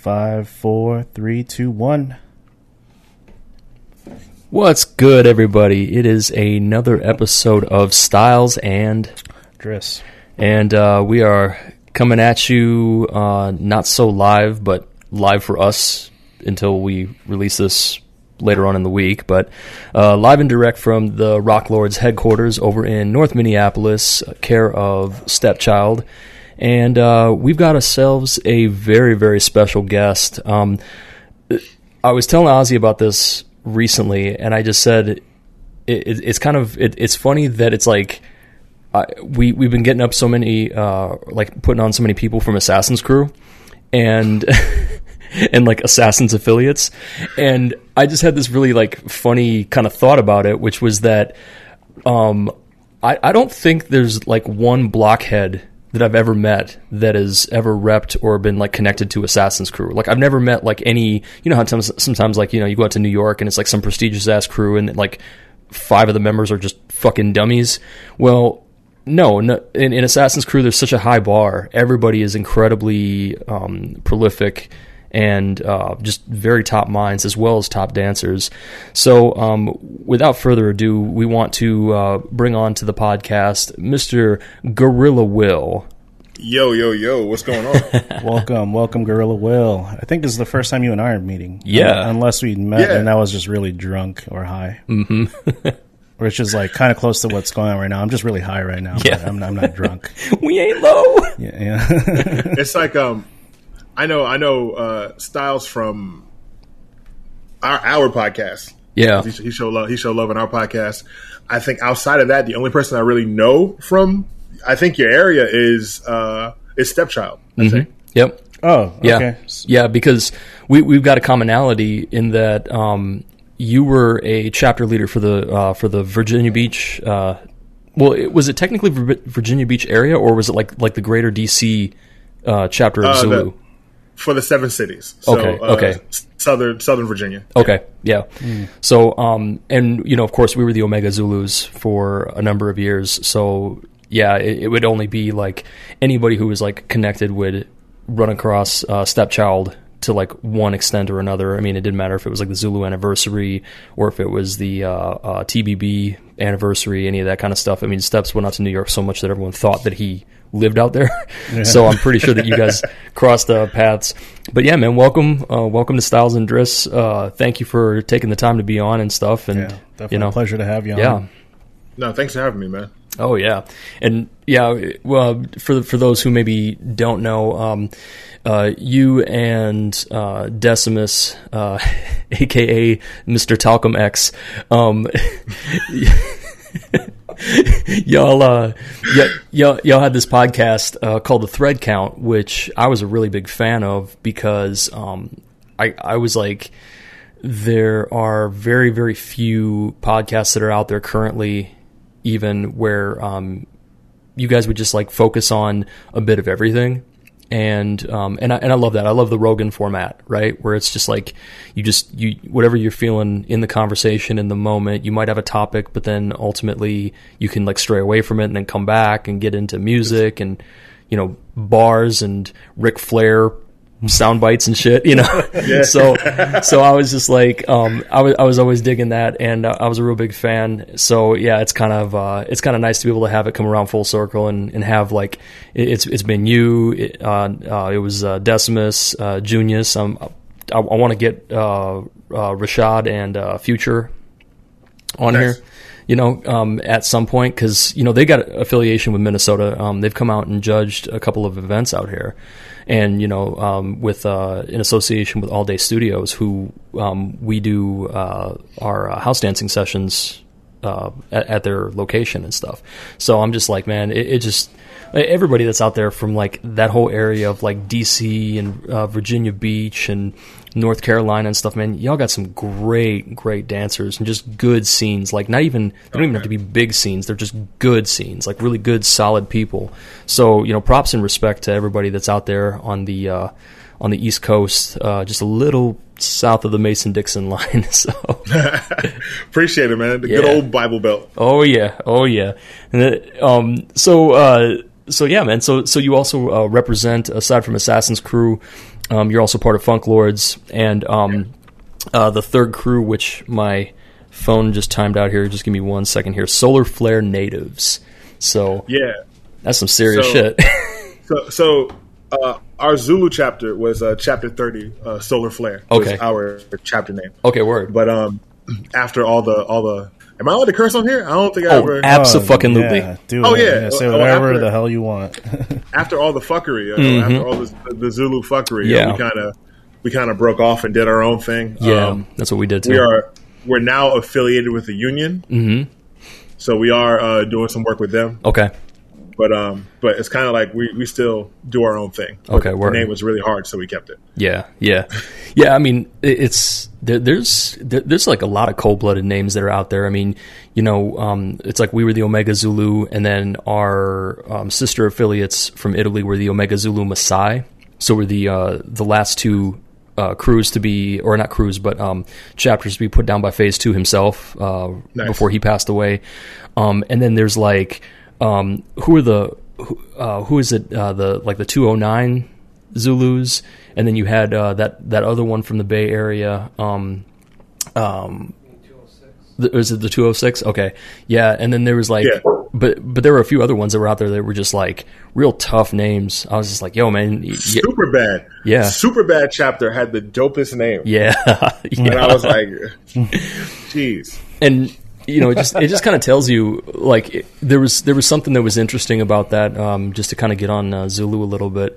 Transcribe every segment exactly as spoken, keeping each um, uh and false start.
Five, four, three, two, one. What's good, everybody? It is another episode of Styles and Dris, and uh, we are coming at you uh, not so live, but live for us until we release this later on in the week. But uh, live and direct from the Rock Lords headquarters over in North Minneapolis, care of Stepchild. And uh, we've got ourselves a very, very special guest. Um, I was telling Ozzy about this recently, and I just said it, it, it's kind of it, it's funny that it's like I, we we've been getting up so many, uh, like putting on so many people from Assassin's Crew, and and like Assassin's affiliates, and I just had this really like funny kind of thought about it, which was that um, I I don't think there's like one blockhead that I've ever met that has ever repped or been like connected to Assassin's Crew. Like I've never met like any, you know how sometimes like, you know, you go out to New York and it's like some prestigious ass crew and like five of the members are just fucking dummies. Well, no, no in, in Assassin's Crew, there's such a high bar. Everybody is incredibly um, prolific and uh, just very top minds as well as top dancers. So um, without further ado, we want to uh, bring on to the podcast Mister Guerilla Will. Yo, yo, yo, what's going on? welcome, welcome, Guerilla Will. I think this is the first time you and I are meeting. Yeah. Um, unless we met yeah. and I was just really drunk or high. Mm-hmm. Which is like kind of close to what's going on right now. I'm just really high right now. Yeah. But I'm, I'm not drunk. We ain't low. Yeah. yeah. It's like... um. I know, I know uh, Styles from our, our podcast. Yeah, he, he show love. He show love in our podcast. I think outside of that, the only person I really know from, I think your area is uh, is Stepchild. I mm-hmm. think. Yep. Oh, okay. Yeah, yeah. Because we we've got a commonality in that um, you were a chapter leader for the uh, for the Virginia Beach. Uh, well, it, was it technically Virginia Beach area, or was it like like the greater D C uh, chapter of uh, Zulu? The- For the seven cities. So, okay. Uh, okay. Southern Southern Virginia. Okay. Yeah. Mm. So, um, and you know, of course, we were the Omega Zulus for a number of years. So, yeah, it, it would only be like anybody who was like connected would run across uh, Stepchild to like one extent or another. I mean, it didn't matter if it was like the Zulu anniversary or if it was the uh, uh, T B B anniversary, any of that kind of stuff. I mean, Steps went out to New York so much that everyone thought that he lived out there. Yeah. So I'm pretty sure that you guys crossed uh, paths. But yeah, man, welcome. Uh, welcome to Styles and Dris. Uh, thank you for taking the time to be on and stuff. And, yeah, definitely you know, a pleasure to have you on. Yeah. No, thanks for having me, man. Oh, yeah. And yeah, well, for for those who maybe don't know, um, uh, you and uh, Decimus, uh, a k a. Mister Talcum X, um, y'all, uh, y- y'all, y'all had this podcast uh, called The Thread Count, which I was a really big fan of because um, I, I was like, there are very, very few podcasts that are out there currently even where um, you guys would just like focus on a bit of everything. And um, and I and I love that. I love the Rogan format, right? Where it's just like you just you whatever you're feeling in the conversation in the moment. You might have a topic, but then ultimately you can like stray away from it and then come back and get into music and you know bars and Ric Flair sound bites and shit, you know. Yeah. So so I was just like um, I was I was always digging that, and I was a real big fan. So yeah, it's kind of uh, it's kind of nice to be able to have it come around full circle and, and have like it's it's been you, it, uh, uh, it was uh, Decimus, uh, Junius. Um, I, I want to get uh, uh, Rashad and uh, Future on nice. Here. You know, um, at some point, because, you know, they got affiliation with Minnesota. Um, they've come out and judged a couple of events out here. And, you know, um, with uh, in association with All Day Studios, who um, we do uh, our uh, house dancing sessions uh, at, at their location and stuff. So I'm just like, man, it, it just everybody that's out there from like that whole area of like D C and uh, Virginia Beach and North Carolina and stuff, man, y'all got some great, great dancers and just good scenes. Like, not even, they don't okay. even have to be big scenes. They're just good scenes, like really good, solid people. So, you know, props and respect to everybody that's out there on the uh, on the East Coast, uh, just a little south of the Mason-Dixon line. So appreciate it, man. The yeah. good old Bible Belt. Oh, yeah. Oh, yeah. And then, um, so, uh, so yeah, man. So, so you also uh, represent, aside from Assassin's Crew, Um, you're also part of Funk Lords and um, uh, the third crew, which my phone just timed out here. Just give me one second here. Solar Flare Natives. So yeah, that's some serious so, shit. so so uh, our Zulu chapter was uh, chapter thirty. Uh, Solar Flare was okay. our chapter name. Okay, word. But um, after all the all the. Am I allowed to curse on here? I don't think I oh, ever... Abso-fucking-lutely. Yeah, do oh, yeah. yeah. Say whatever oh, after, the hell you want. After all the fuckery, mm-hmm. you know, after all this, the Zulu fuckery, yeah. you know, we kind of we kind of broke off and did our own thing. Yeah, um, that's what we did, too. We are, we're now affiliated with the union, mm-hmm. so we are uh, doing some work with them. Okay. But um, but it's kind of like we, we still do our own thing. Okay, word. The name was really hard, so we kept it. Yeah, yeah, yeah. I mean, it's there, there's there, there's like a lot of cold blooded names that are out there. I mean, you know, um, it's like we were the Omega Zulu, and then our um, sister affiliates from Italy were the Omega Zulu Maasai. So we're the uh, the last two uh, crews to be, or not crews, but um, chapters to be put down by Phase Two himself uh, nice. before he passed away. Um, and then there's like. Um, who are the, who, uh, who is it, uh, the, like the two oh nine Zulus, and then you had, uh, that, that other one from the Bay Area, um, um, the, is it the two oh six? Okay. Yeah. And then there was like, yeah. but, but there were a few other ones that were out there that were just like real tough names. I was just like, yo, man. Y- Super Bad. Yeah. Super Bad chapter had the dopest name. Yeah. yeah. And I was like, jeez. And, you know, it just it just kind of tells you like it, there was there was something that was interesting about that. Um, just to kind of get on uh, Zulu a little bit,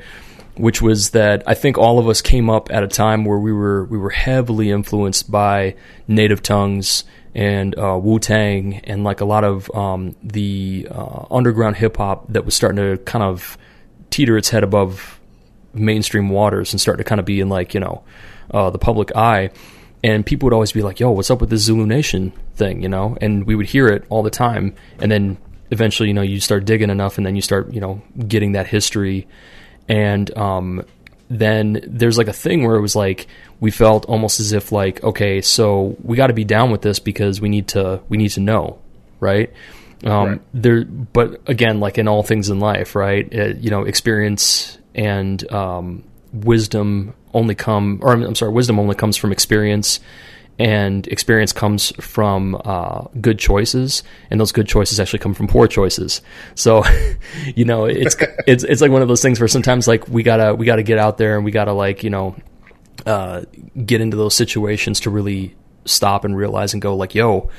which was that I think all of us came up at a time where we were we were heavily influenced by native tongues and uh, Wu-Tang and like a lot of um, the uh, underground hip hop that was starting to kind of teeter its head above mainstream waters and start to kind of be in like you know uh, the public eye. And people would always be like, yo, what's up with this Zulu Nation thing, you know? And we would hear it all the time. And then eventually, you know, you start digging enough and then you start, you know, getting that history. And um, then there's like a thing where it was like we felt almost as if like, okay, so we got to be down with this because we need to we need to know, right? Um, right. There, but again, like in all things in life, right, it, you know, experience and um, wisdom only come, or I'm sorry, wisdom only comes from experience, and experience comes from uh, good choices, and those good choices actually come from poor choices. So, you know, it's it's it's like one of those things where sometimes like we gotta we gotta get out there and we gotta like you know uh, get into those situations to really stop and realize and go like, yo,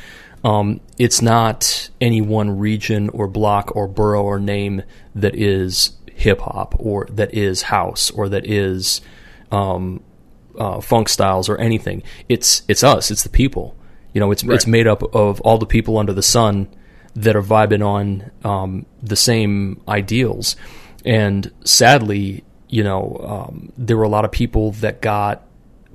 um, it's not any one region or block or borough or name that is hip hop or that is house or that is um, uh, funk styles or anything. It's, it's us, it's the people, you know, it's, right. it's made up of all the people under the sun that are vibing on, um, the same ideals. And sadly, you know, um, there were a lot of people that got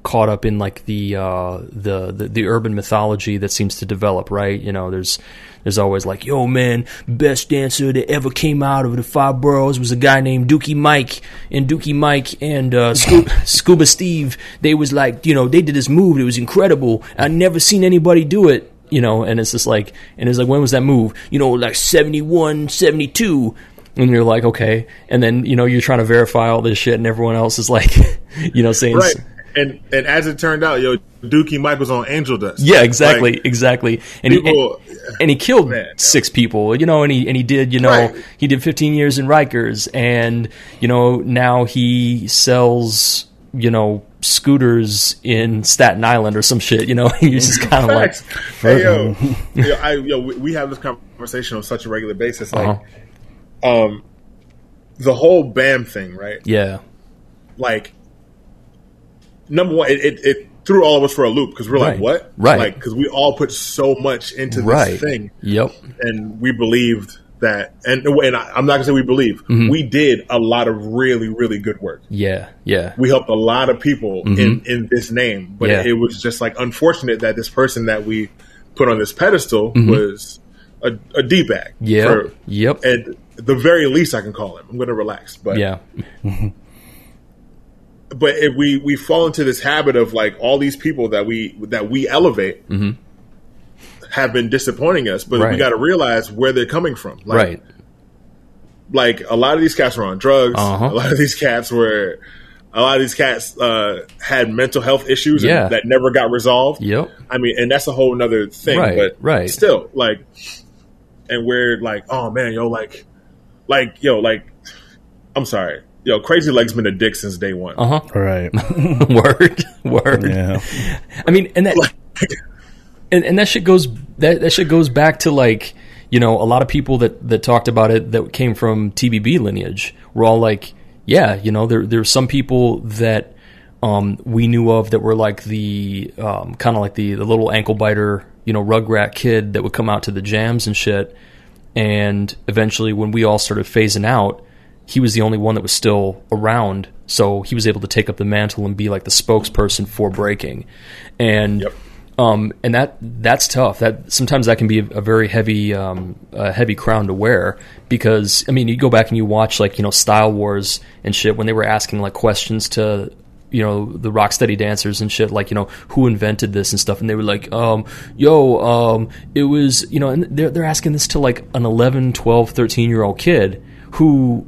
caught up in like the, uh, the, the, the urban mythology that seems to develop, right? You know, there's, there's always like, yo, man, best dancer that ever came out of the five boroughs was a guy named Dookie Mike. And Dookie Mike and uh, Scuba, Scuba Steve, they was like, you know, they did this move. It was incredible. I never seen anybody do it, you know. And it's just like, and it's like, when was that move? You know, like seventy-one, seventy-two. And you're like, okay. And then, you know, you're trying to verify all this shit and everyone else is like, you know, saying... Right. And and as it turned out, yo, Dookie Mike was on Angel Dust. Yeah, exactly, like, exactly. And people, he and, and he killed man, six people, you know. And he and he did, you know, right. he did fifteen years in Rikers, and you know now he sells, you know, scooters in Staten Island or some shit. You know, he's just kind of like, hey, yo, yo, I, yo, we have this conversation on such a regular basis, like, uh-huh. um, the whole Bam thing, right? Yeah, like. Number one, it, it, it threw all of us for a loop because we're right. like, what? Right. Like, because we all put so much into right. this thing. Yep. And we believed that. And, and I, I'm not going to say we believe. Mm-hmm. We did a lot of really, really good work. Yeah. Yeah. We helped a lot of people mm-hmm. in, in this name. But yeah. it, it was just like unfortunate that this person that we put on this pedestal mm-hmm. was a, a D-bag. Yeah. For, yep. At the very least I can call him. I'm going to relax. But yeah. But if we, we fall into this habit of like all these people that we that we elevate mm-hmm. have been disappointing us, but right. we got to realize where they're coming from. Like, right. Like a lot of these cats were on drugs. Uh-huh. A lot of these cats were a lot of these cats uh, had mental health issues yeah. and that never got resolved. Yep. I mean, and that's a whole nother thing. Right, but right. still, like, and we're like, oh man, yo, like, like, yo, like, I'm sorry. Yo, Crazy Legs been a dick since day one. Uh huh. Right. Word. Word. Yeah. I mean, and that, and, and that shit goes that, that shit goes back to like, you know, a lot of people that, that talked about it that came from T B B lineage were all like, yeah, you know, there there's some people that um, we knew of that were like the um, kind of like the, the little ankle biter, you know, rug rat kid that would come out to the jams and shit. And eventually, when we all started phasing out, he was the only one that was still around, so he was able to take up the mantle and be like the spokesperson for breaking, and yep. um, and that that's tough. That sometimes that can be a, a very heavy um, a heavy crown to wear, because I mean you go back and you watch like you know Style Wars and shit when they were asking like questions to you know the Rocksteady dancers and shit like you know who invented this and stuff, and they were like um yo um it was you know and they're they're asking this to like an eleven, twelve, thirteen year old kid who.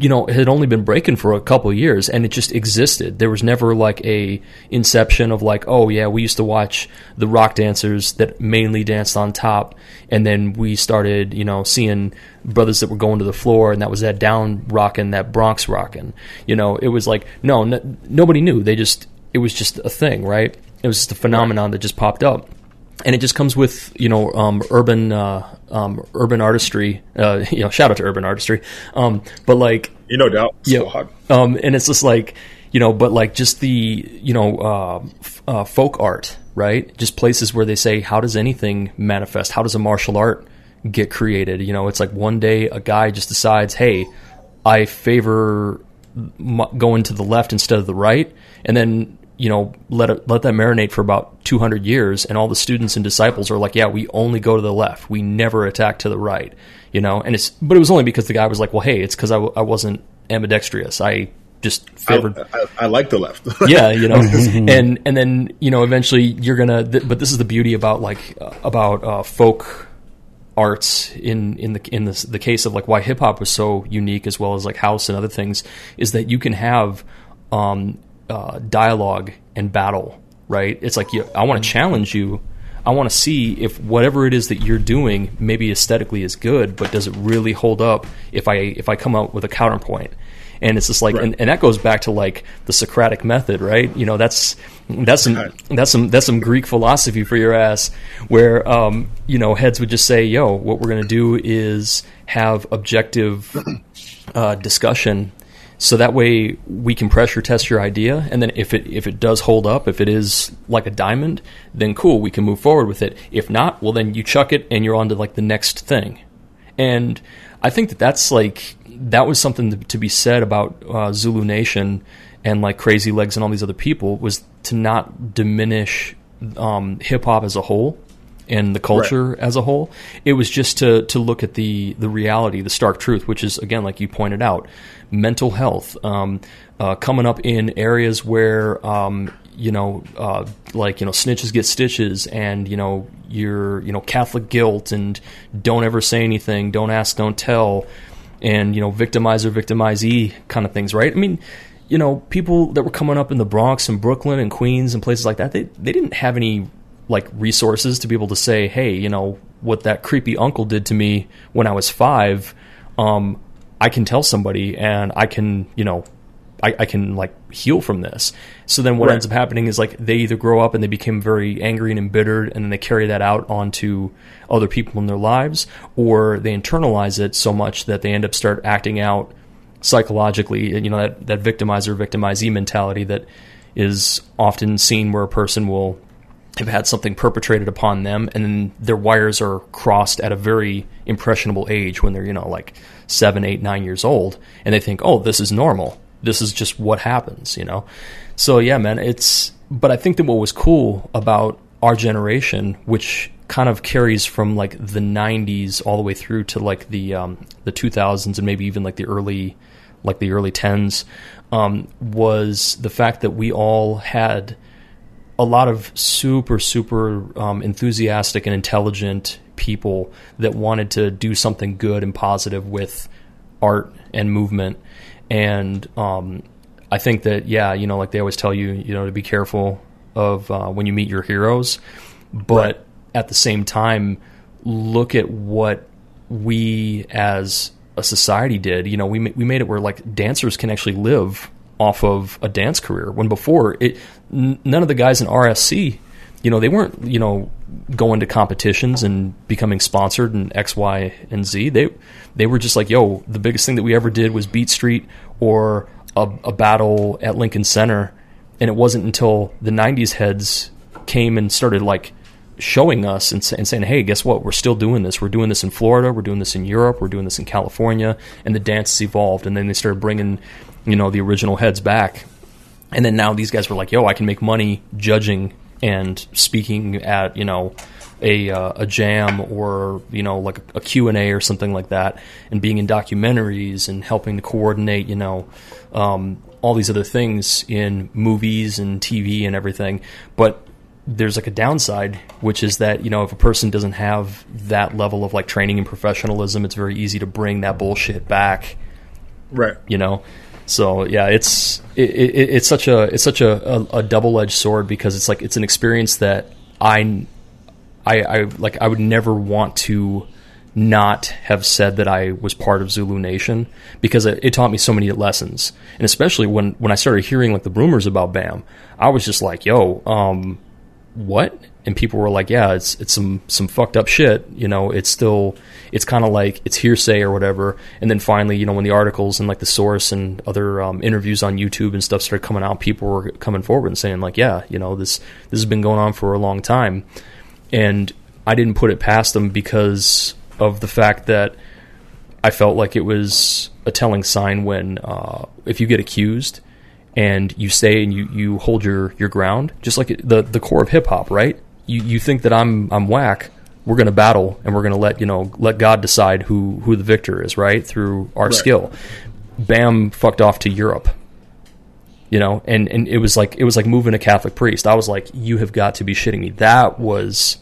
You know, it had only been breaking for a couple of years, and it just existed. There was never like a inception of like, oh yeah, we used to watch the rock dancers that mainly danced on top, and then we started, you know, seeing brothers that were going to the floor, and that was that down rockin', that Bronx rockin'. You know, it was like no, n- nobody knew. They just, it was just a thing, right? It was just a phenomenon right. that just popped up. And it just comes with, you know, um, urban uh, um, urban artistry. Uh, you know, shout out to urban artistry. Um, but like, you know, doubt, it's yeah, so hard. Um, and it's just like, you know, but like just the, you know, uh, f- uh, folk art, right? Just places where they say, how does anything manifest? How does a martial art get created? You know, it's like one day a guy just decides, hey, I favor m- going to the left instead of the right, and then. You know, let it, let that marinate for about two hundred years, and all the students and disciples are like, yeah, we only go to the left. We never attack to the right, you know? And it's, but it was only because the guy was like, well, hey, it's because I, w- I wasn't ambidextrous. I just favored. I, I, I like the left. Yeah, you know? and and then, you know, eventually you're going to, th- but this is the beauty about like, uh, about uh, folk arts in, in the in the, the case of like why hip hop was so unique as well as like house and other things is that you can have, um, Uh, dialogue and battle, right? It's like, you, I want to challenge you. I want to see if whatever it is that you're doing maybe aesthetically is good, but does it really hold up if I if I come out with a counterpoint? And it's just like, right. and, and that goes back to like the Socratic method, right? You know, that's that's some right. that's some that's some Greek philosophy for your ass, where um, you know heads would just say, "Yo, what we're gonna do is have objective uh, discussion." So that way we can pressure test your idea, and then if it if it does hold up, if it is like a diamond, then cool, we can move forward with it. If not, well then you chuck it and you're on to like the next thing. And I think that that's like that was something to, to be said about uh, Zulu Nation and like Crazy Legs and all these other people was to not diminish um, hip hop as a whole and the culture right. as a whole. It was just to to look at the the reality, the stark truth, which is again like you pointed out. Mental health, um, uh, coming up in areas where, um, you know, uh, like, you know, snitches get stitches and, you know, your, you know, Catholic guilt and don't ever say anything, don't ask, don't tell, and, you know, victimizer, victimizee kind of things, right? I mean, you know, people that were coming up in the Bronx and Brooklyn and Queens and places like that, they, they didn't have any, like, resources to be able to say, hey, you know, what that creepy uncle did to me when I was five, um, I can tell somebody and I can, you know, I, I can like heal from this. So then what right. ends up happening is like they either grow up and they become very angry and embittered and then they carry that out onto other people in their lives, or they internalize it so much that they end up start acting out psychologically, you know, that, that victimizer, victimizee mentality that is often seen where a person will have had something perpetrated upon them and then their wires are crossed at a very impressionable age when they're, you know, like seven, eight, nine years old, and they think, oh, this is normal. This is just what happens, you know? So, yeah, man, it's... But I think that what was cool about our generation, which kind of carries from, like, the nineties all the way through to, like, the um, the two thousands and maybe even, like, the early like the early tens, um, was the fact that we all had a lot of super, super um, enthusiastic and intelligent people that wanted to do something good and positive with art and movement. And um, I think that, yeah, you know, like they always tell you, you know, to be careful of uh, when you meet your heroes. But right. at the same time, look at what we as a society did. You know, we we made it where like dancers can actually live off of a dance career, when before it, n- none of the guys in R S C, you know, they weren't, you know, going to competitions and becoming sponsored and X, Y, and Z. They they were just like, yo, the biggest thing that we ever did was Beat Street or a, a battle at Lincoln Center. And it wasn't until the nineties heads came and started like showing us and, and saying, hey, guess what? We're still doing this. We're doing this in Florida. We're doing this in Europe. We're doing this in California. And the dance evolved. And then they started bringing, you know, the original heads back. And then now these guys were like, yo, I can make money judging and speaking at, you know, a uh, a jam or, you know, like a Q and A or something like that, and being in documentaries and helping to coordinate, you know, um, all these other things in movies and T V and everything. But there's like a downside, which is that, you know, if a person doesn't have that level of like training and professionalism, it's very easy to bring that bullshit back. Right. You know? So yeah, it's it, it, it's such a it's such a, a, a double-edged sword, because it's like it's an experience that I, I I like I would never want to not have said that I was part of Zulu Nation, because it, it taught me so many lessons. And especially when, when I started hearing like the rumors about Bam, I was just like, yo, um, what? And people were like, yeah, it's it's some some fucked up shit, you know, it's still, it's kind of like, it's hearsay or whatever. And then finally, you know, when the articles and like the source and other um, interviews on YouTube and stuff started coming out, people were coming forward and saying like, yeah, you know, this this has been going on for a long time. And I didn't put it past them because of the fact that I felt like it was a telling sign when uh, if you get accused and you stay and you, you hold your, your ground, just like the, the core of hip hop, right? You, you think that I'm I'm whack, we're going to battle, and we're going to let, you know, let God decide who, who the victor is, right, through our right. skill. Bam fucked off to Europe, you know, and, and it was like it was like moving a Catholic priest. I was like, you have got to be shitting me. That was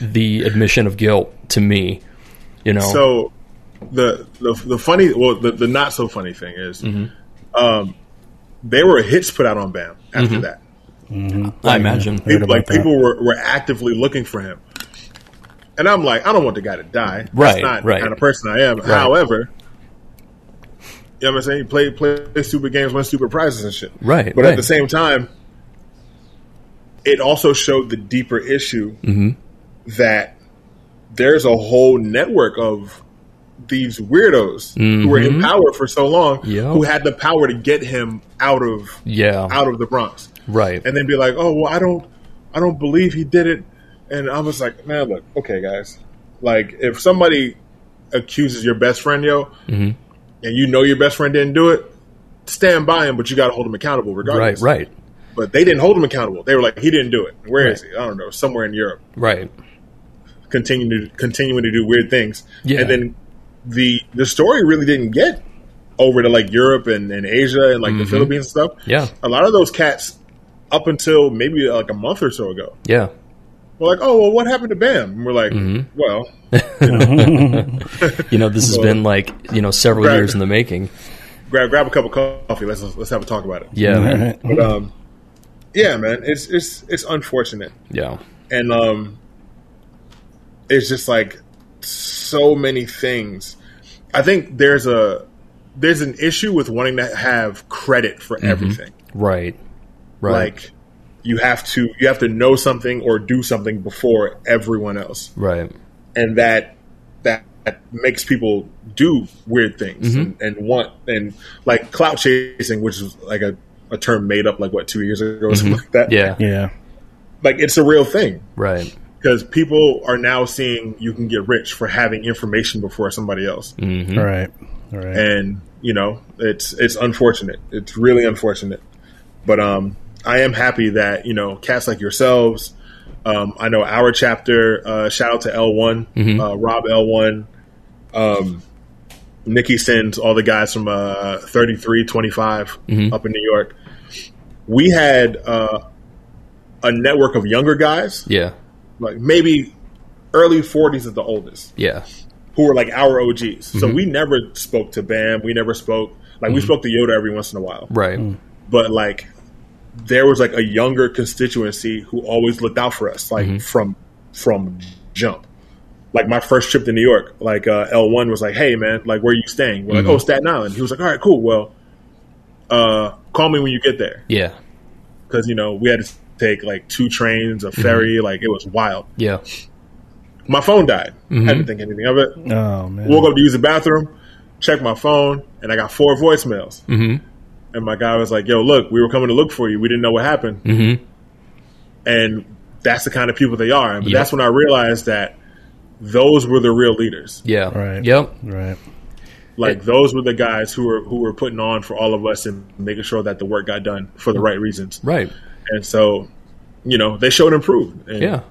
the admission of guilt to me, you know. So the the, the funny, well, the, the not so funny thing is, mm-hmm. um, there were hits put out on Bam after mm-hmm. that. Mm-hmm. I imagine people, like that. people were, were actively looking for him, and I'm like, I don't want the guy to die. Right, that's not right. the kind of person I am. Right. However, you know what I'm saying, you play play stupid games, win stupid prizes and shit. Right, but right. at the same time, it also showed the deeper issue mm-hmm. that there's a whole network of these weirdos mm-hmm. who were in power for so long, yep. who had the power to get him out of yeah. out of the Bronx. Right, and then be like, "Oh, well, I don't, I don't believe he did it." And I was like, "Man, look, okay, guys, like if somebody accuses your best friend, yo, mm-hmm. and you know your best friend didn't do it, stand by him, but you got to hold him accountable, regardless." Right, right. But they didn't hold him accountable. They were like, "He didn't do it. Where right. is he? I don't know. Somewhere in Europe." Right. Continuing to continuing to do weird things, yeah. and then the the story really didn't get over to like Europe and, and Asia and like mm-hmm. the Philippines and stuff. Yeah, a lot of those cats. Up until maybe like a month or so ago. Yeah. We're like, oh, well, what happened to Bam? And we're like, mm-hmm. well. You know, you know this has well, been like, you know, several grab, years in the making. Grab grab a cup of coffee. Let's let's have a talk about it. Yeah. Man. But, um, yeah, man. It's it's it's unfortunate. Yeah. And um, it's just like so many things. I think there's a there's an issue with wanting to have credit for mm-hmm. everything. Right. Right. Like you have to you have to know something or do something before everyone else. Right. And that that, that makes people do weird things mm-hmm. and, and want and like clout chasing, which is like a, a term made up like what two years ago or mm-hmm. something like that. Yeah. Yeah. Like it's a real thing. Right. Because people are now seeing you can get rich for having information before somebody else. Mm-hmm. Right. Right. And you know, it's it's unfortunate. It's really unfortunate. But um I am happy that, you know, cats like yourselves, um, I know our chapter, uh, shout out to L one, mm-hmm. uh, Rob L one, um, Nikki Sins, all the guys from uh, thirty-three twenty-five mm-hmm. up in New York. We had uh, a network of younger guys. Yeah. Like maybe early forties at the oldest. Yeah. Who were like our O Gs. Mm-hmm. So we never spoke to Bam. We never spoke Like, mm-hmm. we spoke to Yoda every once in a while. Right. Mm-hmm. But, like, there was, like, a younger constituency who always looked out for us, like, mm-hmm. from from jump. Like, my first trip to New York, like, uh, L one was like, hey, man, like, where are you staying? We're mm-hmm. like, oh, Staten Island. He was like, all right, cool. Well, uh, call me when you get there. Yeah. Because, you know, we had to take, like, two trains, a ferry. Mm-hmm. Like, it was wild. Yeah. My phone died. Mm-hmm. I didn't think anything of it. Oh, man. Woke up to use the bathroom, checked my phone, and I got four voicemails. Mm-hmm. And my guy was like, yo, look, we were coming to look for you. We didn't know what happened. Mm-hmm. And that's the kind of people they are. But yep. that's when I realized that those were the real leaders. Yeah. Right. Yep. Right. Like, it, those were the guys who were who were putting on for all of us and making sure that the work got done for the right reasons. Right. And so, you know, they showed and proved. And yeah.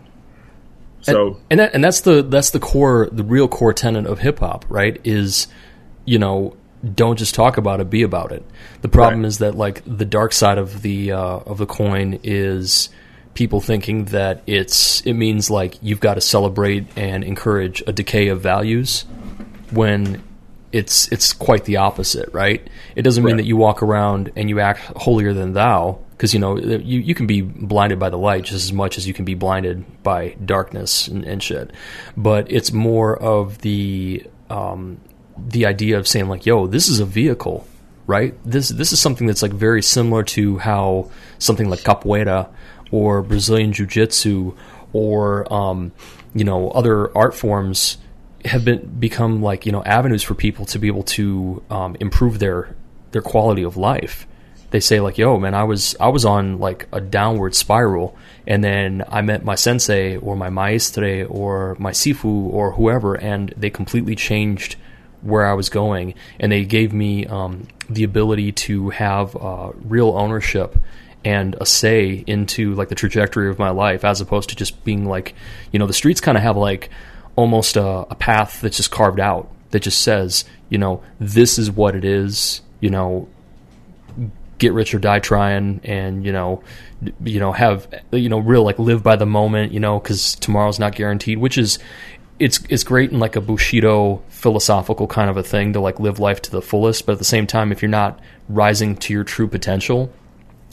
So and and, that, and that's the that's the core the real core tenet of hip hop, right? Is, you know, don't just talk about it, be about it. The problem right. is that, like, the dark side of the uh, of the coin is people thinking that it's it means, like, you've got to celebrate and encourage a decay of values, when it's it's quite the opposite, right? It doesn't right. mean that you walk around and you act holier than thou, because, you know, you, you can be blinded by the light just as much as you can be blinded by darkness and, and shit. But it's more of the um, the idea of saying, like, yo, this is a vehicle, right? This this is something that's, like, very similar to how something like capoeira or Brazilian jiu-jitsu or, um, you know, other art forms have been become, like, you know, avenues for people to be able to um, improve their their quality of life. They say, like, yo, man, I was I was on, like, a downward spiral, and then I met my sensei or my maestre or my sifu or whoever, and they completely changed where I was going, and they gave me um, the ability to have uh, real ownership and a say into, like, the trajectory of my life, as opposed to just being, like, you know, the streets kind of have, like, almost a, a path that's just carved out that just says, you know, this is what it is, you know, get rich or die trying, and, you know, you know, have, you know, real, like, live by the moment, you know, because tomorrow's not guaranteed, which is, it's it's great in, like, a Bushido philosophical kind of a thing to, like, live life to the fullest. But at the same time, if you're not rising to your true potential,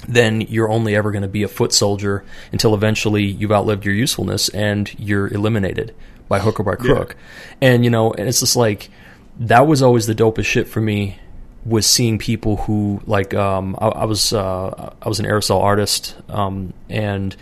then you're only ever going to be a foot soldier until eventually you've outlived your usefulness and you're eliminated by hook or by crook. Yeah. And, you know, and it's just, like, that was always the dopest shit for me, was seeing people who, like, um, I, I was uh, I was an aerosol artist, um, and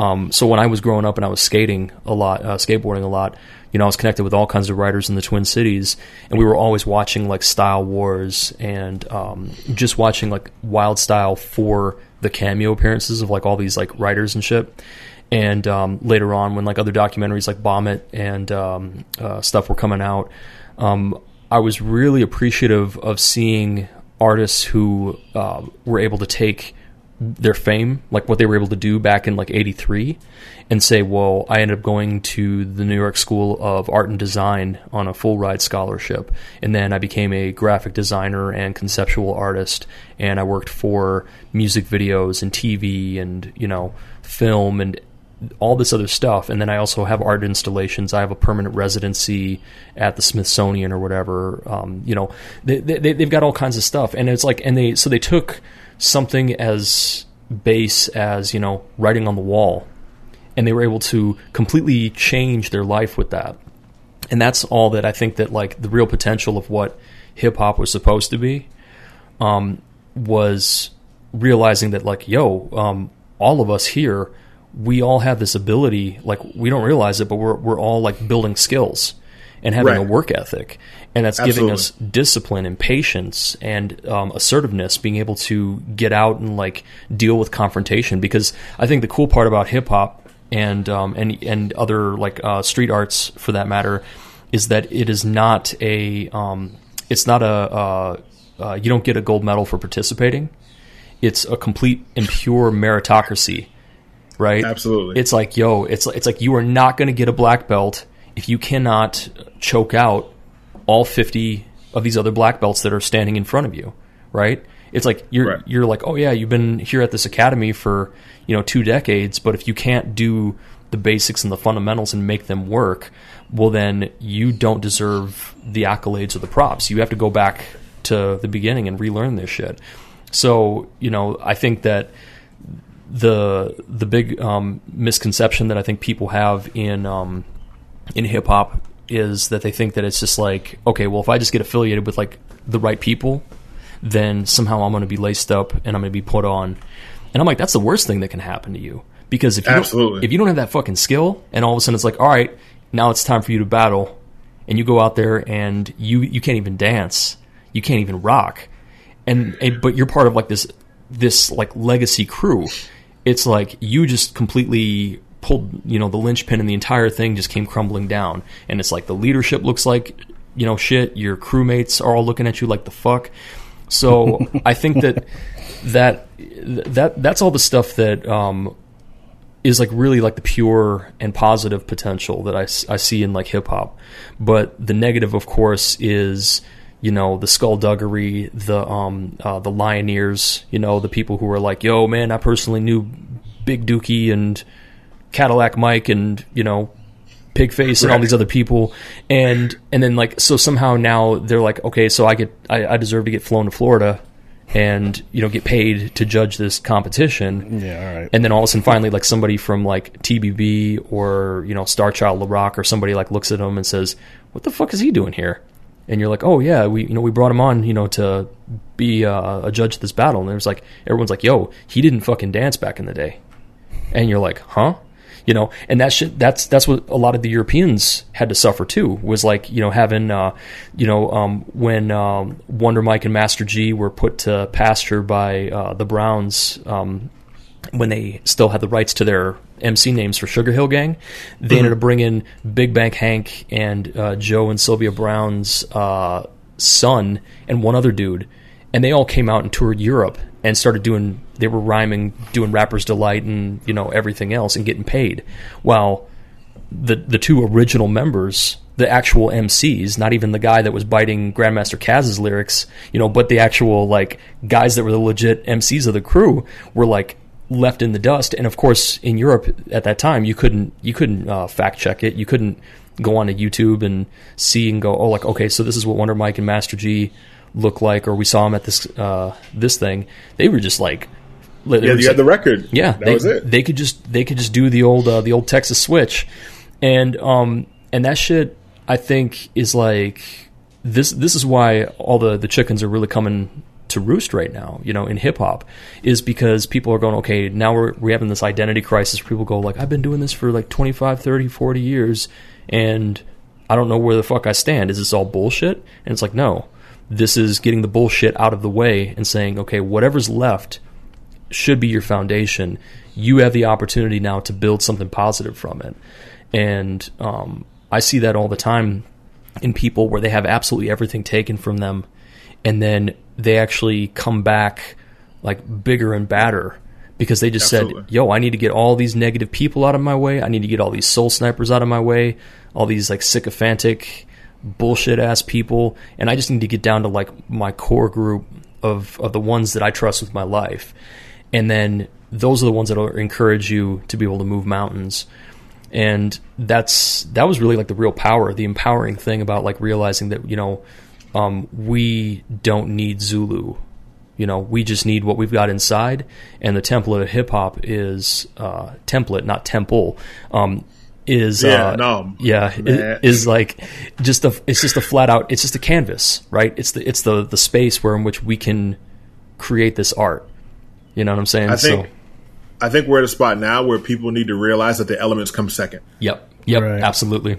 um, so when I was growing up and I was skating a lot, uh, skateboarding a lot, you know, I was connected with all kinds of writers in the Twin Cities, and we were always watching, like, Style Wars and um, just watching, like, Wild Style for the cameo appearances of, like, all these, like, writers and shit. And um, later on, when, like, other documentaries like Bomb It and um, uh, stuff were coming out, um, I was really appreciative of seeing artists who uh, were able to take their fame, like what they were able to do back in, like, eighty-three, and say, well, I ended up going to the New York School of Art and Design on a full ride scholarship, and then I became a graphic designer and conceptual artist, and I worked for music videos and T V and, you know, film and all this other stuff. And then I also have art installations. I have a permanent residency at the Smithsonian or whatever. Um, you know, they, they, they've got all kinds of stuff. And it's like, and they, so they took something as base as, you know, writing on the wall, and they were able to completely change their life with that. And that's all that I think that, like, the real potential of what hip hop was supposed to be, um, was realizing that, like, yo, um, all of us here, we all have this ability, like, we don't realize it, but we're we're all, like, building skills and having right. a work ethic, and that's Absolutely. giving us discipline and patience and um, assertiveness, being able to get out and, like, deal with confrontation. Because I think the cool part about hip hop and um, and and other, like, uh, street arts for that matter, is that it is not a um, it's not a uh, uh, you don't get a gold medal for participating. It's a complete and pure meritocracy. Right? Absolutely. It's like, yo, it's it's like you are not going to get a black belt if you cannot choke out all fifty of these other black belts that are standing in front of you, right? It's like you're right. you're like, oh yeah, you've been here at this academy for, you know, two decades, but if you can't do the basics and the fundamentals and make them work, well, then you don't deserve the accolades or the props. You have to go back to the beginning and relearn this shit. So, you know, I think that the the big um, misconception that I think people have in um, in hip hop is that they think that it's just like, okay, well, if I just get affiliated with like the right people, then somehow I'm going to be laced up and I'm going to be put on. And I'm like, that's the worst thing that can happen to you, because if you Absolutely. don't, if you don't have that fucking skill, and all of a sudden it's like, all right, now it's time for you to battle, and you go out there and you you can't even dance, you can't even rock, and, and but you're part of like this this like legacy crew. It's like you just completely pulled, you know, the linchpin, and the entire thing just came crumbling down. And it's like the leadership looks like, you know, shit. Your crewmates are all looking at you like the fuck. So I think that that that that's all the stuff that um, is like really like the pure and positive potential that I, I see in like hip hop. But the negative, of course, is, you know, the skullduggery, the um, uh, the Lioneers, you know, the people who are like, yo, man, I personally knew Big Dookie and Cadillac Mike and, you know, Pigface and all these other people. And and then, like, so somehow now they're like, okay, so I get I, I deserve to get flown to Florida and, you know, get paid to judge this competition. Yeah, all right. And then all of a sudden, finally, like, somebody from, like, T B B or, you know, Starchild La Rock or somebody, like, looks at him and says, what the fuck is he doing here? And you're like, oh yeah, we you know we brought him on, you know, to be uh, a judge at this battle. And it was like, everyone's like, yo, he didn't fucking dance back in the day. And you're like, huh? You know, and that shit, that's that's what a lot of the Europeans had to suffer too, was like, you know, having uh, you know, um, when um, Wonder Mike and Master G were put to pasture by uh, the Browns, um, when they still had the rights to their M C names for Sugar Hill Gang, they mm-hmm. ended up bringing Big Bank Hank and uh, Joe and Sylvia Brown's uh, son and one other dude, and they all came out and toured Europe and started doing, they were rhyming, doing Rapper's Delight and, you know, everything else and getting paid, while the the two original members, the actual M Cs, not even the guy that was biting Grandmaster Kaz's lyrics, you know, but the actual, like, guys that were the legit M Cs of the crew were, like, left in the dust. And of course, in Europe at that time, you couldn't you couldn't uh, fact check it. You couldn't go onto YouTube and see and go, oh, like, okay, so this is what Wonder Mike and Master G look like, or we saw him at this uh, this thing. They were just like, yeah, you had like, the record. Yeah, that they, was it. They could just they could just do the old uh, the old Texas Switch, and um and that shit, I think, is like this this is why all the the chickens are really coming to roost right now, you know, in hip hop, is because people are going, okay, now we're, we're having this identity crisis. People go like, I've been doing this for like twenty-five, thirty, forty years, and I don't know where the fuck I stand. Is this all bullshit? And it's like, no, this is getting the bullshit out of the way and saying, okay, whatever's left should be your foundation. You have the opportunity now to build something positive from it. And um, I see that all the time in people where they have absolutely everything taken from them, and then they actually come back like bigger and badder, because they just Absolutely. said, yo, I need to get all these negative people out of my way. I need to get all these soul snipers out of my way, all these like sycophantic bullshit ass people. And I just need to get down to like my core group of, of the ones that I trust with my life. And then those are the ones that will encourage you to be able to move mountains. And that's, that was really like the real power, the empowering thing about like realizing that, you know, Um, we don't need Zulu, you know, we just need what we've got inside. And the template of hip hop is uh, template, not temple. Um, is yeah, uh, no, yeah, is, is like just a it's just a flat out it's just a canvas, right? It's the it's the the space where in which we can create this art. You know what I'm saying? I think so, I think we're at a spot now where people need to realize that the elements come second. Yep, yep, right. Absolutely.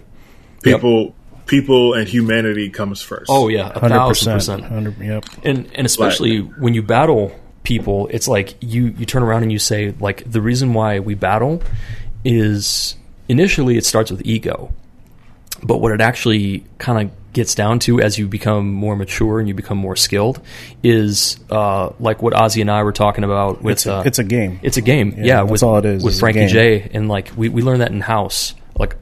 People. Yep. People and humanity comes first. Oh yeah, a thousand percent. Yep. And and especially like, when you battle people, it's like you you turn around and you say like the reason why we battle is initially it starts with ego, but what it actually kind of gets down to as you become more mature and you become more skilled is uh, like what Ozzy and I were talking about with it's a, uh, it's a game. It's a game. Yeah, yeah that's with, all it is. With Frankie J, and like we we learned that in house like.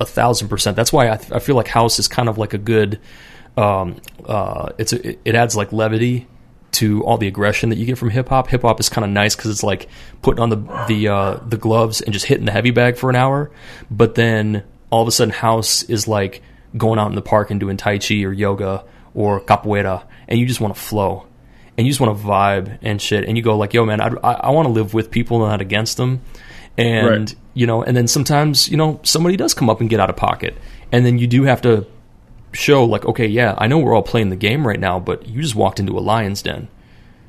A thousand percent. That's why I, th- I feel like house is kind of like a good. Um, uh, it's a, it adds like levity to all the aggression that you get from hip hop. Hip hop is kind of nice because it's like putting on the the uh, the gloves and just hitting the heavy bag for an hour. But then all of a sudden, house is like going out in the park and doing tai chi or yoga or capoeira, and you just want to flow, and you just want to vibe and shit, and you go like, yo, man, I, I, I want to live with people, not against them. And, right. you know, and then sometimes, you know, somebody does come up and get out of pocket, and then you do have to show like, okay, yeah, I know we're all playing the game right now, but you just walked into a lion's den,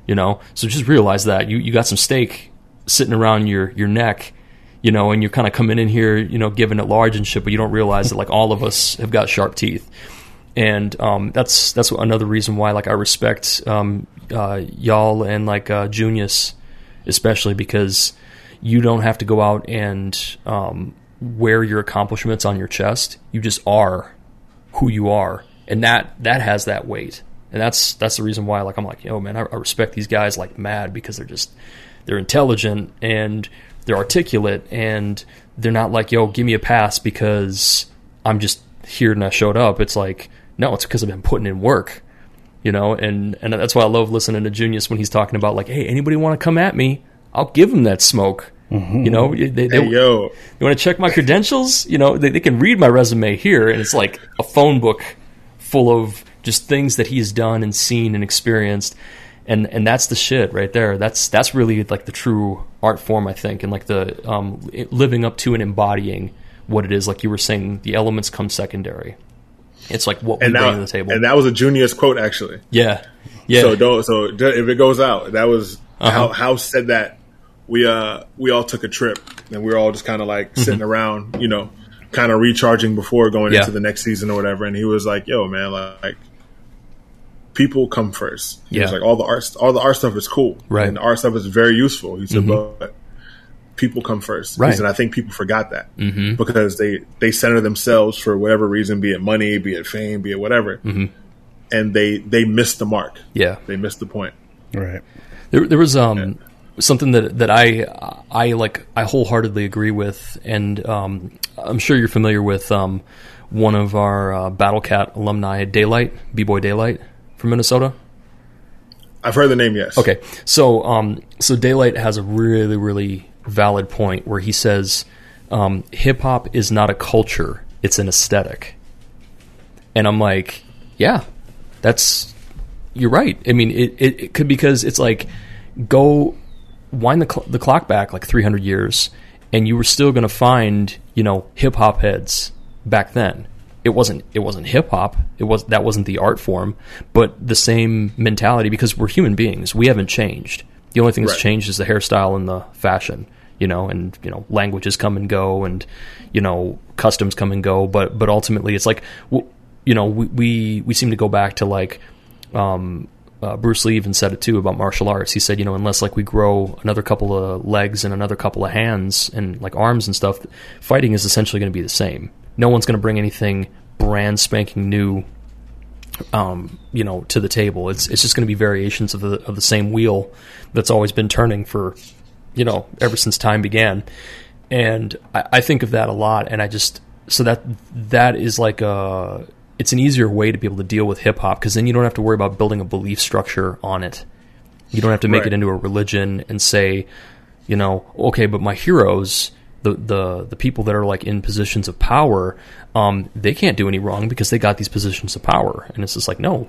you know? So just realize that you, you got some steak sitting around your, your neck, you know, and you're kind of coming in here, you know, giving it large and shit, but you don't realize that like all of us have got sharp teeth. And um, that's that's another reason why, like, I respect um, uh, y'all and, like, uh, Junius, especially, because you don't have to go out and um, wear your accomplishments on your chest. You just are who you are, and that that has that weight. And that's that's the reason why, like, I'm like, yo, man, I, I respect these guys like mad, because they're just they're intelligent and they're articulate, and they're not like, yo, give me a pass because I'm just here and I showed up. It's like, no, it's because I've been putting in work, you know, and, and that's why I love listening to Junius when he's talking about like, hey, anybody want to come at me? I'll give them that smoke. Mm-hmm. You know, they, they, hey, they, yo. You want to check my credentials? You know, they, they can read my resume here, and it's like a phone book full of just things that he's done and seen and experienced. And, and that's the shit right there. That's, that's really like the true art form, I think. And like the, um, living up to and embodying what it is. Like you were saying, the elements come secondary. It's like what we bring to the table. And that was a Junius quote, actually. Yeah, yeah. So don't. So if it goes out, that was uh-huh. how how said that. We uh we all took a trip, and we were all just kind of like mm-hmm. sitting around, you know, kind of recharging before going yeah. into the next season or whatever. And he was like, "Yo, man, like people come first." He yeah. was like, "All the art, all the art stuff is cool, right? And the art stuff is very useful." He said, mm-hmm. "But." People come first. Right. And I think people forgot that mm-hmm. because they, they center themselves for whatever reason, be it money, be it fame, be it whatever. Mm-hmm. And they, they missed the mark. Yeah. They missed the point. Right. There, there was, um, yeah. something that, that I, I like, I wholeheartedly agree with. And, um, I'm sure you're familiar with, um, one of our, uh, Battle Cat alumni, Daylight, B-Boy Daylight from Minnesota. I've heard the name. Yes. Okay. So, um, so Daylight has a really, really valid point where he says um hip-hop is not a culture, it's an aesthetic. And I'm like, yeah, that's you're right. I mean, it, it, it could, because it's like, go wind the, cl- the clock back like three hundred years, and you were still going to find, you know, hip-hop heads back then. It wasn't it wasn't hip-hop, it was that wasn't the art form, but the same mentality, because we're human beings, we haven't changed. The only thing that's right. changed is the hairstyle and the fashion, you know, and, you know, languages come and go, and, you know, customs come and go. But, but ultimately it's like, w- you know, we, we, we seem to go back to like, um, uh, Bruce Lee even said it too about martial arts. He said, you know, unless like we grow another couple of legs and another couple of hands and like arms and stuff, fighting is essentially going to be the same. No one's going to bring anything brand spanking new, um, you know, to the table. It's it's just going to be variations of the of the same wheel that's always been turning for, you know, ever since time began. And I, I think of that a lot, and I just so that that is like a it's an easier way to be able to deal with hip hop, because then you don't have to worry about building a belief structure on it. You don't have to make right. it into a religion and say, you know, okay, but my heroes, the the the people that are like in positions of power, um, they can't do any wrong because they got these positions of power. And it's just like, no,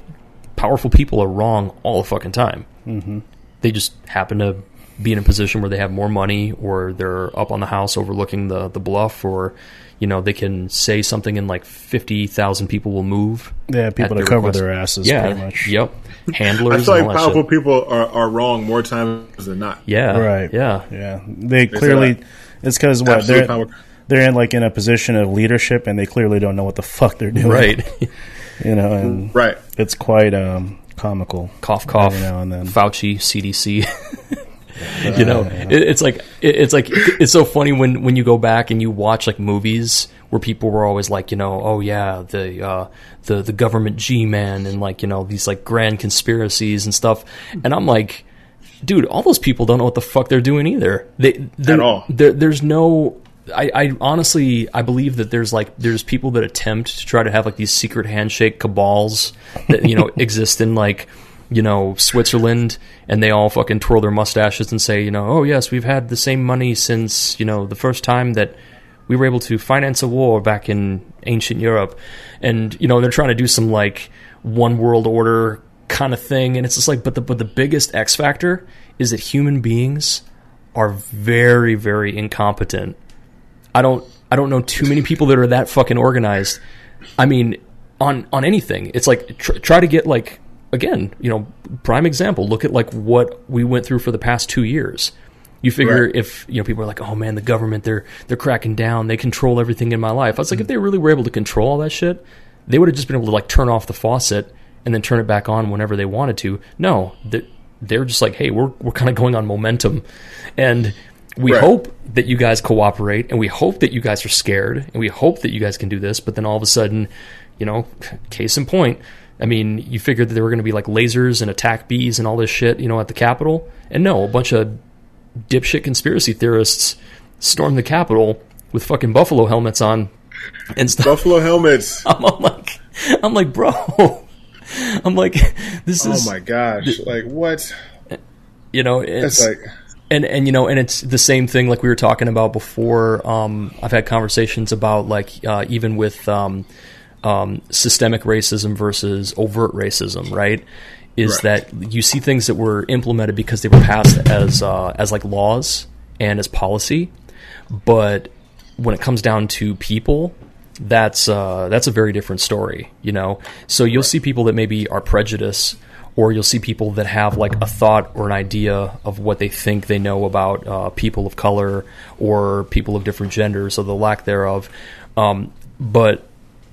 powerful people are wrong all the fucking time. Mm-hmm. They just happen to be in a position where they have more money, or they're up on the house overlooking the, the bluff, or, you know, they can say something and like fifty thousand people will move. They have people to cover request. Their asses yeah, pretty much. Yep. Handlers. I feel like powerful people are, are wrong more times than not. Yeah. Right. Yeah. Yeah. They clearly... It's because what they're power. They're in like in a position of leadership, and they clearly don't know what the fuck they're doing, right? You know, and right. It's quite um, comical. Cough, cough. Every now and then, Fauci, C D C. You know, uh, it, it's like it, it's like it's so funny when, when you go back and you watch like movies where people were always like, you know, oh yeah, the uh, the the government G-man and like, you know, these like grand conspiracies and stuff, and I'm like, dude, all those people don't know what the fuck they're doing either. They, At all. There's no... I, I honestly, I believe that there's like there's people that attempt to try to have like these secret handshake cabals that, you know, exist in like, you know, Switzerland, and they all fucking twirl their mustaches and say, you know, oh yes, we've had the same money since, you know, the first time that we were able to finance a war back in ancient Europe. And, you know, they're trying to do some like one world order kind of thing. And it's just like, but the but the biggest X factor is that human beings are very, very incompetent. I don't I don't know too many people that are that fucking organized. I mean, on on anything. It's like tr- try to get like, again, you know, prime example. Look at like what we went through for the past two years. You figure right. if, you know, people are like, oh man, the government, they're they're cracking down. They control everything in my life. I was like, mm-hmm. if they really were able to control all that shit, they would have just been able to like turn off the faucet and then turn it back on whenever they wanted to. No, they're just like, hey, we're we're kind of going on momentum, and we right. hope that you guys cooperate, and we hope that you guys are scared, and we hope that you guys can do this. But then all of a sudden, you know, case in point. I mean, you figured that there were going to be like lasers and attack bees and all this shit, you know, at the Capitol, and no, a bunch of dipshit conspiracy theorists stormed the Capitol with fucking buffalo helmets on and stuff. Buffalo helmets. I'm, I'm like, I'm like, bro. I'm like, this is. Oh my gosh! Th- like what? You know, it's That's like, and and you know, and it's the same thing. Like we were talking about before. Um, I've had conversations about like uh, even with um, um, systemic racism versus overt racism, right? Is right. that you see things that were implemented because they were passed as uh, as like laws and as policy, but when it comes down to people, that's uh, that's a very different story, you know. So you'll right. see people that maybe are prejudiced, or you'll see people that have like a thought or an idea of what they think they know about uh, people of color or people of different genders or the lack thereof. Um, but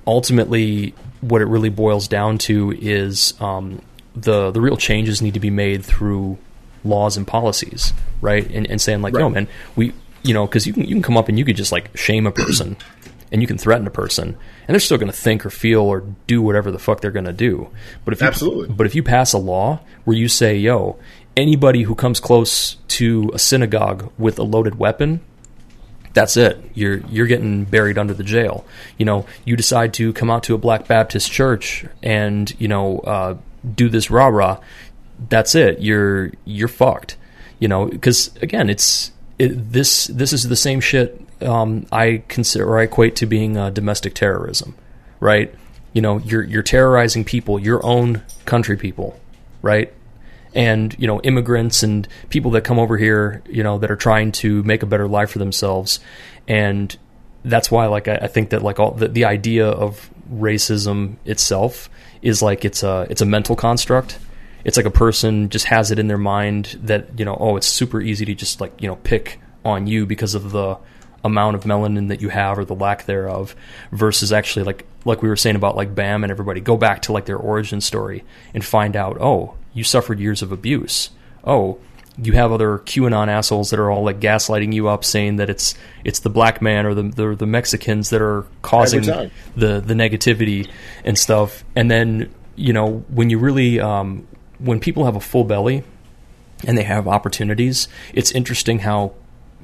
ultimately, what it really boils down to is. Um, the the real changes need to be made through laws and policies, right? And and saying like, right. yo, man, we, you know, because you can you can come up and you could just like shame a person and you can threaten a person and they're still going to think or feel or do whatever the fuck they're going to do. But if you, Absolutely. But if you pass a law where you say, yo, anybody who comes close to a synagogue with a loaded weapon, that's it. You're you're getting buried under the jail. You know, you decide to come out to a Black Baptist church and, you know, uh, do this rah rah, that's it. You're you're fucked, you know. Because again, it's it, this this is the same shit um, I consider or I equate to being uh, domestic terrorism, right? You know, you're you're terrorizing people, your own country people, right? And you know, immigrants and people that come over here, you know, that are trying to make a better life for themselves, and that's why, like, I, I think that like all the, the idea of racism itself. Is like it's a it's a mental construct. It's like a person just has it in their mind that, you know, oh, it's super easy to just like, you know, pick on you because of the amount of melanin that you have or the lack thereof, versus actually like like we were saying about like Bam and everybody, go back to like their origin story and find out, oh, you suffered years of abuse. Oh, you have other QAnon assholes that are all like gaslighting you up, saying that it's it's the black man or the the, the Mexicans that are causing the the negativity and stuff. And then, you know, when you really um, when people have a full belly and they have opportunities, it's interesting how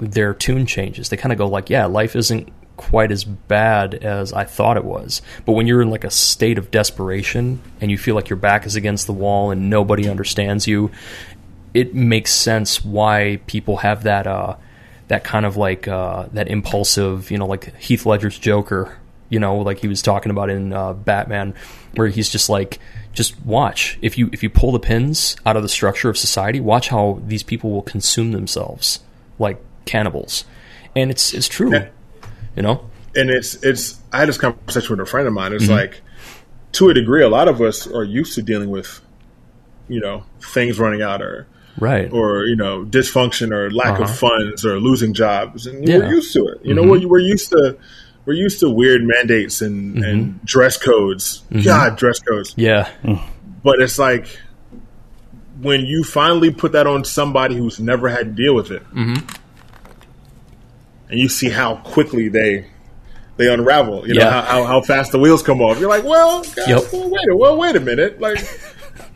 their tune changes. They kind of go like, yeah, life isn't quite as bad as I thought it was. But when you're in like a state of desperation and you feel like your back is against the wall and nobody understands you. It makes sense why people have that uh, that kind of like uh, that impulsive, you know, like Heath Ledger's Joker, you know, like he was talking about in uh, Batman, where he's just like, just watch. If you if you pull the pins out of the structure of society, watch how these people will consume themselves like cannibals. And it's it's true, yeah. you know? And it's, it's I had this conversation with a friend of mine. It's mm-hmm. like, to a degree, a lot of us are used to dealing with, you know, things running out or Right. Or, you know, dysfunction or lack uh-huh. of funds or losing jobs. And yeah. we're used to it. You mm-hmm. know, we're, we're used to we're used to weird mandates and, mm-hmm. and dress codes. Mm-hmm. God, dress codes. Yeah. But it's like when you finally put that on somebody who's never had to deal with it mm-hmm. and you see how quickly they they unravel, you yeah. know, how, how, how fast the wheels come off. You're like, well, gosh, yep. well, wait, well, wait a minute. Like,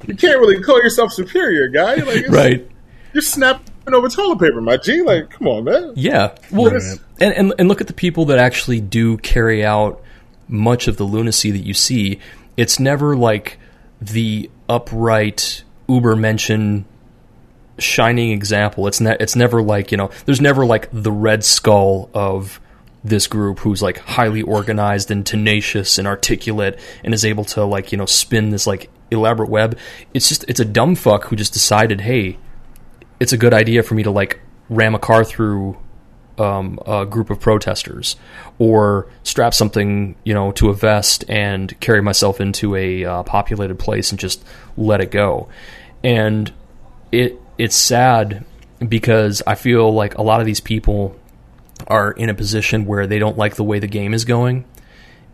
you can't really call yourself superior, guy. Like, it's, right. You're snapping over toilet paper, my G. Like, come on, man. Yeah. Well, man. And, and and look at the people that actually do carry out much of the lunacy that you see. It's never like the upright Ubermenschen shining example. It's ne- It's never like, you know, there's never like the Red Skull of this group who's like highly organized and tenacious and articulate and is able to like, you know, spin this like elaborate web. It's just, it's a dumb fuck who just decided, hey, it's a good idea for me to like ram a car through um, a group of protesters or strap something, you know, to a vest and carry myself into a uh, populated place and just let it go. And it it's sad because I feel like a lot of these people are in a position where they don't like the way the game is going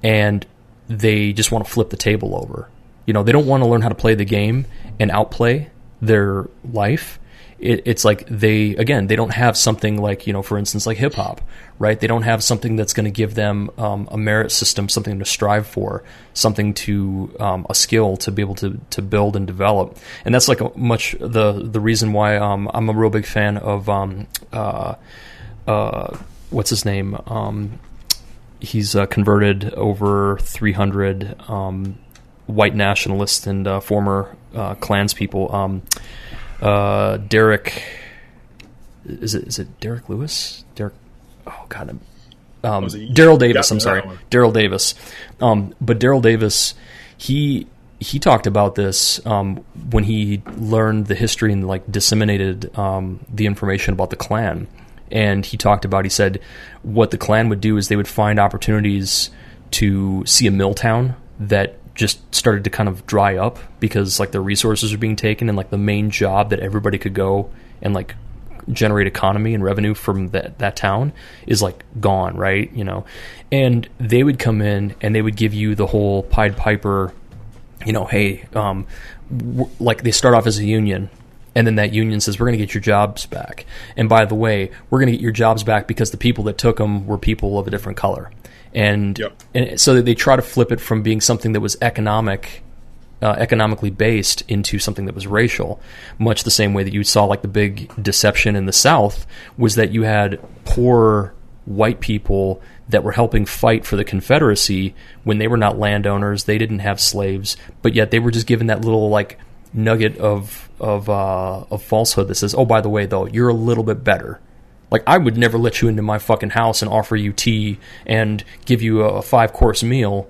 and they just want to flip the table over. You know, they don't want to learn how to play the game and outplay their life. It, it's like they, again, they don't have something like, you know, for instance, like hip hop, right? They don't have something that's going to give them um, a merit system, something to strive for, something to, um, a skill to be able to, to build and develop. And that's like a much the, the reason why um, I'm a real big fan of, um, uh, uh, what's his name? Um, he's uh, converted over three hundred um, white nationalists and uh, former uh, Klans people. Um, Uh, Derek, is it is it Derek Lewis? Derek, oh god, um, Daryl Davis. I'm sorry, Daryl Davis. Um, but Daryl Davis, he he talked about this um, when he learned the history and like disseminated um, the information about the Klan. And he talked about, he said, what the Klan would do is they would find opportunities to see a mill town that just started to kind of dry up because like their resources are being taken and like the main job that everybody could go and like generate economy and revenue from that, that town is like gone. Right. You know, and they would come in and they would give you the whole Pied Piper, you know, Hey, um, w- like they start off as a union and then that union says, we're going to get your jobs back. And by the way, we're going to get your jobs back because the people that took them were people of a different color. And, yep. and so they try to flip it from being something that was economic, uh, economically based into something that was racial, much the same way that you saw like the big deception in the South was that you had poor white people that were helping fight for the Confederacy when they were not landowners, they didn't have slaves, but yet they were just given that little like nugget of of uh, of falsehood that says, oh, by the way, though, you're a little bit better. Like, I would never let you into my fucking house and offer you tea and give you a five-course meal,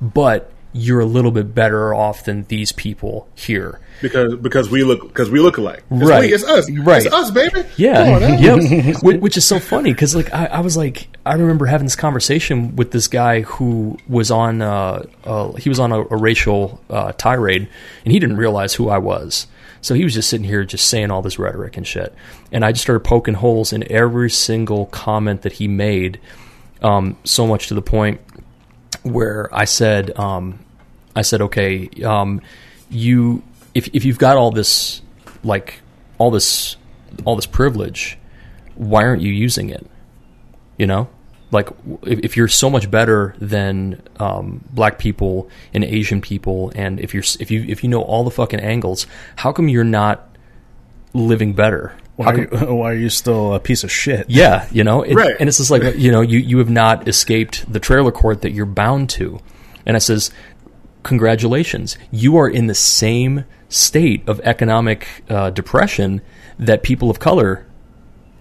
but you're a little bit better off than these people here because because we look because we look alike. It's right, we, it's us, right, it's us, baby. Yeah, on, yep. Which is so funny because like I, I was like I remember having this conversation with this guy who was on uh, uh he was on a, a racial uh, tirade and he didn't realize who I was. So he was just sitting here just saying all this rhetoric and shit. And I just started poking holes in every single comment that he made, um, so much to the point where I said, um, I said, okay, um, you if if you've got all this like all this all this privilege, why aren't you using it? You know? Like, if you're so much better than um, black people and Asian people, and if you're if you if you know all the fucking angles, how come you're not living better? Why, come, are, you, why are you still a piece of shit? Yeah, you know, it, right. And it's just like, you know, you, you have not escaped the trailer court that you're bound to. And I says, congratulations, you are in the same state of economic uh, depression that people of color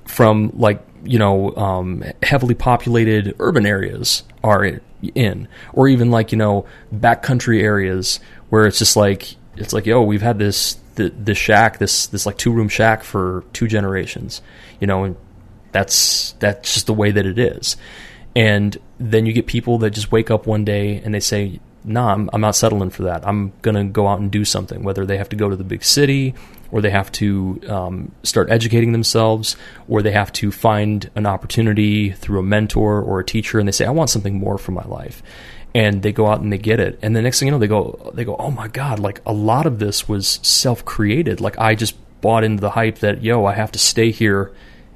from like. you know, um, heavily populated urban areas are in, or even like, you know, backcountry areas where it's just like, it's like, yo, we've had this, th- this shack, this, this like two room shack for two generations, you know, and that's, that's just the way that it is. And then you get people that just wake up one day and they say, nah, I'm, I'm not settling for that. I'm going to go out and do something, whether they have to go to the big city or they have to um, start educating themselves, or they have to find an opportunity through a mentor or a teacher, and they say, I want something more for my life. And they go out and they get it. And the next thing you know, they go, they go, oh my God, like a lot of this was self-created. Like I just bought into the hype that, yo, I have to stay here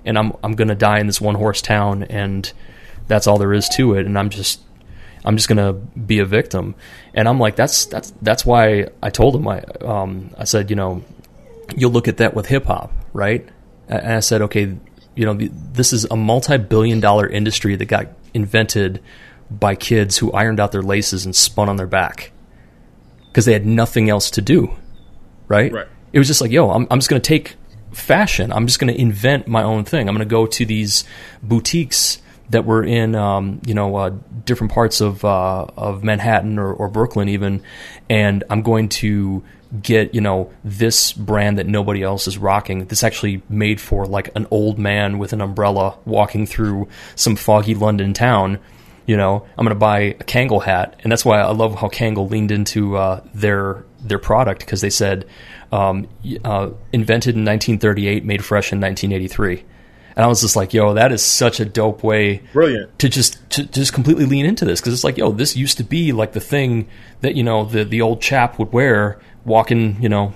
and I'm I'm going to die in this one horse town and that's all there is to it. And I'm just... I'm just gonna be a victim, and I'm like, that's that's that's why I told him. I um I said, you know, you'll look at that with hip hop, right? And I said, okay, you know, this is a multi-billion-dollar industry that got invented by kids who ironed out their laces and spun on their back because they had nothing else to do, right? Right. It was just like, yo, I'm I'm just gonna take fashion. I'm just gonna invent my own thing. I'm gonna go to these boutiques that were in um, you know uh, different parts of uh, of Manhattan or, or Brooklyn even, and I'm going to get you know this brand that nobody else is rocking. This actually made for like an old man with an umbrella walking through some foggy London town. You know, I'm going to buy a Kangol hat, and that's why I love how Kangol leaned into uh, their their product, because they said um, uh, invented in nineteen thirty-eight, made fresh in nineteen eighty-three. And I was just like, yo, that is such a dope way Brilliant. to just to just completely lean into this, because it's like, yo, this used to be like the thing that, you know, the, the old chap would wear walking, you know,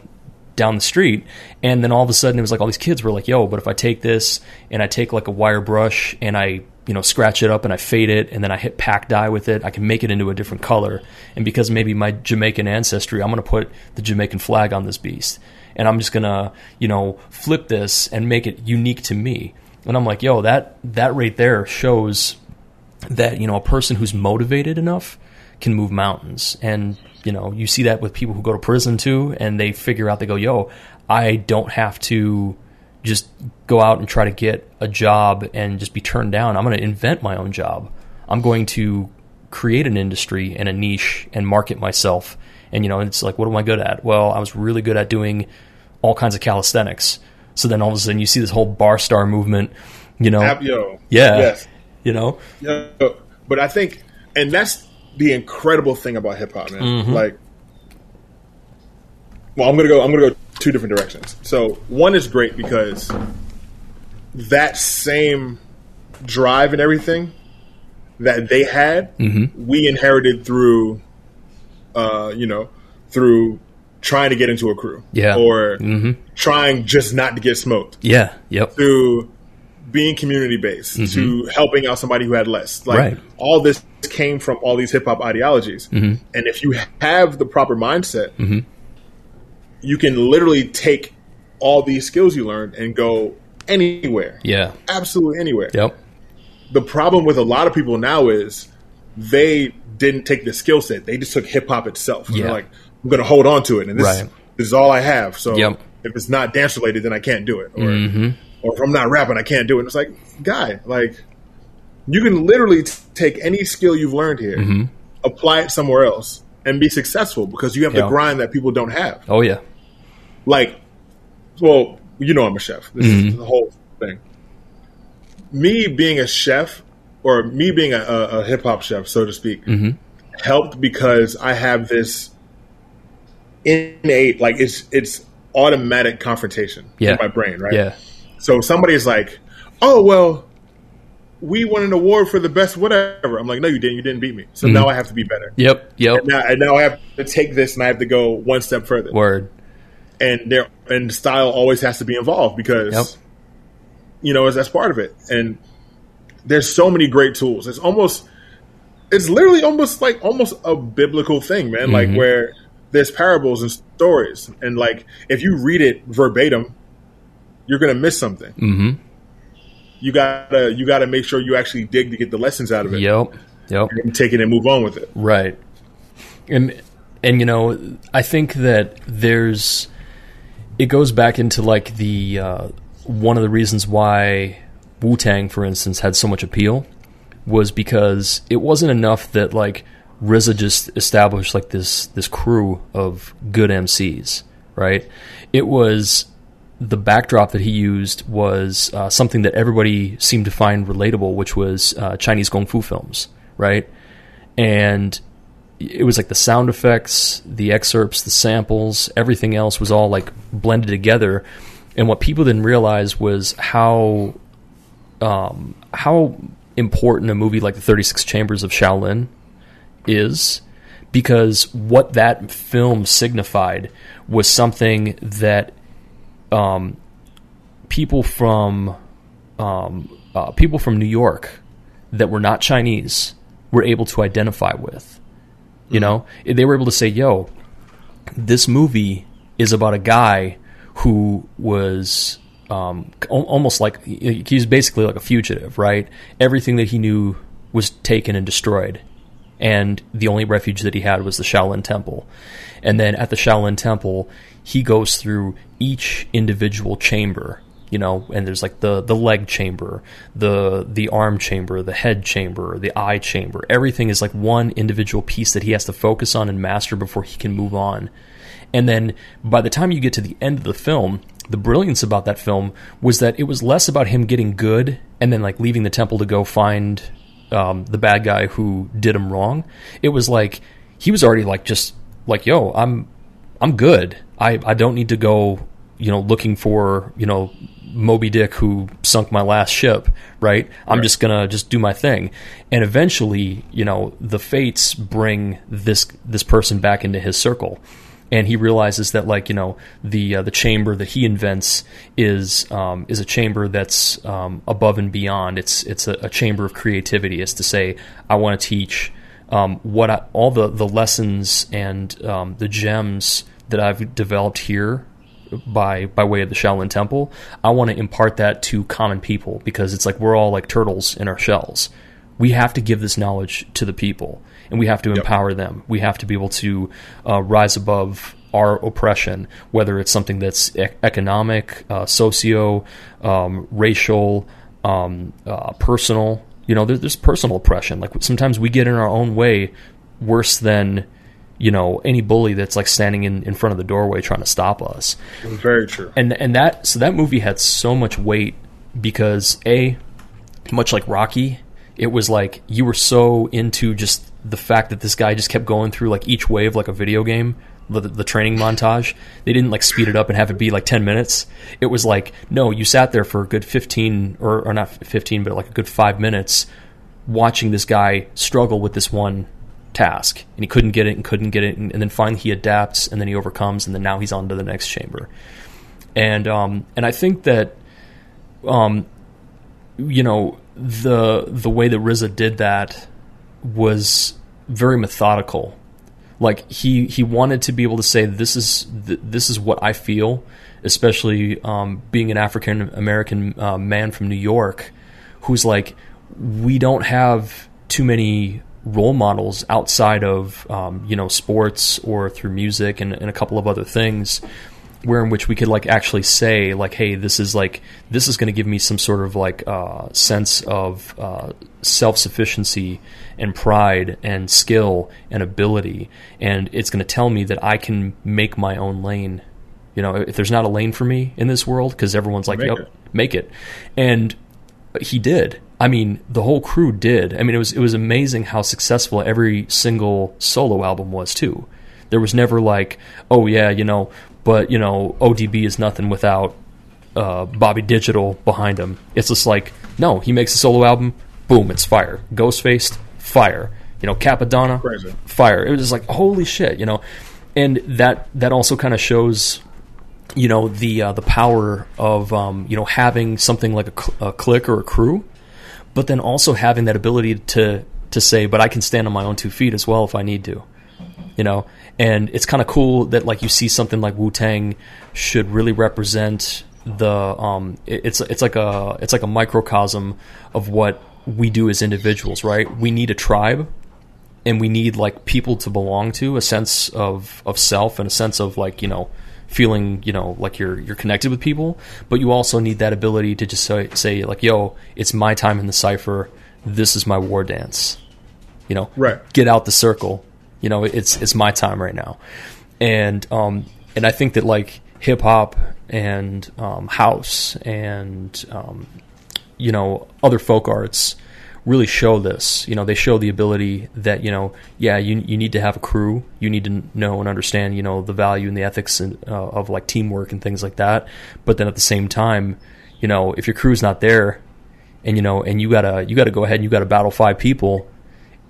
down the street. And then all of a sudden it was like all these kids were like, yo, but if I take this and I take like a wire brush and I, you know, scratch it up and I fade it and then I hit pack dye with it, I can make it into a different color. And because maybe my Jamaican ancestry, I'm going to put the Jamaican flag on this beast. And I'm just going to, you know, flip this and make it unique to me. And I'm like, yo, that that right there shows that, you know, a person who's motivated enough can move mountains. And, you know, you see that with people who go to prison too, and they figure out, they go, yo, I don't have to just go out and try to get a job and just be turned down. I'm going to invent my own job. I'm going to create an industry and a niche and market myself. And, you know, it's like, what am I good at? Well, I was really good at doing all kinds of calisthenics. So then all of a sudden you see this whole bar star movement, you know. Yo. Yeah. Yes. You know. Yeah. But I think, and that's the incredible thing about hip hop, man. Mm-hmm. Like, well, I'm gonna go I'm gonna go two different directions. So one is great because that same drive and everything that they had, mm-hmm. we inherited through uh, you know, through trying to get into a crew, yeah, or mm-hmm. trying just not to get smoked, yeah, yep, to being community based, mm-hmm. to helping out somebody who had less. Like right. all this came from all these hip hop ideologies, mm-hmm. and if you have the proper mindset, mm-hmm. you can literally take all these skills you learned and go anywhere, yeah, absolutely anywhere. Yep. The problem with a lot of people now is they didn't take the skill set; they just took hip hop itself. Yeah. They're like, I'm going to hold on to it, and this, right. this is all I have. So yep. if it's not dance related, then I can't do it. Or, mm-hmm. or if I'm not rapping, I can't do it. And it's like, guy, like you can literally t- take any skill you've learned here, mm-hmm. apply it somewhere else, and be successful, because you have yeah. the grind that people don't have. Oh yeah, like, well, you know, I'm a chef. This mm-hmm. is the whole thing. Me being a chef, or me being a, a, a hip hop chef, so to speak, mm-hmm. helped because I have this innate, like it's it's automatic confrontation yeah. in my brain, right? Yeah. So somebody's like, "Oh well, we won an award for the best whatever." I'm like, "No, you didn't. You didn't beat me. So mm-hmm. now I have to be better." Yep. Yep. And now, and now I have to take this and I have to go one step further. Word. And there, and style always has to be involved because, yep. you know, that's part of it. And there's so many great tools. It's almost, it's literally almost like almost a biblical thing, man. Mm-hmm. Like where. There's parables and stories, and like if you read it verbatim, you're gonna miss something. Mm-hmm. You gotta you gotta make sure you actually dig to get the lessons out of it. Yep, yep. And take it and move on with it. Right, and and you know I think that there's it goes back into like the uh, one of the reasons why Wu-Tang, for instance, had so much appeal was because it wasn't enough that like. R Z A just established like this this crew of good M Cs, right? It was the backdrop that he used was uh, something that everybody seemed to find relatable, which was uh, Chinese kung fu films, right? And it was like the sound effects, the excerpts, the samples, everything else was all like blended together. And what people didn't realize was how um, how important a movie like the thirty-six Chambers of Shaolin is, because what that film signified was something that um, people from um, uh, people from New York that were not Chinese were able to identify with. You know, they were able to say, "Yo, this movie is about a guy who was um, almost like he's basically like a fugitive, right? Everything that he knew was taken and destroyed." And the only refuge that he had was the Shaolin Temple. And then at the Shaolin Temple, he goes through each individual chamber you know, and there's like the the leg chamber, the the arm chamber, the head chamber, the eye chamber. Everything is like one individual piece that he has to focus on and master before he can move on. And then by the time you get to the end of the film, the brilliance about that film was that it was less about him getting good and then like leaving the temple to go find um, the bad guy who did him wrong. It was like he was already like just like, yo, I'm I'm good. I, I don't need to go, you know, looking for, you know, Moby Dick who sunk my last ship, right? I'm right. just going to just do my thing. And eventually, you know, the fates bring this this person back into his circle. And he realizes that, like, you know, the uh, the chamber that he invents is um, is a chamber that's um, above and beyond. It's it's a, a chamber of creativity. It's to say, I want to teach um, what I, all the, the lessons and um, the gems that I've developed here by by way of the Shaolin Temple. I want to impart that to common people, because it's like we're all like turtles in our shells. We have to give this knowledge to the people. And we have to empower yep. them. We have to be able to uh, rise above our oppression, whether it's something that's e- economic, uh, socio, um, racial, um, uh, personal. You know, there, there's personal oppression. Like sometimes we get in our own way worse than, you know, any bully that's like standing in, in front of the doorway trying to stop us. Very true. And and that so that movie had so much weight because A, much like Rocky, it was like you were so into just the fact that this guy just kept going through like each wave like a video game, the, the training montage. They didn't like speed it up and have it be like ten minutes. It was like, no, you sat there for a good fifteen or, or not fifteen, but like a good five minutes watching this guy struggle with this one task, and he couldn't get it and couldn't get it. And, and then finally he adapts, and then he overcomes, and then now he's on to the next chamber. And, um, and I think that, um, you know, the, the way that R Z A did that was very methodical. Like he, he wanted to be able to say, this is, th- this is what I feel, especially, um, being an African American uh, man from New York, who's like, we don't have too many role models outside of, um, you know, sports or through music and, and a couple of other things, where in which we could like actually say like, hey, this is like, this is going to give me some sort of like uh sense of uh, self-sufficiency and pride and skill and ability. And it's going to tell me that I can make my own lane. You know, if there's not a lane for me in this world, because everyone's like, make yep, it. make it. And he did. I mean, the whole crew did. I mean, it was, it was amazing how successful every single solo album was too. There was never like, oh yeah, you know, but, you know, O D B is nothing without uh, Bobby Digital behind him. It's just like, no, he makes a solo album, boom, it's fire. Ghostface, fire. You know, Capadonna, Crazy. Fire. It was just like, holy shit, you know. And that that also kind of shows, you know, the uh, the power of, um, you know, having something like a, cl- a clique or a crew, but then also having that ability to to say, but I can stand on my own two feet as well if I need to. You know, and it's kind of cool that like you see something like Wu-Tang should really represent the um it, it's it's like a it's like a microcosm of what we do as individuals, right? We need a tribe, and we need like people to belong to, a sense of of self and a sense of like, you know, feeling, you know, like you're you're connected with people, but you also need that ability to just say, say like, yo, it's my time in the cypher. This is my war dance. You know, right. Get out the circle. You know, it's it's my time right now. And um, and I think that, like, hip-hop and um, house and, um, you know, other folk arts really show this. You know, they show the ability that, you know, yeah, you you need to have a crew. You need to know and understand, you know, the value and the ethics and, uh, of, like, teamwork and things like that. But then at the same time, you know, if your crew's not there and, you know, and you gotta you got to go ahead and you got to battle five people,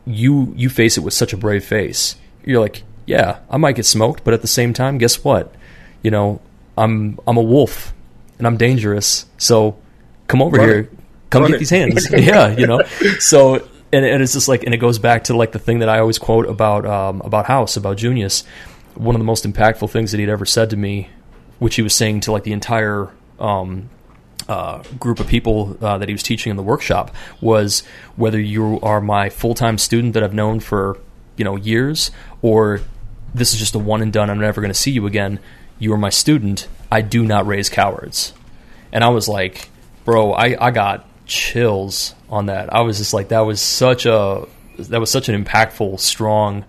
you you face it with such a brave face. You're like, yeah, I might get smoked, but at the same time, guess what? You know, I'm I'm a wolf, and I'm dangerous. So come over Run here, it. come Run get it. these hands. Yeah, you know. So and, and it's just like, and it goes back to like the thing that I always quote about um, about House, about Junius. One of the most impactful things that he'd ever said to me, which he was saying to like the entire um, Uh, group of people uh, that he was teaching in the workshop, was whether you are my full-time student that I've known for, you know, years, or this is just a one and done, I'm never going to see you again, you are my student, I do not raise cowards. And I was like, bro, I, I got chills on that. I was just like, that was such a that was such an impactful, strong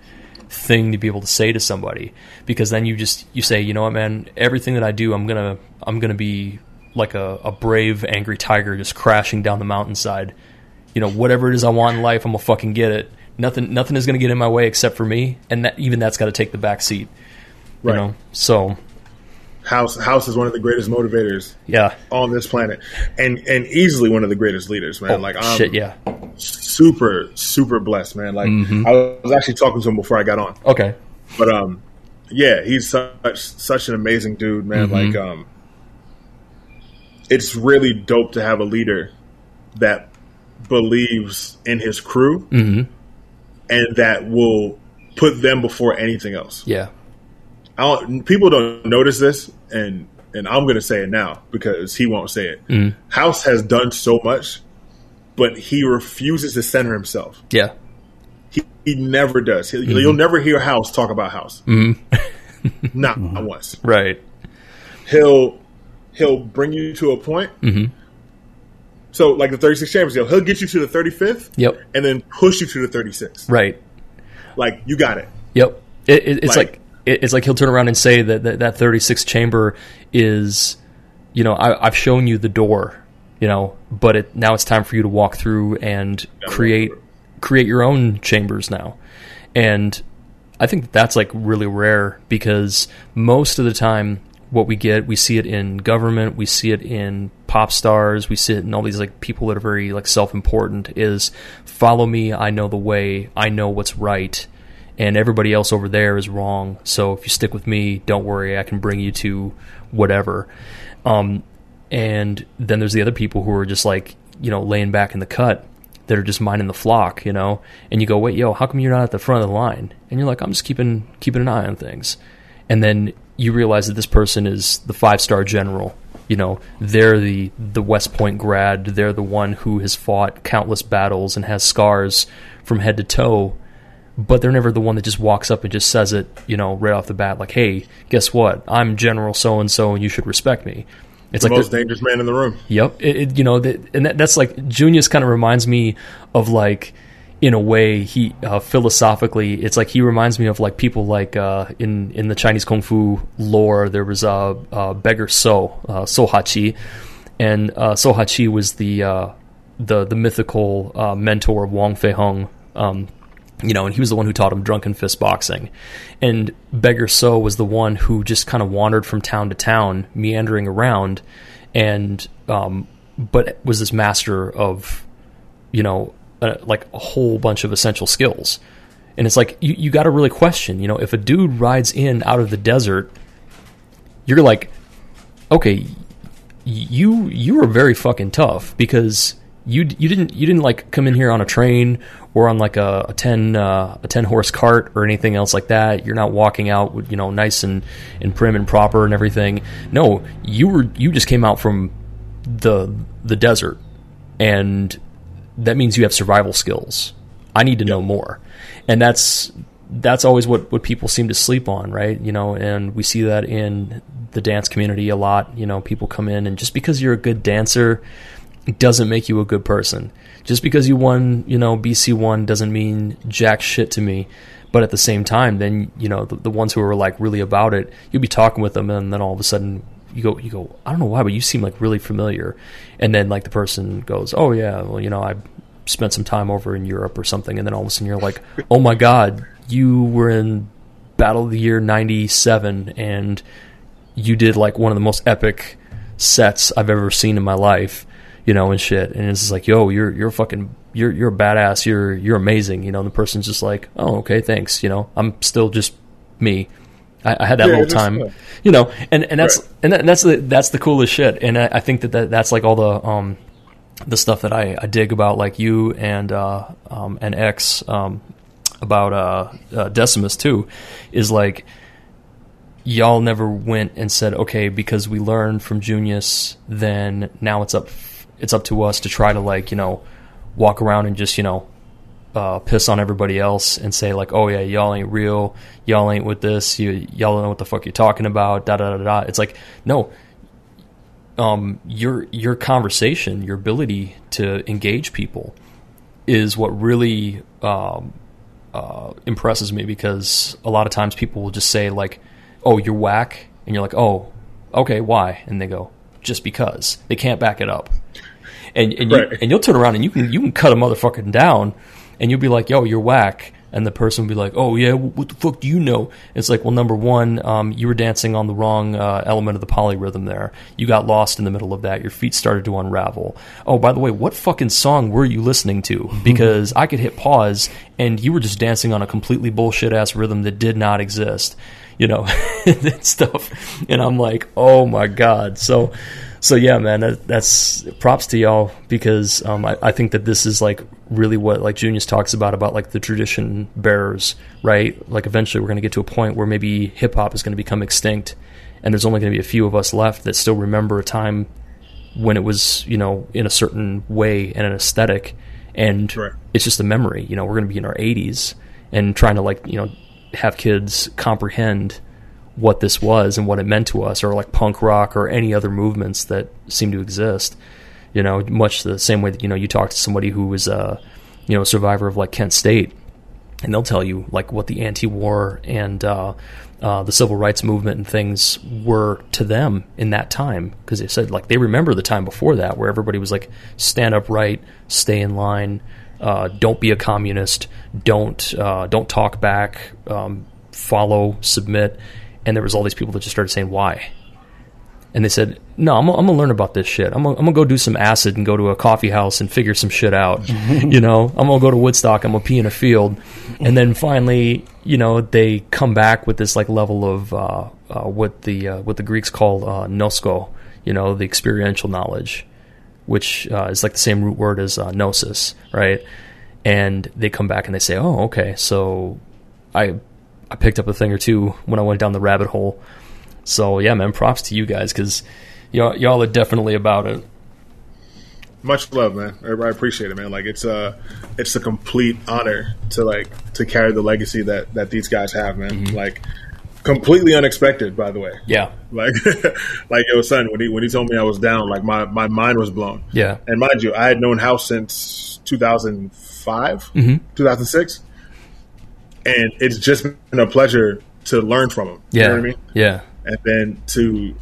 thing to be able to say to somebody, because then you just you say, you know what, man, everything that I do, I'm gonna I'm gonna be like a, a brave, angry tiger just crashing down the mountainside. You know, whatever it is I want in life, I'm gonna fucking get it. Nothing, nothing is gonna get in my way except for me, and that, even that's got to take the back seat. Right. You know, so. House House is one of the greatest motivators, yeah, on this planet, and and easily one of the greatest leaders, man. Oh, like, I'm shit, yeah, super super blessed, man. Like, mm-hmm. I was actually talking to him before I got on. Okay, but um, yeah, he's such such an amazing dude, man. Mm-hmm. Like, um, it's really dope to have a leader that believes in his crew, mm-hmm. and that will put them before anything else. Yeah. I don't, people don't notice this, and, and I'm going to say it now because he won't say it. Mm. House has done so much, but he refuses to center himself. Yeah. He, he never does. He, mm-hmm. You'll never hear House talk about House. Mm-hmm. Not mm-hmm. once. Right. He'll he'll bring you to a point. Mm-hmm. So, like the thirty-six Chambers, deal, he'll get you to the thirty-fifth, yep, and then push you to the thirty-sixth. Right. Like, you got it. Yep. It, it, it's like... like It's like he'll turn around and say that that, that thirty-six chamber is, you know, I, I've shown you the door, you know, but it, now it's time for you to walk through and create create your own chambers now. And I think that that's like really rare, because most of the time what we get, we see it in government, we see it in pop stars, we see it in all these like people that are very like self-important, is follow me, I know the way, I know what's right. And everybody else over there is wrong. So if you stick with me, don't worry, I can bring you to whatever. Um, and then there's the other people who are just like, you know, laying back in the cut, that are just minding the flock, you know. And you go, wait, yo, how come you're not at the front of the line? And you're like, I'm just keeping keeping an eye on things. And then you realize that this person is the five-star general. You know, they're the the West Point grad. They're the one who has fought countless battles and has scars from head to toe. But they're never the one that just walks up and just says it, you know, right off the bat, like, hey, guess what? I'm General so-and-so, and you should respect me. It's the like most the most dangerous man in the room. Yep. It, it, you know, the, and that, that's like, Junius kind of reminds me of, like, in a way, he uh, philosophically, it's like he reminds me of, like, people like uh, in, in the Chinese Kung Fu lore, there was uh, uh, beggar So, uh, So Ha-Chi. And uh, So Ha-Chi was the, uh, the, the mythical uh, mentor of Wong Fei Hung, um you know, and he was the one who taught him drunken fist boxing. And Beggar So was the one who just kind of wandered from town to town, meandering around, and um, but was this master of, you know, uh, like a whole bunch of essential skills. And it's like, you, you got to really question, you know, if a dude rides in out of the desert, you're like, okay, you you are very fucking tough, because you you didn't you didn't like come in here on a train or on like a, a ten uh, a ten horse cart or anything else like that. You're not walking out with, you know, nice and, and prim and proper and everything. No, you were you just came out from the the desert, and that means you have survival skills. I need to know more, and that's that's always what what people seem to sleep on, right? You know, and we see that in the dance community a lot. You know, people come in, and just because you're a good dancer doesn't make you a good person. Just because you won, you know, B C one doesn't mean jack shit to me. But at the same time, then, you know, the, the ones who are like really about it, you'll be talking with them, and then all of a sudden you go, you go, I don't know why, but you seem like really familiar. And then like the person goes, oh yeah, well, you know, I spent some time over in Europe or something. And then all of a sudden you're like, oh my God, you were in Battle of the Year ninety-seven, and you did like one of the most epic sets I've ever seen in my life. You know, and shit, and it's just like, yo, you're you're fucking you're you're a badass, you're you're amazing, you know. And the person's just like, oh, okay, thanks, you know, I'm still just me. I, I had that yeah, little time, fun. You know, and and that's right. and, that, and that's the that's the coolest shit, and I, I think that, that that's like all the um the stuff that I, I dig about, like you and uh um and X um about uh, uh Decimus too, is like y'all never went and said, okay, because we learned from Junius, then now it's up. It's up to us to try to, like, you know, walk around and just, you know, uh, piss on everybody else and say, like, oh, yeah, y'all ain't real. Y'all ain't with this. You, y'all don't know what the fuck you're talking about, da da da da. It's like, no, um, your your conversation, your ability to engage people is what really um, uh, impresses me, because a lot of times people will just say like, oh, you're whack. And you're like, oh, okay, why? And they go, just because. They can't back it up. And and, right. you, and you'll turn around and you can you can cut a motherfucking down, and you'll be like, yo, you're whack. And the person will be like, oh, yeah, what the fuck do you know? It's like, well, number one, um, you were dancing on the wrong uh, element of the polyrhythm there. You got lost in the middle of that. Your feet started to unravel. Oh, by the way, what fucking song were you listening to? Because I could hit pause, and you were just dancing on a completely bullshit-ass rhythm that did not exist, you know, that stuff. And I'm like, oh, my God. So, so yeah, man, that, that's props to y'all, because um, I, I think that this is, like, really what, like, Junius talks about, about, like, the tradition bearers, right? Like, eventually we're going to get to a point where maybe hip-hop is going to become extinct, and there's only going to be a few of us left that still remember a time when it was, you know, in a certain way and an aesthetic, and right. It's just a memory. You know, we're going to be in our eighties and trying to, like, you know, have kids comprehend what this was and what it meant to us, or like punk rock or any other movements that seem to exist, you know, much the same way that, you know, you talk to somebody who was a, you know, survivor of like Kent State, and they'll tell you like what the anti-war and uh, uh, the civil rights movement and things were to them in that time. Cause they said like, they remember the time before that where everybody was like, stand upright, stay in line, uh, don't be a communist. Don't, uh, don't talk back, um, follow, submit. And there was all these people that just started saying, why? And they said, no, I'm going to learn about this shit. I'm going to go do some acid and go to a coffee house and figure some shit out. You know, I'm going to go to Woodstock. I'm going to pee in a field. And then finally, you know, they come back with this like level of uh, uh, what the uh, what the Greeks call uh, gnosko, you know, the experiential knowledge, which uh, is like the same root word as uh, gnosis, right? And they come back and they say, oh, okay, so I... I picked up a thing or two when I went down the rabbit hole. So, yeah, man, props to you guys, because y'all, y'all are definitely about it. Much love, man. I appreciate it, man. Like, it's a, it's a complete honor to, like, to carry the legacy that, that these guys have, man. Mm-hmm. Like, completely unexpected, by the way. Yeah. Like, like yo, son, when he, when he told me I was down, like, my, my mind was blown. Yeah. And mind you, I had known House since two thousand five, mm-hmm. two thousand six. And it's just been a pleasure to learn from him. Yeah. You know what I mean? Yeah. And then to,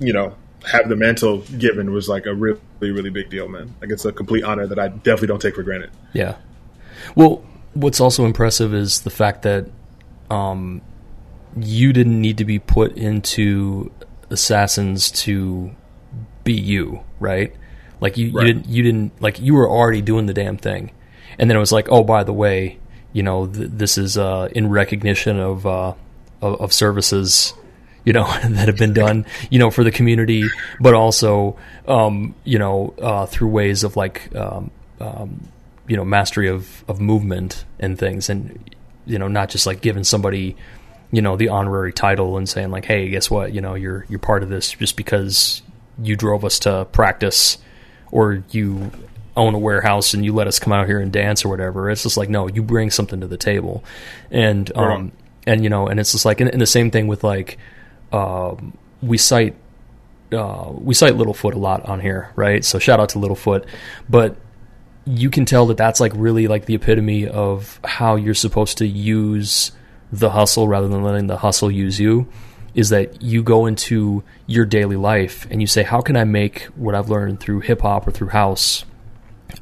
you know, have the mantle given was like a really, really big deal, man. Like, it's a complete honor that I definitely don't take for granted. Yeah. Well, what's also impressive is the fact that um, you didn't need to be put into Assassins to be you, right? Like, you, right. you didn't, you didn't, like, you were already doing the damn thing. And then it was like, oh, by the way, you know, th- this is uh, in recognition of, uh, of of services, you know, that have been done, you know, for the community, but also, um, you know, uh, through ways of like, um, um, you know, mastery of, of movement and things, and you know, not just like giving somebody, you know, the honorary title and saying like, hey, guess what, you know, you're you're part of this just because you drove us to practice, or you own a warehouse and you let us come out here and dance or whatever. It's just like, no, you bring something to the table. And, um, right. and, you know, and it's just like, and, and the same thing with like, um, uh, we cite, uh, we cite Littlefoot a lot on here. Right. So shout out to Littlefoot, but you can tell that that's like really like the epitome of how you're supposed to use the hustle rather than letting the hustle use you, is that you go into your daily life and you say, how can I make what I've learned through hip hop or through house,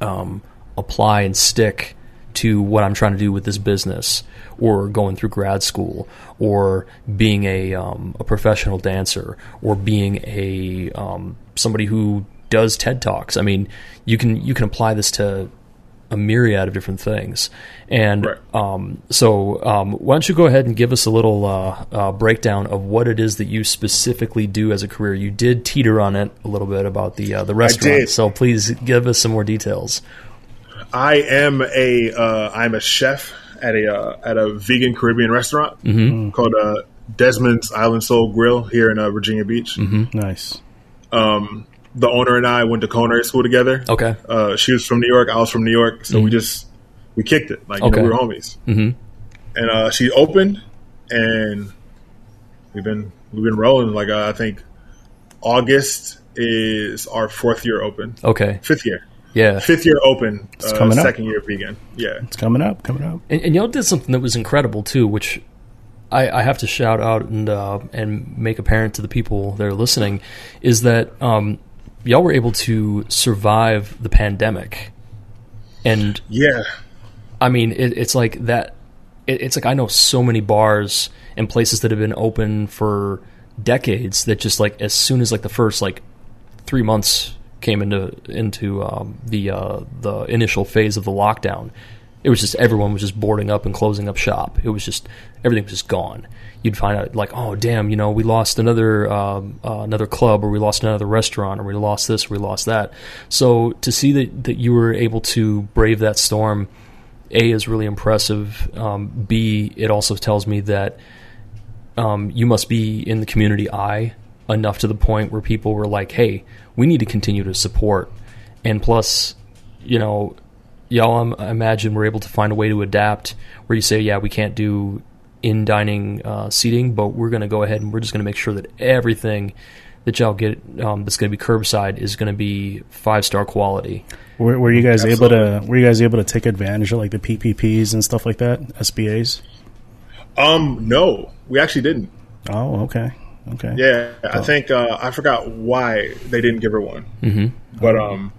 um, apply and stick to what I'm trying to do with this business, or going through grad school, or being a, um, a professional dancer, or being a, um, somebody who does TED Talks. I mean, you can, you can apply this to a myriad of different things. And, right. um, so, um, why don't you go ahead and give us a little, uh, uh, breakdown of what it is that you specifically do as a career. You did teeter on it a little bit about the, uh, the restaurant. So please give us some more details. I am a, uh, I'm a chef at a, uh, at a vegan Caribbean restaurant mm-hmm. called, uh, Desmond's Island Soul Grill here in uh, Virginia Beach. Mm-hmm. Nice. Um, the owner and I went to culinary school together. Okay. Uh, she was from New York. I was from New York. So mm-hmm. we just, we kicked it. Like, okay. you know, we were homies. Mm-hmm. And uh, she opened, and we've been, we've been rolling. Like, uh, I think August is our fourth year open. Okay. Fifth year. Yeah. Fifth year open. It's uh, coming up. Second year vegan. Yeah. It's coming up, coming up. And, and y'all did something that was incredible, too, which I, I have to shout out and uh, and make apparent to the people that are listening, is that um, y'all were able to survive the pandemic. And yeah, I mean, it, it's like that. It, it's like I know so many bars and places that have been open for decades that just like as soon as like the first like three months came into into um, the uh, the initial phase of the lockdown, it was just everyone was just boarding up and closing up shop. It was just everything was just gone. You'd find out like, oh damn, you know, we lost another um, uh, another club, or we lost another restaurant, or we lost this, or we lost that. So to see that that you were able to brave that storm, A, is really impressive. Um, B, it also tells me that um, you must be in the community eye enough to the point where people were like, hey, we need to continue to support. And plus, you know, y'all, I imagine, were able to find a way to adapt where you say, yeah, we can't do in-dining uh, seating, but we're going to go ahead and we're just going to make sure that everything that y'all get um, that's going to be curbside is going to be five-star quality. Were, were you guys Absolutely. able to? Were you guys able to take advantage of like the P P Ps and stuff like that? S B As? Um, no, we actually didn't. Oh, okay, okay. Yeah, oh. I think uh, I forgot why they didn't give her one. Mm-hmm. But okay. um,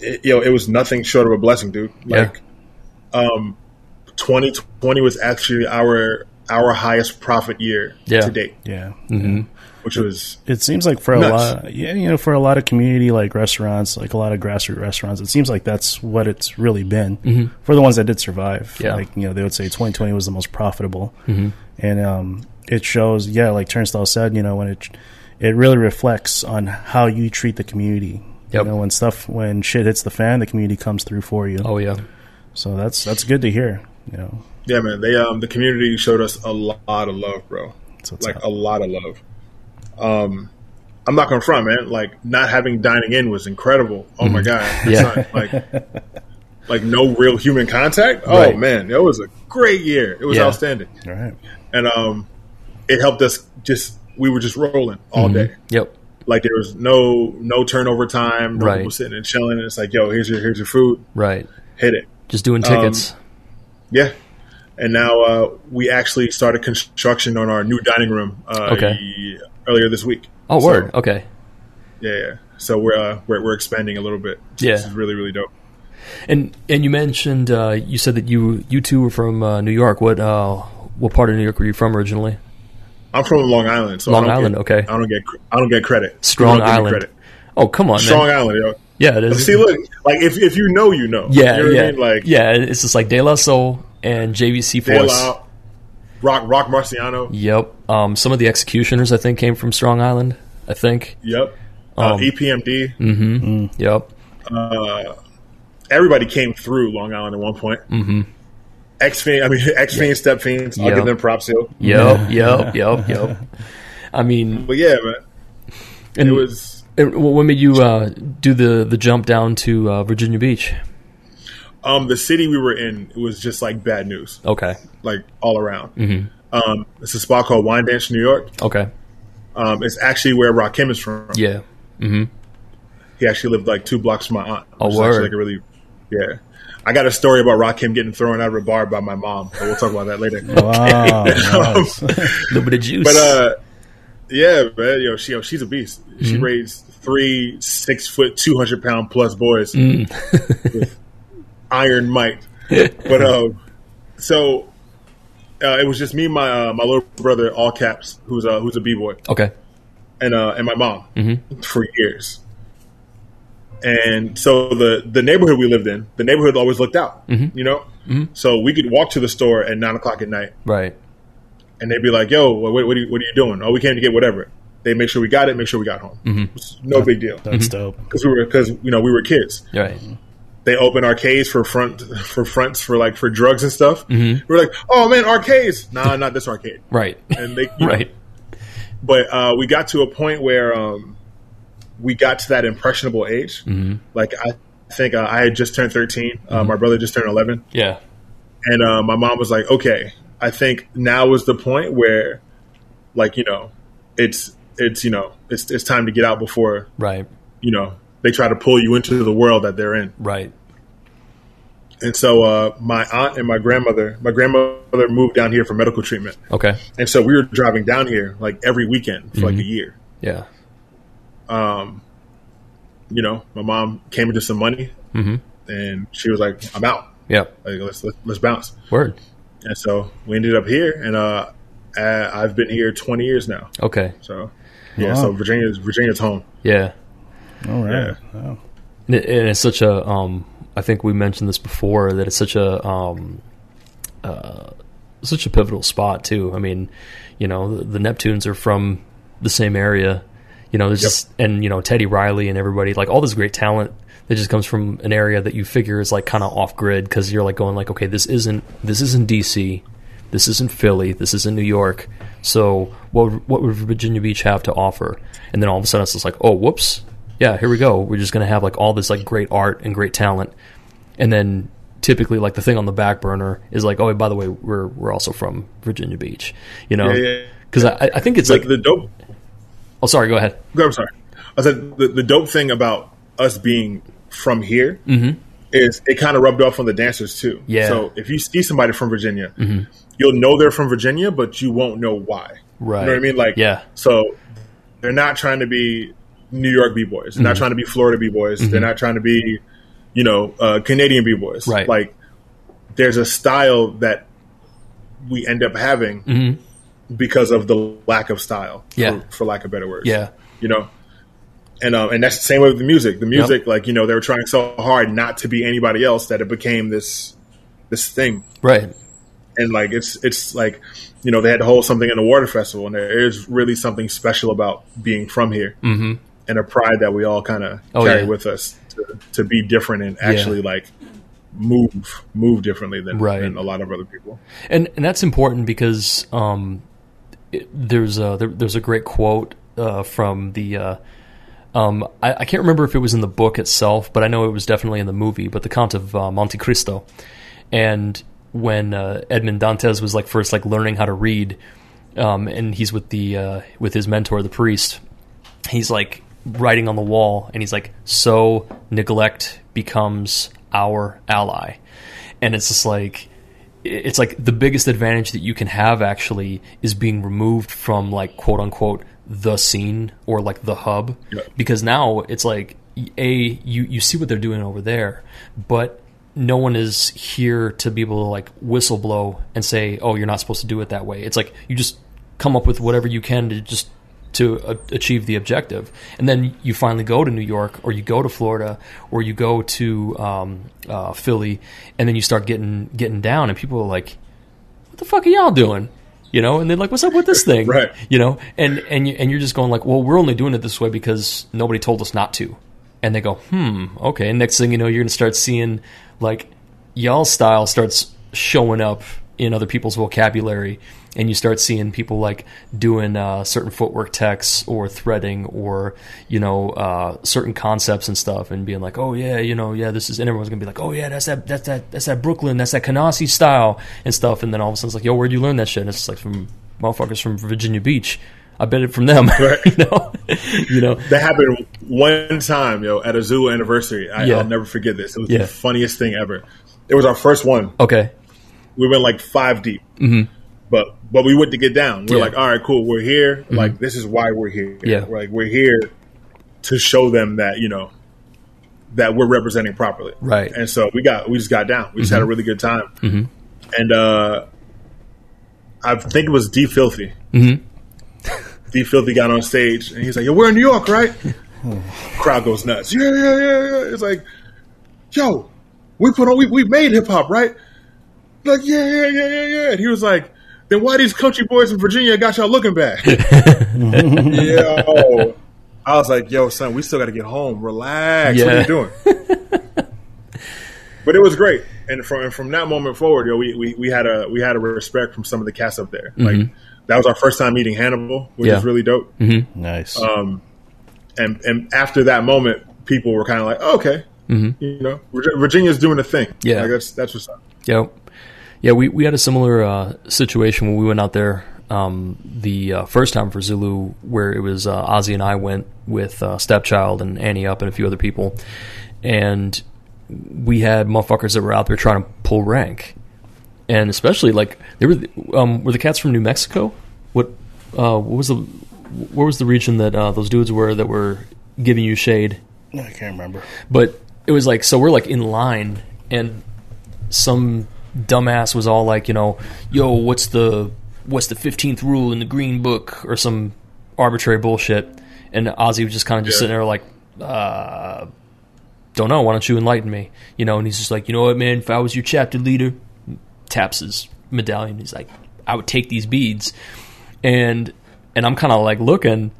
it, you know, it was nothing short of a blessing, dude. Like, yeah. um, twenty twenty was actually our our highest profit year yeah. to date. Yeah. Mm-hmm. Which was it seems like for nuts. a lot, yeah, you know, for a lot of community like restaurants, like a lot of grassroots restaurants, it seems like that's what it's really been mm-hmm. for the ones that did survive. Yeah. Like, you know, they would say twenty twenty was the most profitable, mm-hmm. and um, it shows. Yeah, like Turnstile said, you know, when it it really reflects on how you treat the community. Yep. You know, when stuff when shit hits the fan, the community comes through for you. Oh yeah, so that's that's good to hear. You know, yeah, man. They um the community showed us a lot of love, bro. So like up. a lot of love. Um, I'm not gonna front, man. Like, not having dining in was incredible. Oh mm-hmm. my god, yeah. not, like, like no real human contact. Oh right. man, it was a great year. It was yeah. outstanding. All right, and um, it helped us. Just we were just rolling all mm-hmm. day. Yep. Like there was no no turnover time. No right. people sitting and chilling. And it's like, yo, here's your here's your food. Right. Hit it. Just doing tickets. Um, yeah. And now uh, we actually started construction on our new dining room. Uh, okay. Earlier this week. Oh, so, word. Okay. Yeah, yeah. So we're uh, we're we're expanding a little bit. Yeah, this is really really dope. And and you mentioned uh, you said that you you two were from uh, New York. What uh, what part of New York were you from originally? I'm from Long Island. So Long I don't Island. Get, okay. I don't get I don't get credit. Strong Island. Credit. Oh come on, Strong man. Island. Yo. Yeah, it is. See, look, like if if you know, you know. Yeah, you know yeah. What I mean? Like yeah, it's just like De La Soul and J V C Force. De La, Rock Rock Marciano. Yep. Um, some of the Executioners, I think, came from Strong Island, I think. Yep. Um, uh, E P M D. Mm-hmm. Mm. Yep. Uh, everybody came through Long Island at one point. Mm-hmm. Ex-Fiend, I mean, Ex-Fiend, Stepfiends. Yep. I'll give them props, too. Yep, yep, yep, yep. I mean... But yeah, man. And it was... It, when did you uh, do the, the jump down to uh, Virginia Beach? Um, the city we were in, it was just like bad news. Okay. Like all around. Mm-hmm. Um, it's a spot called Wine Dance, New York. Okay. Um, it's actually where Rakim is from. Yeah. Mm-hmm. He actually lived like two blocks from my aunt. Oh, word. Like a really, yeah. I got a story about Rakim getting thrown out of a bar by my mom, but we'll talk about that later. Wow. Nice. um, little bit of juice. But uh, yeah, man, yo, she, yo, she's a beast. Mm-hmm. She raised three six foot, two hundred pound plus boys. Mm. with iron might. But um, so. Uh, it was just me, and my uh, my little brother, all caps, who's a who's a b-boy, okay, and uh, and my mom mm-hmm. for years. And so the the neighborhood we lived in, the neighborhood always looked out, mm-hmm. you know. Mm-hmm. So we could walk to the store at nine o'clock at night, right? And they'd be like, "Yo, what what are you, what are you doing? Oh, we came to get whatever." They make sure we got it, make sure we got home. Mm-hmm. No that, big deal. That's mm-hmm. dope because we were because you know we were kids, right? They open arcades for front for fronts for like for drugs and stuff. Mm-hmm. We're like, oh man, arcades! Nah, not this arcade. Right. And they right. Know. But uh, we got to a point where um, we got to that impressionable age. Mm-hmm. Like I think uh, I had just turned thirteen. Mm-hmm. Uh, my brother just turned eleven. Yeah. And uh, my mom was like, okay, I think now is the point where, like you know, it's it's, you know, it's it's time to get out before, right, you know, they try to pull you into the world that they're in. Right. And so uh, my aunt and my grandmother, my grandmother moved down here for medical treatment. Okay. And so we were driving down here like every weekend for mm-hmm. like a year. Yeah. Um, you know, my mom came into some money mm-hmm. and she was like, I'm out. Yeah. Like, let's, let's, let's bounce. Word. And so we ended up here, and uh, I've been here twenty years now. Okay. So, yeah. Wow. So Virginia's, Virginia's home. Yeah. All right. Yeah. Wow. And it's such a, um, I think we mentioned this before, that it's such a, um, uh, such a pivotal spot too. I mean, you know, the Neptunes are from the same area, you know, there's yep. just, and, you know, Teddy Riley and everybody, like all this great talent that just comes from an area that you figure is like kind of off grid. 'Cause you're like going like, okay, this isn't, this isn't D C, this isn't Philly, this isn't New York. So what, what would Virginia Beach have to offer? And then all of a sudden it's just like, oh, whoops. Yeah, here we go. We're just going to have like all this like great art and great talent. And then typically like the thing on the back burner is like, oh, by the way, we're we're also from Virginia Beach, you know? Yeah, yeah. 'Cause I, I think it's the, like the dope. Oh, sorry. Go ahead. I'm sorry. I said the, the dope thing about us being from here mm-hmm. is it kind of rubbed off on the dancers too. Yeah. So if you see somebody from Virginia, mm-hmm. you'll know they're from Virginia, but you won't know why. Right. You know what I mean? Like, yeah. So they're not trying to be New York B-Boys. They're mm-hmm. not trying to be Florida B-Boys. Mm-hmm. They're not trying to be, you know, uh, Canadian B-Boys. Right. Like, there's a style that we end up having mm-hmm. because of the lack of style, yeah. for, for lack of better words. Yeah. You know? And um, and that's the same way with the music. The music, yep. like, you know, they were trying so hard not to be anybody else that it became this this thing. Right. And, like, it's it's like, you know, they had to hold something in the Water Festival, and there is really something special about being from here. Mm-hmm. And a pride that we all kind of oh, carry yeah. with us to, to be different and actually yeah. like move move differently than, right. than a lot of other people. And and that's important because um, it, there's a there, there's a great quote uh, from the uh, um, I, I can't remember if it was in the book itself, but I know it was definitely in the movie. But the Count of uh, Monte Cristo, and when uh, Edmond Dantes was like first like learning how to read, um, and he's with the uh, with his mentor the priest, he's like. Writing on the wall, and he's like, so neglect becomes our ally. And it's just like, it's like the biggest advantage that you can have actually is being removed from like quote unquote the scene or like the hub, yeah. because now it's like a you you see what they're doing over there, but no one is here to be able to like whistle blow and say, oh, you're not supposed to do it that way. It's like you just come up with whatever you can to just to achieve the objective. And then you finally go to New York, or you go to Florida, or you go to um, uh, Philly, and then you start getting getting down, and people are like, what the fuck are y'all doing? You know, and they're like, what's up with this thing? Right. You know, and, and, and you're just going like, well, we're only doing it this way because nobody told us not to. And they go, hmm, okay. And next thing you know, you're going to start seeing like y'all's style starts showing up in other people's vocabulary, and you start seeing people like doing uh, certain footwork techs or threading or, you know, uh, certain concepts and stuff, and being like, oh yeah, you know, yeah, this is, and everyone's gonna be like, oh yeah, that's that, that's that, that's that Brooklyn, that's that Canarsie style and stuff. And then all of a sudden it's like, yo, where'd you learn that shit? And it's just like from motherfuckers from Virginia Beach. I bet it from them, right. you know. You know that happened one time, yo, at a zoo anniversary. I, yeah. I'll never forget this. It was yeah. the funniest thing ever. It was our first one. Okay. We went like five deep, mm-hmm. but but we went to get down. We're yeah. like, all right, cool, we're here. Mm-hmm. Like, this is why we're here. Yeah. We're like, we're here to show them that, you know, that we're representing properly. Right. And so we got we just got down. We mm-hmm. just had a really good time. Mm-hmm. And uh, I think it was D Filthy. Mm-hmm. D Filthy got on stage and he's like, "Yo, we're in New York, right?" Crowd goes nuts. Yeah, yeah, yeah, yeah. It's like, yo, we put on we we made hip hop, right? Like, yeah, yeah, yeah, yeah, yeah. And he was like, then why these country boys in Virginia got y'all looking bad? Yo. I was like, yo, son, we still got to get home. Relax. Yeah. What are you doing? But it was great. And from and from that moment forward, yo, we, we, we had a we had a respect from some of the cast up there. Mm-hmm. Like, that was our first time meeting Hannibal, which yeah. is really dope. Mm-hmm. Nice. Um, and, and after that moment, people were kind of like, oh, okay. Mm-hmm. You know, Virginia's doing a thing. Yeah. Like, that's, that's what's up. Yep. Yeah, we, we had a similar uh, situation when we went out there um, the uh, first time for Zulu, where it was uh, Ozzy and I went with uh, Stepchild and Annie Up and a few other people, and we had motherfuckers that were out there trying to pull rank, and especially like they were um, were the cats from New Mexico. What uh, what was the where was the region that uh, those dudes were that were giving you shade? I can't remember. But it was like, so we're like in line, and some dumbass was all like, you know, yo, what's the what's the fifteenth rule in the green book, or some arbitrary bullshit. And Ozzy was just kind of just yeah. sitting there like, uh, don't know, why don't you enlighten me? You know, and he's just like, you know what, man, if I was your chapter leader, taps his medallion, he's like, I would take these beads. And and I'm kind of like looking,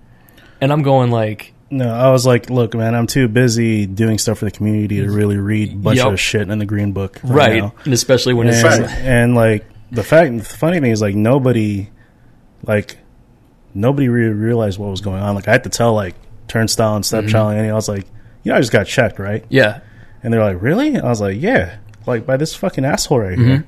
and I'm going like, no, I was like, look, man, I'm too busy doing stuff for the community to really read a bunch yep. of shit in the green book. Right, right, and especially when and, it's... Right. And, like, the fact, the funny thing is, like, nobody, like, nobody really realized what was going on. Like, I had to tell, like, Turnstile and Stepchild mm-hmm. and I was like, you know, I just got checked, right? Yeah. And they're like, really? I was like, yeah, like, by this fucking asshole right mm-hmm. here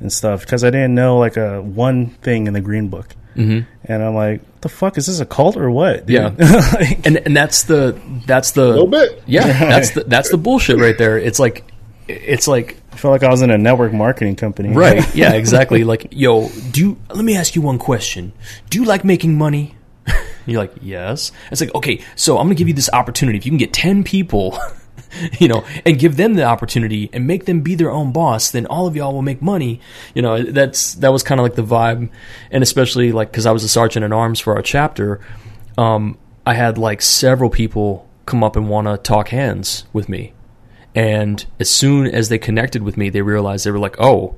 and stuff, because I didn't know, like, a one thing in the green book. Mm-hmm. And I'm like, what the fuck is this, a cult or what, dude? Yeah. Like, and and that's the that's the little bit. Yeah, that's the that's the bullshit right there. It's like it's like I felt like I was in a network marketing company, right? Yeah, exactly. Like, yo, do you, let me ask you one question. Do you like making money? And you're like, yes. It's like, okay, so I'm gonna give you this opportunity. If you can get ten people, you know, and give them the opportunity and make them be their own boss, then all of y'all will make money. You know, that's that was kind of like the vibe. And especially like, because I was a sergeant at arms for our chapter, um, I had like several people come up and want to talk hands with me. And as soon as they connected with me, they realized, they were like, oh,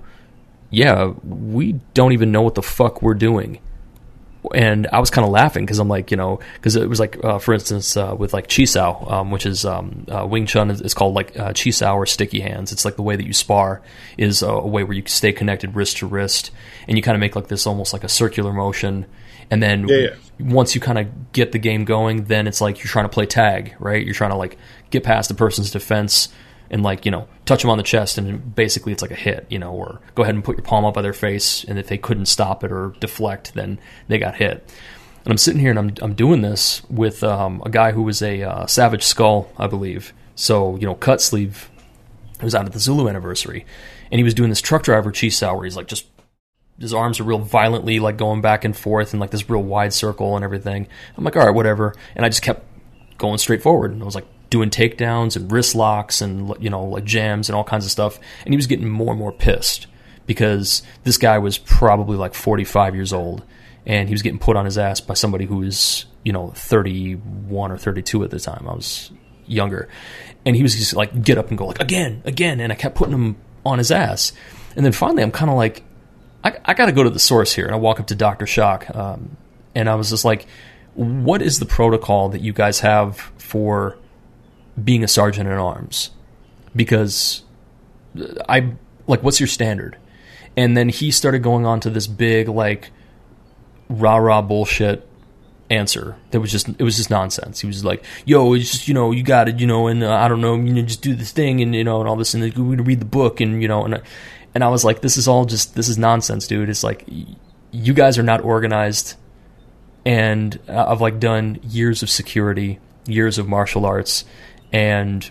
yeah, we don't even know what the fuck we're doing. And I was kind of laughing because I'm like, you know, because it was like, uh, for instance, uh, with like Chi Sao, um, which is um, uh, Wing Chun is, is called like uh, Chi Sao or Sticky Hands. It's like the way that you spar is a, a way where you stay connected wrist to wrist, and you kind of make like this almost like a circular motion. And then yeah, yeah. once you kind of get the game going, then it's like you're trying to play tag, right? You're trying to like get past the person's defense and like, you know, touch them on the chest, and basically it's like a hit, you know, or go ahead and put your palm up by their face, and if they couldn't stop it or deflect, then they got hit. And I'm sitting here and I'm I'm doing this with um, a guy who was a uh, Savage Skull, I believe. So, you know, Cut Sleeve, who was out at the Zulu anniversary, and he was doing this truck driver cheese sour. He's like just, his arms are real violently like going back and forth and like this real wide circle and everything. I'm like, all right, whatever. And I just kept going straight forward, and I was like, doing takedowns and wrist locks and, you know, like jams and all kinds of stuff. And he was getting more and more pissed because this guy was probably like forty-five years old, and he was getting put on his ass by somebody who was, you know, thirty-one or thirty-two at the time. I was younger. And he was just like, get up and go like, again, again. And I kept putting him on his ass. And then finally I'm kind of like, I, I got to go to the source here. And I walk up to Doctor Shock. Um, and I was just like, what is the protocol that you guys have for being a sergeant at arms? Because I like, what's your standard? And then he started going on to this big like rah rah bullshit answer that was just, it was just nonsense. He was like, yo, it's just, you know, you got it, you know, and uh, I don't know, you know, just do this thing, and you know, and all this, and we're gonna read the book, and you know, and I, and I was like, this is all just, this is nonsense, dude. It's like, you guys are not organized, and I've like done years of security, years of martial arts. And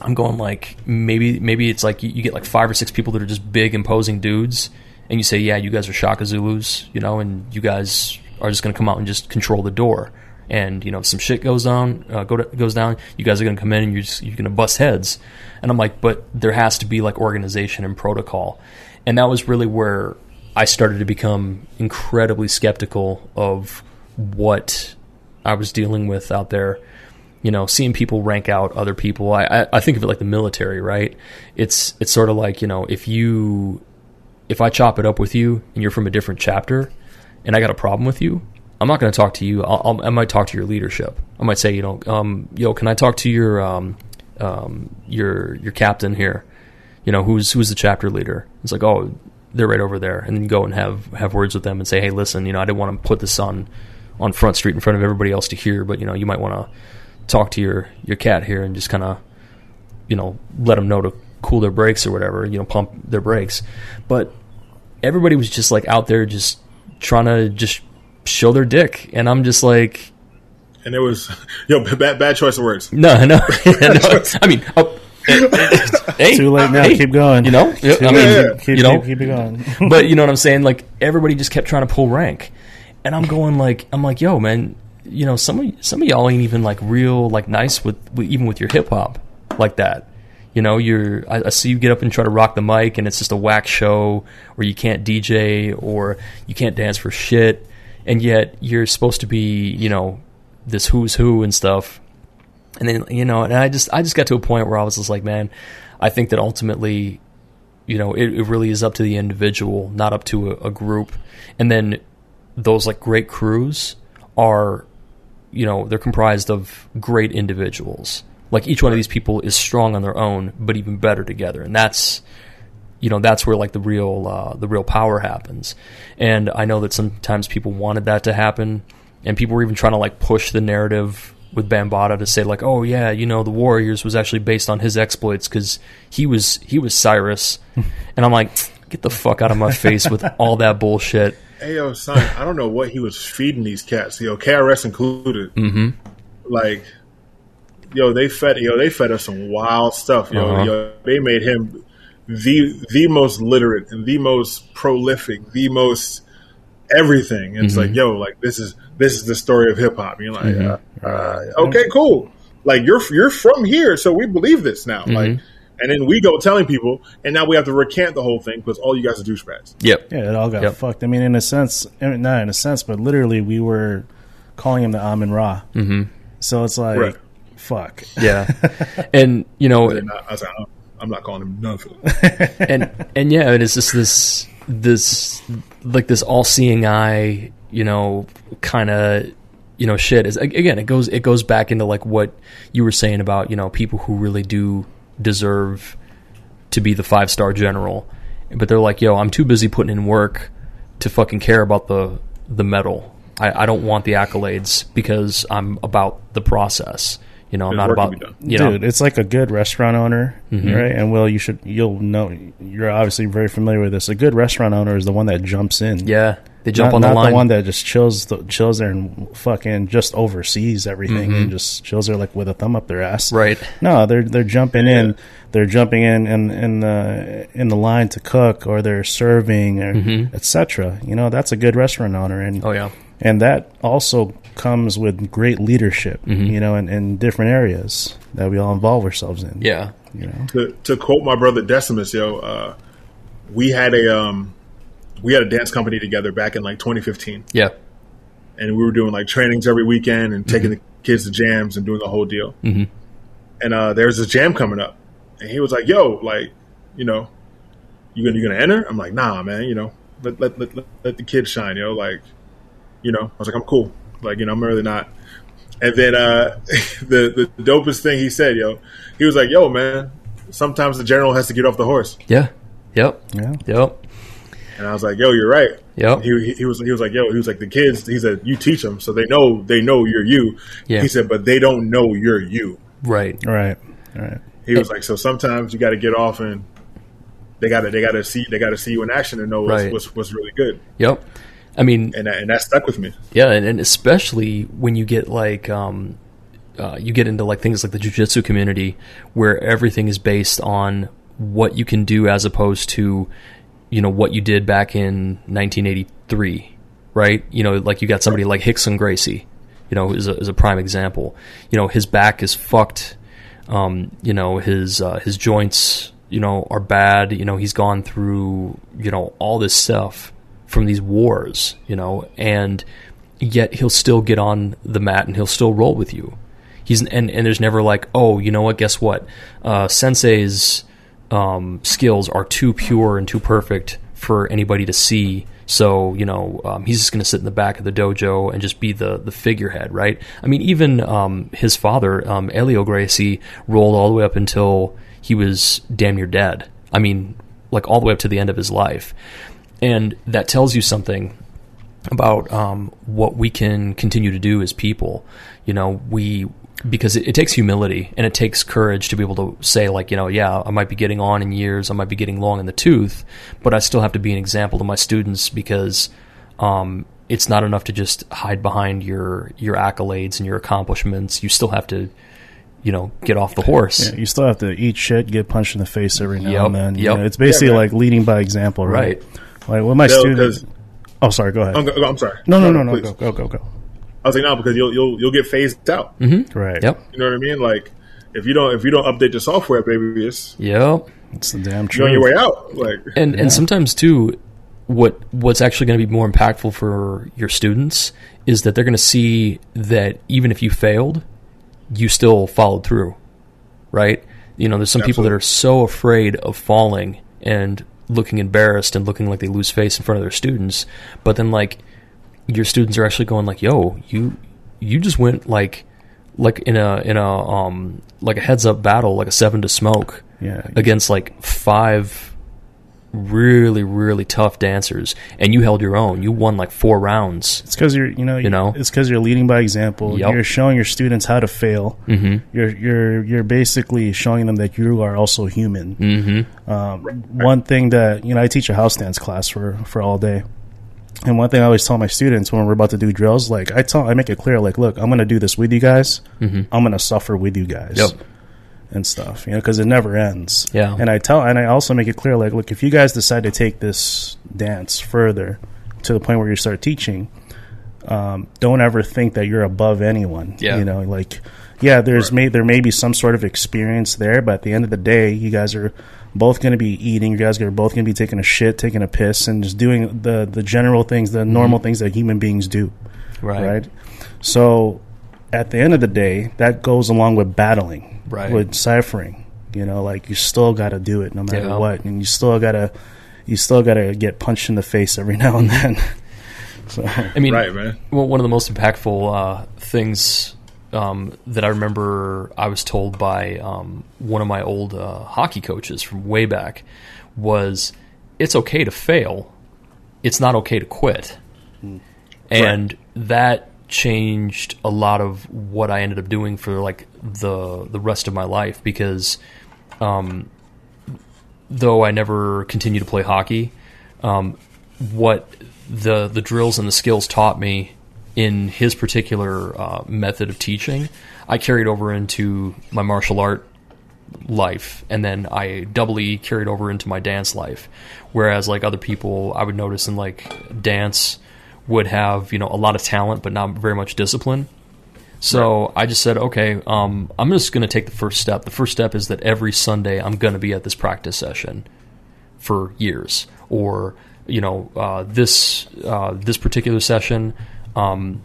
I'm going like, maybe maybe it's like you, you get like five or six people that are just big, imposing dudes. And you say, yeah, you guys are Shaka Zulus, you know, and you guys are just going to come out and just control the door. And, you know, if some shit goes down, uh, go to, goes down, you guys are going to come in and you're, just, you're going to bust heads. And I'm like, but there has to be like organization and protocol. And that was really where I started to become incredibly skeptical of what I was dealing with out there. You know, seeing people rank out other people, I, I, I think of it like the military, right? It's it's sort of like, you know, if you, if I chop it up with you and you're from a different chapter and I got a problem with you, I'm not going to talk to you. I'll, I'll, I might talk to your leadership. I might say, you know, um, yo, can I talk to your um, um, your your captain here? You know, who's who's the chapter leader? It's like, oh, they're right over there. And then you go and have, have words with them and say, hey, listen, you know, I didn't want to put this on, on Front Street in front of everybody else to hear, but, you know, you might want to talk to your your cat here and just kind of, you know, let them know to cool their brakes or whatever, you know, pump their brakes. But everybody was just like out there just trying to just show their dick. And I'm just like... And it was... Yo, bad, bad choice of words. No, no. no I mean... Oh, hey, too late now. Hey, keep going. You know? Keep, I mean, yeah. keep, you know? Keep, keep it going. But you know what I'm saying? Like, everybody just kept trying to pull rank. And I'm going like... I'm like, yo, man... You know, some of, some of y'all ain't even like real, like nice with, with even with your hip hop like that. You know, you're I, I see you get up and try to rock the mic, and it's just a whack show, or you can't D J, or you can't dance for shit, and yet you're supposed to be, you know, this who's who and stuff. And then you know, and I just I just got to a point where I was just like, man, I think that ultimately, you know, it, it really is up to the individual, not up to a, a group. And then those like great crews are. You know, they're comprised of great individuals. Like each one of these people is strong on their own, but even better together. And that's, you know, that's where like the real, uh, the real power happens. And I know that sometimes people wanted that to happen, and people were even trying to like push the narrative with Bambaataa to say like, oh yeah, you know, the Warriors was actually based on his exploits because he was he was Cyrus. And I'm like, get the fuck out of my face with all that bullshit. Hey, yo, son, I don't know what he was feeding these cats, yo, K R S included. Mm-hmm. Like, yo, they fed yo, they fed us some wild stuff, yo. Uh-huh. Yo, they made him the the most literate and the most prolific, the most everything. And mm-hmm. It's like, yo, like this is this is the story of hip hop. You're like, mm-hmm. uh, uh, okay, cool. Like you're you're from here, so we believe this now. Mm-hmm. Like. And then we go telling people, and now we have to recant the whole thing because all you guys are douchebags. Yep. Yeah, it all got yep. fucked. I mean, in a sense, not in a sense, but literally we were calling him the Amun-Ra. Mm-hmm. So it's like, right. fuck. Yeah. And, you know. I was like, I'm not calling him none for that. and, and, yeah, it's just this, this like, this all-seeing eye, you know, kind of. You know, shit. Is Again, it goes it goes back into, like, what you were saying about, you know, people who really do deserve to be the five-star general, but they're like, yo, I'm too busy putting in work to fucking care about the the medal. I, I don't want the accolades because I'm about the process. You know, I'm not about, you know. Dude, it's like a good restaurant owner, mm-hmm. right? And Will, you should, you'll know, you're obviously very familiar with this. A good restaurant owner is the one that jumps in. Yeah, they jump not, on the not line. Not the one that just chills, the, chills there and fucking just oversees everything mm-hmm. and just chills there like with a thumb up their ass. Right. No, they're they're jumping yeah. in. They're jumping in in in the in the line to cook, or they're serving, or mm-hmm. et cetera. You know, that's a good restaurant owner. And oh yeah. And that also comes with great leadership, mm-hmm. you know, in, in different areas that we all involve ourselves in. Yeah. You know? To to quote my brother Decimus, yo, uh, we had a um, we had a dance company together back in like twenty fifteen. Yeah. And we were doing like trainings every weekend and mm-hmm. taking the kids to jams and doing the whole deal. Mm-hmm. And uh, there's this jam coming up. And he was like, yo, like, you know, you gonna, you gonna enter? I'm like, nah, man, you know, let, let, let, let the kids shine, yo, like. You know, I was like, I'm cool. Like, you know, I'm really not. And then uh, the the dopest thing he said, yo, he was like, yo, man, sometimes the general has to get off the horse. Yeah. Yep. Yeah. Yep. And I was like, yo, you're right. Yep. He he was he was like, yo, he was like, the kids. He said, you teach them, so they know they know you're you. Yeah. He said, but they don't know you're you. Right. Right. Right. He was like, so sometimes you got to get off, and they got to they got to see they got to see you in action and know what's right. what's, what's really good. Yep. I mean, and that, and that stuck with me. Yeah, and, and especially when you get like, um, uh, you get into like things like the jiu-jitsu community, where everything is based on what you can do as opposed to, you know, what you did back in nineteen eighty-three, right? You know, like you got somebody like Hickson Gracie, you know, is a, is a prime example. You know, his back is fucked. Um, you know, his uh, his joints, you know, are bad. You know, he's gone through, you know, all this stuff from these wars, you know, and yet he'll still get on the mat and he'll still roll with you. He's and, and there's never like, oh, you know what, guess what? Uh, Sensei's um, skills are too pure and too perfect for anybody to see. So, you know, um, he's just going to sit in the back of the dojo and just be the, the figurehead, right? I mean, even um, his father, um, Elio Gracie, rolled all the way up until he was damn near dead. I mean, like all the way up to the end of his life. And that tells you something about um, what we can continue to do as people. You know, we because it, it takes humility and it takes courage to be able to say, like, you know, yeah, I might be getting on in years, I might be getting long in the tooth, but I still have to be an example to my students because Um, it's not enough to just hide behind your your accolades and your accomplishments. You still have to, you know, get off the horse. Yeah, you still have to eat shit, get punched in the face every now yep, and then. Yep. You know, it's basically yeah, right. like leading by example, right? right. Like, what my no, students... Oh, sorry, go ahead. I'm, go, I'm sorry. No, no, no, no, no go, go, go, go. I was like, no, because you'll you'll you'll get phased out. Mm-hmm. Right. Yep. You know what I mean? Like, if you don't if you don't update your software, baby, it's... Yep. It's the damn truth. You're on your way out. Like, and yeah. and sometimes, too... What what's actually going to be more impactful for your students is that they're going to see that even if you failed, you still followed through, right? You know, there's some Absolutely. people that are so afraid of falling and looking embarrassed and looking like they lose face in front of their students, but then like your students are actually going like, "Yo, you you just went like like in a in a um like a heads up battle, like a seven to smoke yeah. against like five." really really tough dancers, and you held your own. You won like four rounds. It's because you're you know you know it's because you're leading by example. Yep. You're showing your students how to fail. Mm-hmm. You're you're you're basically showing them that you are also human. Mm-hmm. Um, one thing that you know I teach a house dance class for for all day, and one thing I always tell my students when we're about to do drills, like I tell I make it clear, like, look, I'm going to do this with you guys. Mm-hmm. I'm going to suffer with you guys. Yep. And stuff, you know, because it never ends. Yeah. And I tell, and I also make it clear, like, look, if you guys decide to take this dance further to the point where you start teaching, um, don't ever think that you're above anyone. Yeah. You know, like, yeah, there's right. may there may be some sort of experience there, but at the end of the day, you guys are both going to be eating. You guys are both going to be taking a shit, taking a piss, and just doing the the general things, the normal mm-hmm. things that human beings do. Right. Right. So, at the end of the day, that goes along with battling. Right. With ciphering, you know, like you still got to do it no matter yeah. what, and you still got to, you still got to get punched in the face every now and then. So I mean, right, man. Well, one of the most impactful uh, things um, that I remember I was told by um, one of my old uh, hockey coaches from way back was, "It's okay to fail. It's not okay to quit," mm. and right. that. Changed a lot of what I ended up doing for like the the rest of my life, because um, though I never continued to play hockey, um, what the the drills and the skills taught me in his particular uh, method of teaching, I carried over into my martial art life, and then I doubly carried over into my dance life. Whereas like other people, I would notice in like dance would have, you know, a lot of talent but not very much discipline. So right. I just said, okay, um, I'm just going to take the first step. The first step is that every Sunday I'm going to be at this practice session for years, or, you know, uh, this uh, this particular session, um,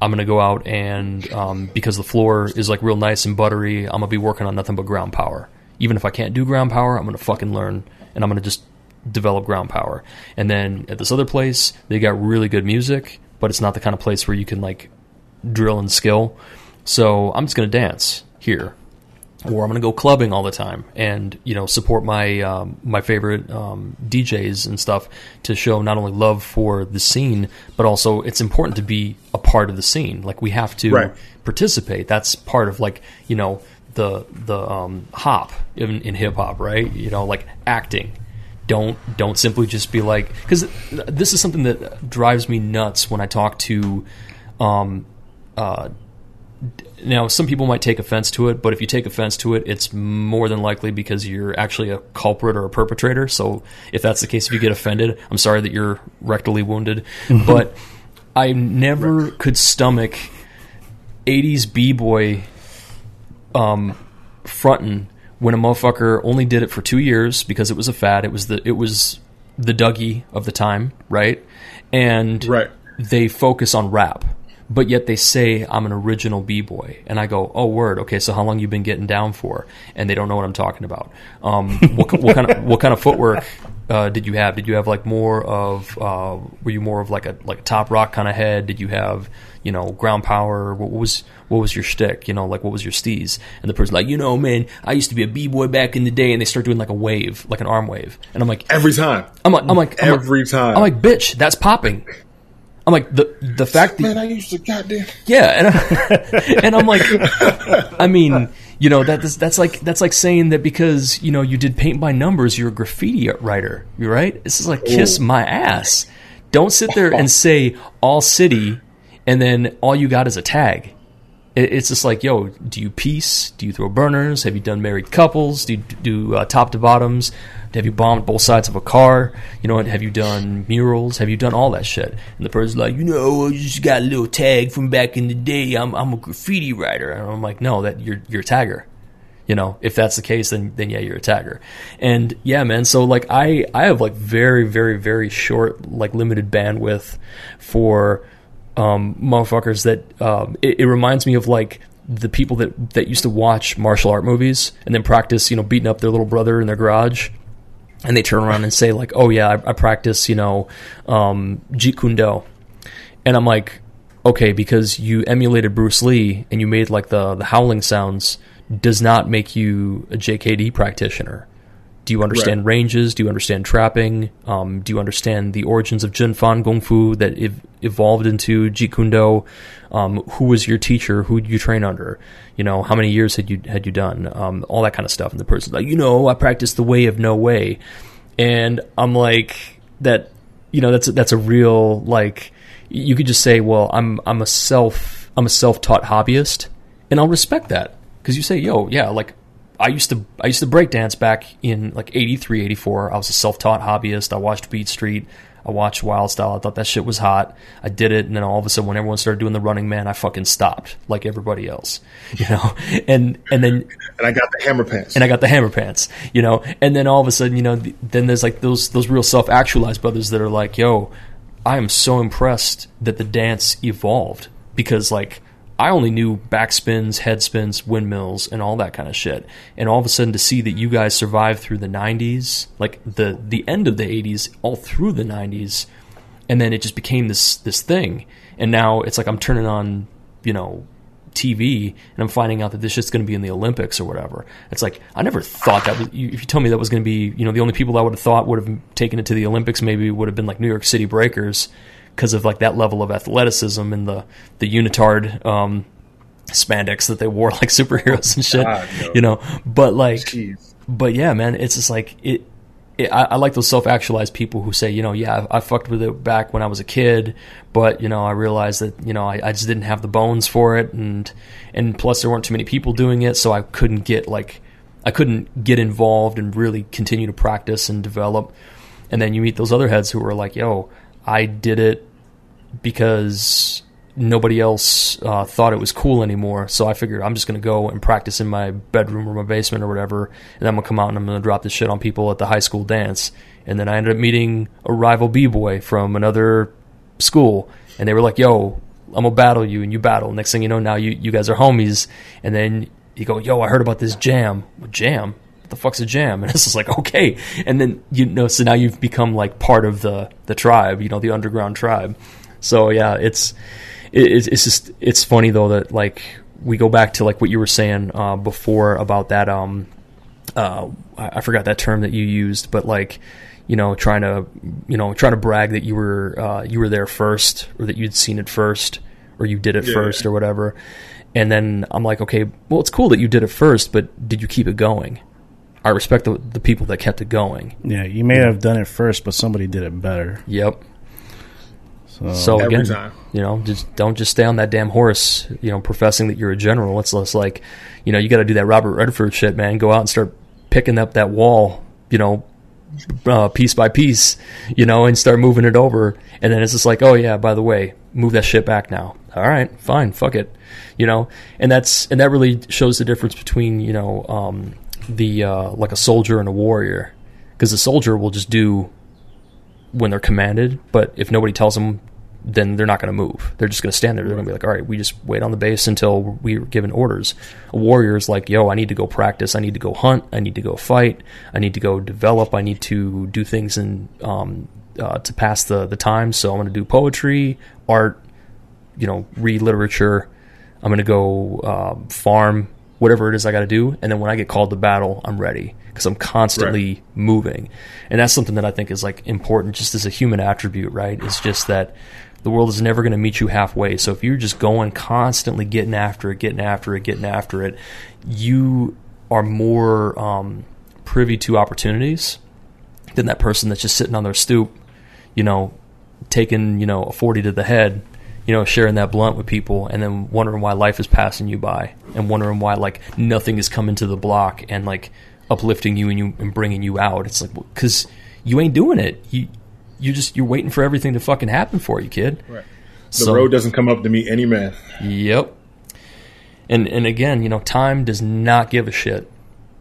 I'm going to go out and um, because the floor is like real nice and buttery, I'm going to be working on nothing but ground power. Even if I can't do ground power, I'm going to fucking learn, and I'm going to just develop ground power. And then at this other place, they got really good music, but it's not the kind of place where you can like drill and skill. So I'm just going to dance here, or I'm going to go clubbing all the time and, you know, support my, um, my favorite, um, D Js and stuff to show not only love for the scene, but also it's important to be a part of the scene. Like we have to right. participate. That's part of like, you know, the, the, um, hop in, in hip hop, right? You know, like acting. Don't don't simply just be like, because this is something that drives me nuts when I talk to, um, uh, now some people might take offense to it, but if you take offense to it, it's more than likely because you're actually a culprit or a perpetrator. So if that's the case, if you get offended, I'm sorry that you're rectally wounded. Mm-hmm. But I never could stomach eighties B-boy um, frontin'. When a motherfucker only did it for two years because it was a fad, it was the it was the Dougie of the time, right? And right. they focus on rap, but yet they say I'm an original b-boy, and I go, oh word, okay. So how long you been getting down for? And they don't know what I'm talking about. Um, what, what kind of what kind of footwork uh, did you have? Did you have like more of uh, were you more of like a like a top rock kind of head? Did you have you know, ground power, what was what was your shtick, you know, like what was your steez? And the person's like, you know, man, I used to be a B-boy back in the day, and they start doing like a wave, like an arm wave. And I'm like every time. I'm like I'm like I'm every like, time. I'm like, bitch, that's popping. I'm like the the fact that man, I used to goddamn yeah, and I, and I'm like I mean, you know, that that's like that's like saying that because, you know, you did paint by numbers, you're a graffiti writer, you right? This is like kiss Ooh. my ass. Don't sit there and say all city and then all you got is a tag. It's just like, yo, do you piece? Do you throw burners? Have you done married couples? Do you do uh, top to bottoms? Have you bombed both sides of a car? You know what? Have you done murals? Have you done all that shit? And the person's like, you know, I just got a little tag from back in the day. I'm I'm a graffiti writer. And I'm like, no, that you're you're a tagger. You know, if that's the case, then then yeah, you're a tagger. And yeah, man. So like, I I have like very very very short like limited bandwidth for. Um, motherfuckers that um, it, it reminds me of like the people that, that used to watch martial art movies and then practice, you know, beating up their little brother in their garage, and they turn around and say like, oh yeah, I, I practice, you know, um, Jeet Kune Do, and I'm like, okay, because you emulated Bruce Lee and you made like the the howling sounds does not make you a J K D practitioner. Do you understand right. ranges? Do you understand trapping? Um, do you understand the origins of Jin Fan Kung Fu that ev- evolved into Jeet Kune Do? Um, who was your teacher? Who did you train under? You know, how many years had you had you done? Um, all that kind of stuff. And the person's like, you know, I practiced the way of no way. And I'm like, that, you know, that's a, that's a real like. You could just say, well, I'm I'm a self I'm a self-taught hobbyist, and I'll respect that because you say, yo, yeah, like. I used to I used to breakdance back in like eighty-three, eighty-four. I was a self-taught hobbyist. I watched Beat Street. I watched Wild Style. I thought that shit was hot. I did it, and then all of a sudden, when everyone started doing the Running Man, I fucking stopped, like everybody else, you know. And and then and I got the hammer pants. And I got the hammer pants, you know. And then all of a sudden, you know, th- then there's like those those real self-actualized brothers that are like, yo, I am so impressed that the dance evolved because like. I only knew backspins, headspins, windmills, and all that kind of shit. And all of a sudden, to see that you guys survived through the nineties, like the the end of the eighties, all through the nineties, and then it just became this this thing. And now it's like I'm turning on, you know, T V, and I'm finding out that this shit's going to be in the Olympics or whatever. It's like I never thought that. Was, if you told me that was going to be, you know, the only people I would have thought would have taken it to the Olympics maybe would have been like New York City Breakers. Because of like that level of athleticism and the the unitard um, spandex that they wore like superheroes and shit, God, no. you know. But like, Jeez. but yeah, man, it's just like it. it I, I like those self-actualized people who say, you know, yeah, I, I fucked with it back when I was a kid, but you know, I realized that you know I, I just didn't have the bones for it, and and plus there weren't too many people doing it, so I couldn't get like I couldn't get involved and really continue to practice and develop. And then you meet those other heads who are like, yo. I did it because nobody else uh, thought it was cool anymore. So I figured I'm just going to go and practice in my bedroom or my basement or whatever. And I'm going to come out and I'm going to drop this shit on people at the high school dance. And then I ended up meeting a rival B-boy from another school. And they were like, yo, I'm going to battle you. And you battle. Next thing you know, now you, you guys are homies. And then you go, yo, I heard about this jam. Well, jam? What the fuck's a jam? And it's just like, okay. And then, you know, so now you've become like part of the, the tribe, you know, the underground tribe. So yeah, it's, it, it's just, it's funny though, that like, we go back to like what you were saying uh, before about that. Um, uh, I forgot that term that you used, but like, you know, trying to, you know, trying to brag that you were, uh, you were there first or that you'd seen it first or you did it yeah. first or whatever. And then I'm like, okay, well, it's cool that you did it first, but did you keep it going? I respect the, the people that kept it going. Yeah, you may have done it first, but somebody did it better. Yep. So, so again, time. you know, just don't just stay on that damn horse, you know, professing that you're a general. It's less like, you know, you got to do that Robert Redford shit, man. Go out and start picking up that wall, you know, uh, piece by piece, you know, and start moving it over. And then it's just like, oh, yeah, by the way, move that shit back now. All right, fine, fuck it, you know. And that's and that really shows the difference between, you know, um, the uh like a soldier and a warrior, because the soldier will just do when they're commanded, but if nobody tells them, then they're not going to move. They're just going to stand there. They're going to be like, all right, we just wait on the base until we're given orders. A warrior is like, yo, I need to go practice, I need to go hunt, I need to go fight, I need to go develop, I need to do things and um uh, to pass the the time. So I'm going to do poetry, art, you know, read literature, I'm going to go um, farm, whatever it is I got to do. And then when I get called to battle, I'm ready because I'm constantly right. moving. And that's something that I think is like important just as a human attribute, right? It's just that the world is never going to meet you halfway. So if you're just going constantly getting after it, getting after it, getting after it, you are more um, privy to opportunities than that person that's just sitting on their stoop, you know, taking, you know, a forty to the head, you know, sharing that blunt with people, and then wondering why life is passing you by, and wondering why, like, nothing is coming to the block and, like, uplifting you and you and bringing you out. It's like, because you ain't doing it. You you just you're waiting for everything to fucking happen for you, kid. Right. The so, road doesn't come up to meet any man. Yep. And and again, you know, time does not give a shit.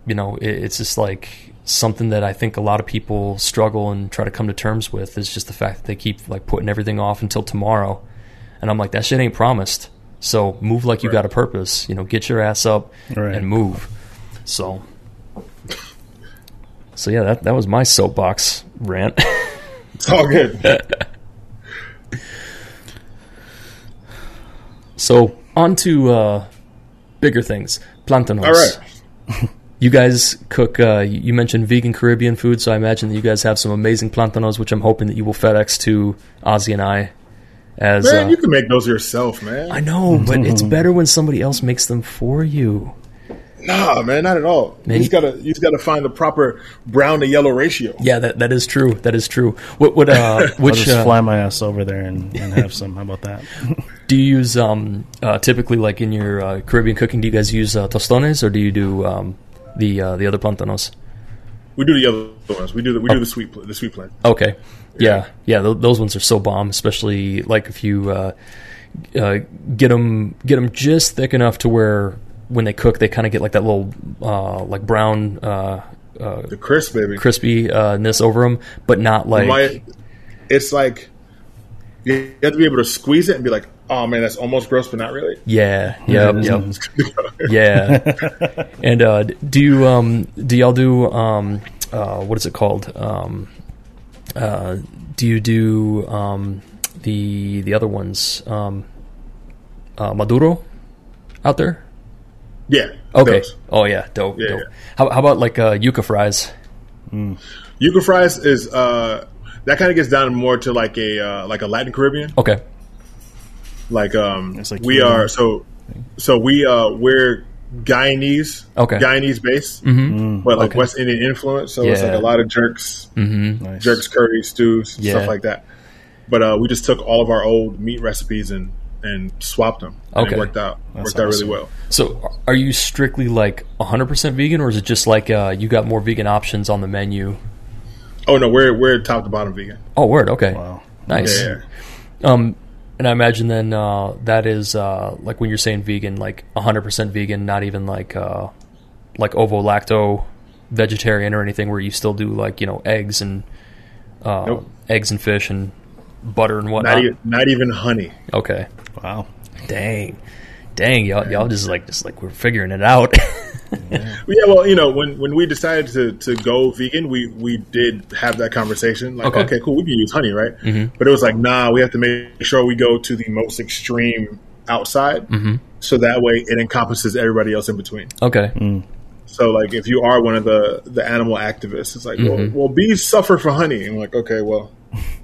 You know, it, it's just like something that I think a lot of people struggle and try to come to terms with, is just the fact that they keep, like, putting everything off until tomorrow. And I'm like, that shit ain't promised. So move like you right. got a purpose. You know, get your ass up right. and move. So, so yeah, that that was my soapbox rant. It's all good. So on to uh, bigger things. Plantanos. All right. You guys cook, uh, you mentioned vegan Caribbean food, so I imagine that you guys have some amazing plantanos, which I'm hoping that you will FedEx to Ozzy and I. As, man, uh, you can make those yourself, man. I know, but it's better when somebody else makes them for you. Nah, man, not at all. Man, you gotta, you gotta find the proper brown to yellow ratio. Yeah, that that is true. That is true. What would uh, which I'll just uh, fly my ass over there and, and have some? How about that? Do you use um uh, typically, like, in your uh, Caribbean cooking? Do you guys use uh, tostones, or do you do um the uh, the other plantanos? We do the other ones. We do the, we oh. do the sweet the sweet plant. Okay. Yeah, yeah, th- those ones are so bomb, especially, like, if you uh, uh, get them get them just thick enough to where when they cook, they kind of get, like, that little uh, like brown, uh, uh, the crisp, baby, crispiness over them, but not like My, it's like you have to be able to squeeze it and be like, oh man, that's almost gross, but not really. Yeah, yeah, yep, yep. yeah. And uh, do you um, do y'all do um, uh, what is it called? Um, Uh, do you do um, the the other ones, um, uh, Maduro, out there? Yeah. Okay. Those. Oh yeah, dope. Yeah, dope. Yeah. How, how about like uh, yuca fries? Mm. Yuca fries is uh, that kind of gets down more to like a uh, like a Latin Caribbean. Okay. Like um, like we Cuban. are so so we uh, we're Guyanese, okay. Guyanese base, mm-hmm. but like okay. West Indian influence. So yeah. it's like a lot of jerks, mm-hmm. nice. jerks, curry, stews, yeah. stuff like that. But uh, we just took all of our old meat recipes and, and swapped them. Okay. And it worked out. That's worked awesome. out really well. So are you strictly like one hundred percent vegan, or is it just like uh, you got more vegan options on the menu? Oh, no, we're we're top to bottom vegan. Oh, word. Okay. Wow. Nice. Yeah. Um, And I imagine then uh, that is, uh, like, when you're saying vegan, like, one hundred percent vegan, not even, like, uh, like ovo-lacto vegetarian or anything, where you still do, like, you know, eggs and uh, nope. eggs and fish and butter and whatnot? Not even, not even honey. Okay. Wow. Dang. Dang, y'all y'all just, like, just like we're figuring it out. yeah. yeah, well, you know, when, when we decided to, to go vegan, we, we did have that conversation. Like, okay, okay cool, we can use honey, right? Mm-hmm. But it was like, nah, we have to make sure we go to the most extreme outside, mm-hmm. so that way it encompasses everybody else in between. Okay. Mm. So, like, if you are one of the, the animal activists, it's like, mm-hmm. well, well, bees suffer for honey. And I'm like, okay, well,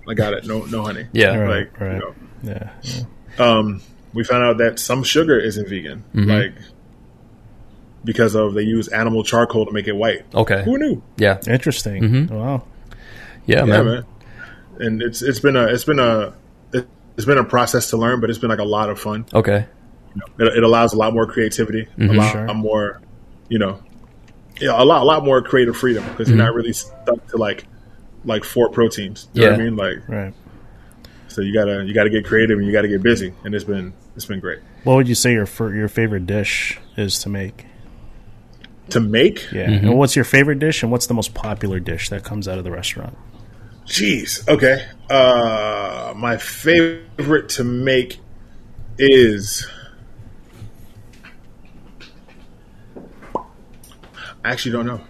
I got it. No no honey. Yeah. Right, like, right. You know. Yeah. yeah. Um, we found out that some sugar isn't vegan, mm-hmm. like, because of they use animal charcoal to make it white. Okay, who knew? Yeah, interesting. Mm-hmm. Wow. Yeah, yeah man. man. And it's it's been a it's been a it's been a process to learn, but it's been like a lot of fun. Okay, it, it allows a lot more creativity, mm-hmm. a lot sure. more, you know, yeah, a lot a lot more creative freedom, because mm-hmm. you're not really stuck to like like four proteins. You yeah, know what I mean, like right. So you gotta you gotta get creative and you gotta get busy, and it's been it's been great. What would you say your your favorite dish is to make? To make? Yeah. Mm-hmm. And what's your favorite dish, and what's the most popular dish that comes out of the restaurant? Jeez. Okay. Uh, my favorite to make is I actually don't know.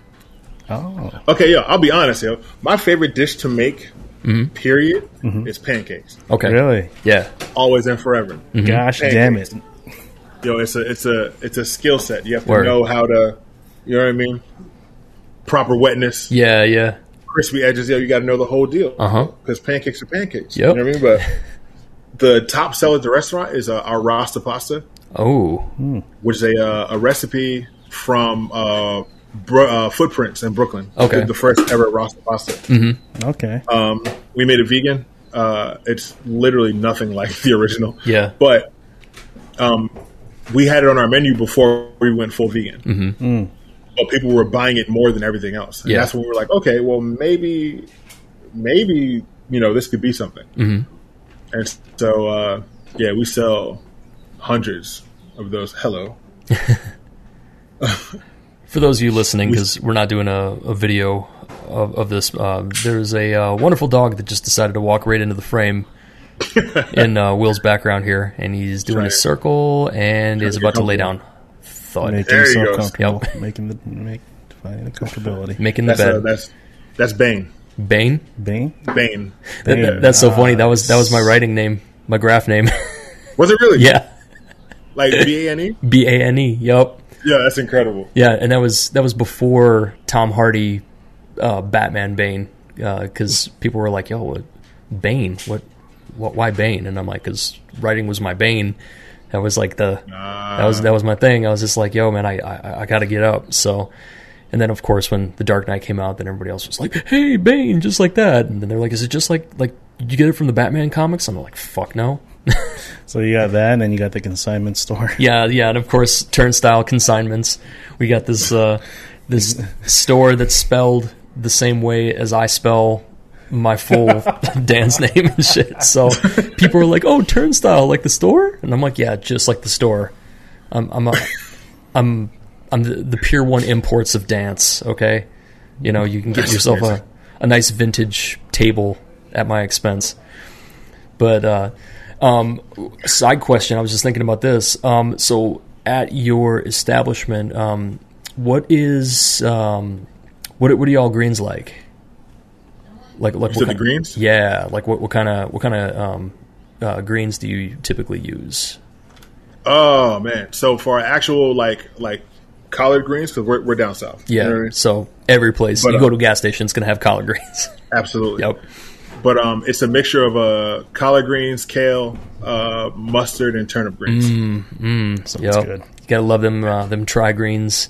Oh. Okay. Yeah. I'll be honest. Yo, my favorite dish to make. Mm-hmm. Period. Mm-hmm. It's pancakes. Okay. Really? Yeah. Always and forever. Mm-hmm. Gosh, pancakes. Damn it! Yo, it's a it's a it's a skill set. You have to Word. know how to, you know what I mean? Proper wetness. Yeah, yeah. Crispy edges. Yeah, you got to know the whole deal. Uh huh. Because pancakes are pancakes. Yep. You know what I mean? But the top seller at the restaurant is uh, our rasta pasta. Oh. Which is a uh, a recipe from uh. Bro, uh, Footprints in Brooklyn. Okay, the first ever rasta pasta. Mm-hmm. Okay, um, we made it vegan. Uh, it's literally nothing like the original. Yeah. But um, we had it on our menu before we went full vegan. Mm-hmm. Mm. But people were buying it more than everything else. And yeah. that's when we were like, okay, well, maybe, maybe, you know, this could be something. Mm-hmm. And so, uh, yeah, we sell hundreds of those. Hello. For those of you listening, because we're not doing a, a video of, of this, uh, there's a uh, wonderful dog that just decided to walk right into the frame in uh, Will's background here, and he's doing right. a circle and is about to lay down. Thought make him so comfortable. Yep. Making the make finding the comfortability. Making the that's bed. A, that's that's Bane. Bane? Bane? Bane. That, that, that's so uh, funny. That was that was my writing name, my graph name. Was it really? Yeah. Like B A N E? B A N E, yep. Yeah, that's incredible. Yeah, and that was that was before Tom Hardy uh, Batman Bane, because uh, people were like, yo, what, Bane? What, what? Why Bane? And I'm like, because writing was my bane. That was like the uh, that was that was my thing. I was just like, yo, man, I, I, I got to get up, so... And then, of course, when The Dark Knight came out, then everybody else was like, hey, Bane, just like that. And then they're like, is it just like, like you get it from the Batman comics? And I'm like, fuck no. So you got that, and then you got the consignment store. Yeah, yeah, and of course, Turnstile Consignments. We got this uh, this store that's spelled the same way as I spell my full dance name and shit. So people were like, oh, Turnstile, like the store? And I'm like, yeah, just like the store. I'm I'm a, I'm... I'm the, the Pier one Imports of dance, okay? You know, you can get yourself a, a nice vintage table at my expense. But uh, um, side question, I was just thinking about this. Um, so at your establishment, um, what is um, what what are y'all greens like? Like like what kind, the greens? Yeah, like what what kind of what kind of um, uh, greens do you typically use? Oh man, so for our actual like like. collard greens, because we're, we're down south. Yeah, you know what I mean? So every place but, you go to a gas station, it's going to have collard greens. Absolutely. Yep. But um, it's a mixture of uh, collard greens, kale, uh, mustard, and turnip greens. Mm, mm, so yep. That's good. You got to love them uh, them tri-greens.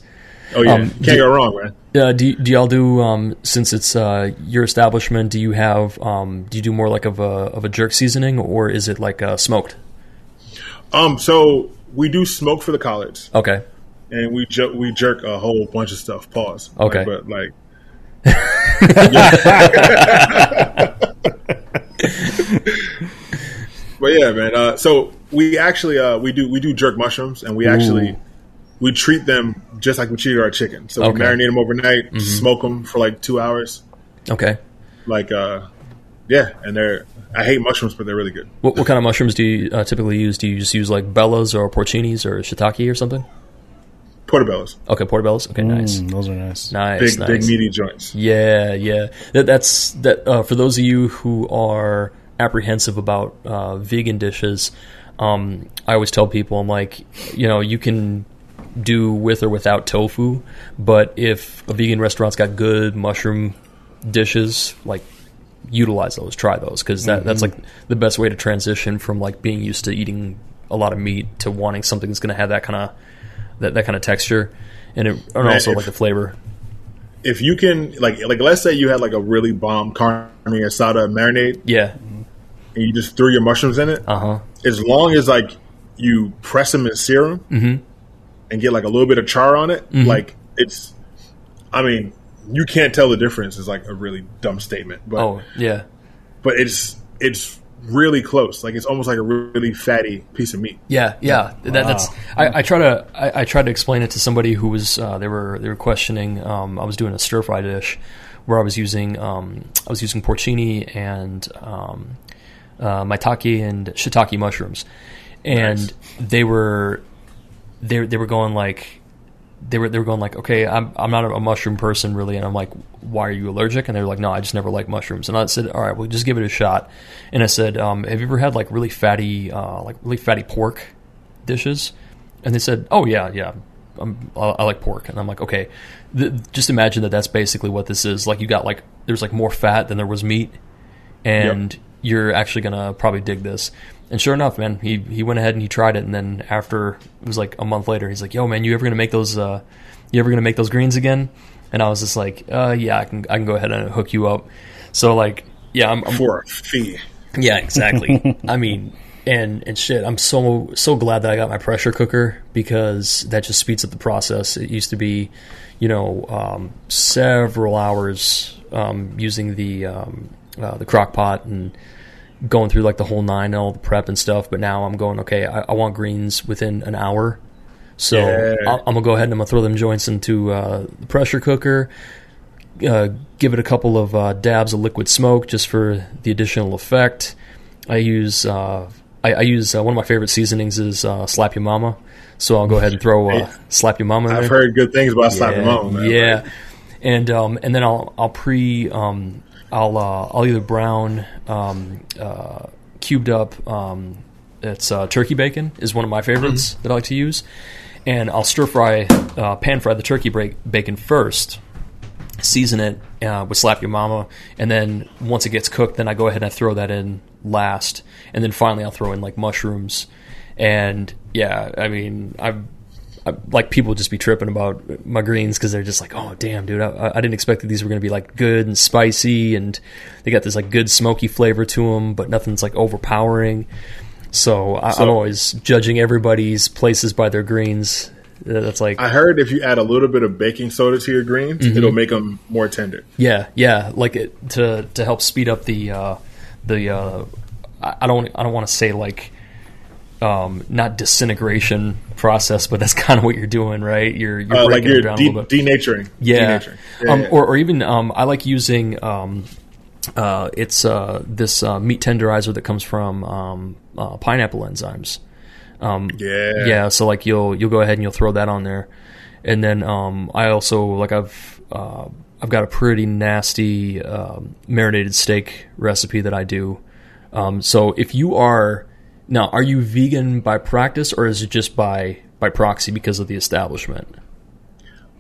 Oh, yeah. Um, Can't do, go wrong, man. Uh, do, do y'all do, um, since it's uh, your establishment, do you have, um, do you do more like of a, of a jerk seasoning, or is it like uh, smoked? Um, So we do smoke for the collards. Okay. And we jerk, we jerk a whole bunch of stuff. Pause. Okay. Like, but like, yeah. But yeah, man. Uh, so we actually uh, we do we do jerk mushrooms, and we actually Ooh. we treat them just like we treated our chicken. So okay. we marinate them overnight, mm-hmm. smoke them for like two hours. Okay. Like, uh, yeah, and they're I hate mushrooms, but they're really good. What, what kind of mushrooms do you uh, typically use? Do you just use like bellas or porcinis or shiitake or something? Portobellos. Okay, portobellos. Okay, nice. Mm, those are nice. Nice, big, nice. Big, meaty joints. Yeah, yeah. That, that's that. Uh, for those of you who are apprehensive about uh, vegan dishes, um, I always tell people, I'm like, you know, you can do with or without tofu, but if a vegan restaurant's got good mushroom dishes, like, utilize those, try those, because that, mm-hmm. that's like the best way to transition from like being used to eating a lot of meat to wanting something that's going to have that kind of That, that kind of texture, and it and Man, also if, like the flavor. If you can, like, like let's say you had like a really bomb carne asada marinade, yeah, and you just threw your mushrooms in it. Uh huh. As long as like you press them in serum mm-hmm. and get like a little bit of char on it, mm-hmm. like it's. I mean, you can't tell the difference. It's like a really dumb statement, but oh yeah, but it's it's. really close, like it's almost like a really fatty piece of meat. Yeah, yeah. Wow. That, that's I, I try to I, I try to explain it to somebody who was uh, they were they were questioning. Um, I was doing a stir fry dish where I was using um, I was using porcini and um, uh, maitake and shiitake mushrooms, and nice. they were they they were going like they were they were going like okay, I'm I'm not a mushroom person really, and I'm like, why are you allergic? And they were like, no, I just never like mushrooms. And I said, all right, well, just give it a shot. And I said, um, have you ever had like really fatty, uh, like really fatty pork dishes? And they said, oh yeah, yeah, I'm, I, I like pork. And I'm like, okay, Th- just imagine that that's basically what this is. Like you got like there's like more fat than there was meat, and yep. you're actually gonna probably dig this. And sure enough, man, he he went ahead and he tried it. And then after it was like a month later, he's like, yo, man, you ever gonna make those? Uh, you ever gonna make those greens again? And I was just like, uh, yeah, I can I can go ahead and hook you up. So like, yeah, I'm, I'm for a fee. Yeah, exactly. I mean, and and shit, I'm so so glad that I got my pressure cooker, because that just speeds up the process. It used to be, you know, um, several hours um, using the um, uh, the crock pot and going through like the whole nine and all the prep and stuff. But now I'm going, okay, I, I want greens within an hour. So yeah. I'll, I'm going to go ahead and I'm going to throw them joints into uh, the pressure cooker, uh, give it a couple of uh, dabs of liquid smoke just for the additional effect. I use uh, I, I use uh, one of my favorite seasonings is uh, Slap Your Mama. So I'll go ahead and throw uh, Slap Your Mama in there. I've heard good things about yeah, Slap Your Mama. Man. Yeah. And um, and then I'll I'll pre um, I'll uh, I'll either brown um, uh, cubed up um, it's uh, turkey bacon is one of my favorites mm-hmm. that I like to use, and I'll stir fry uh, pan fry the turkey bacon first, season it uh, with Slap Your Mama, and then once it gets cooked, then I go ahead and I throw that in last, and then finally I'll throw in like mushrooms, and yeah, I mean I've. I, like people just be tripping about my greens because they're just like, oh damn dude, I, I didn't expect that these were going to be like good and spicy, and they got this like good smoky flavor to them, but nothing's like overpowering. So, I, so I'm always judging everybody's places by their greens. That's like I heard if you add a little bit of baking soda to your greens, mm-hmm. it'll make them more tender. Yeah, yeah, like it, to to help speed up the uh, the. Uh, I don't I don't want to say like. Um, not disintegration process, but that's kind of what you're doing, right? You're you're uh, breaking like you're it down de- a little bit, denaturing, yeah. denaturing. yeah, um, yeah. Or, or even um, I like using um, uh, it's uh, this uh, meat tenderizer that comes from um, uh, pineapple enzymes. Um, yeah, yeah. So like you'll you'll go ahead and you'll throw that on there, and then um, I also like I've uh, I've got a pretty nasty uh, marinated steak recipe that I do. Um, so if you are Now, are you vegan by practice, or is it just by, by proxy because of the establishment?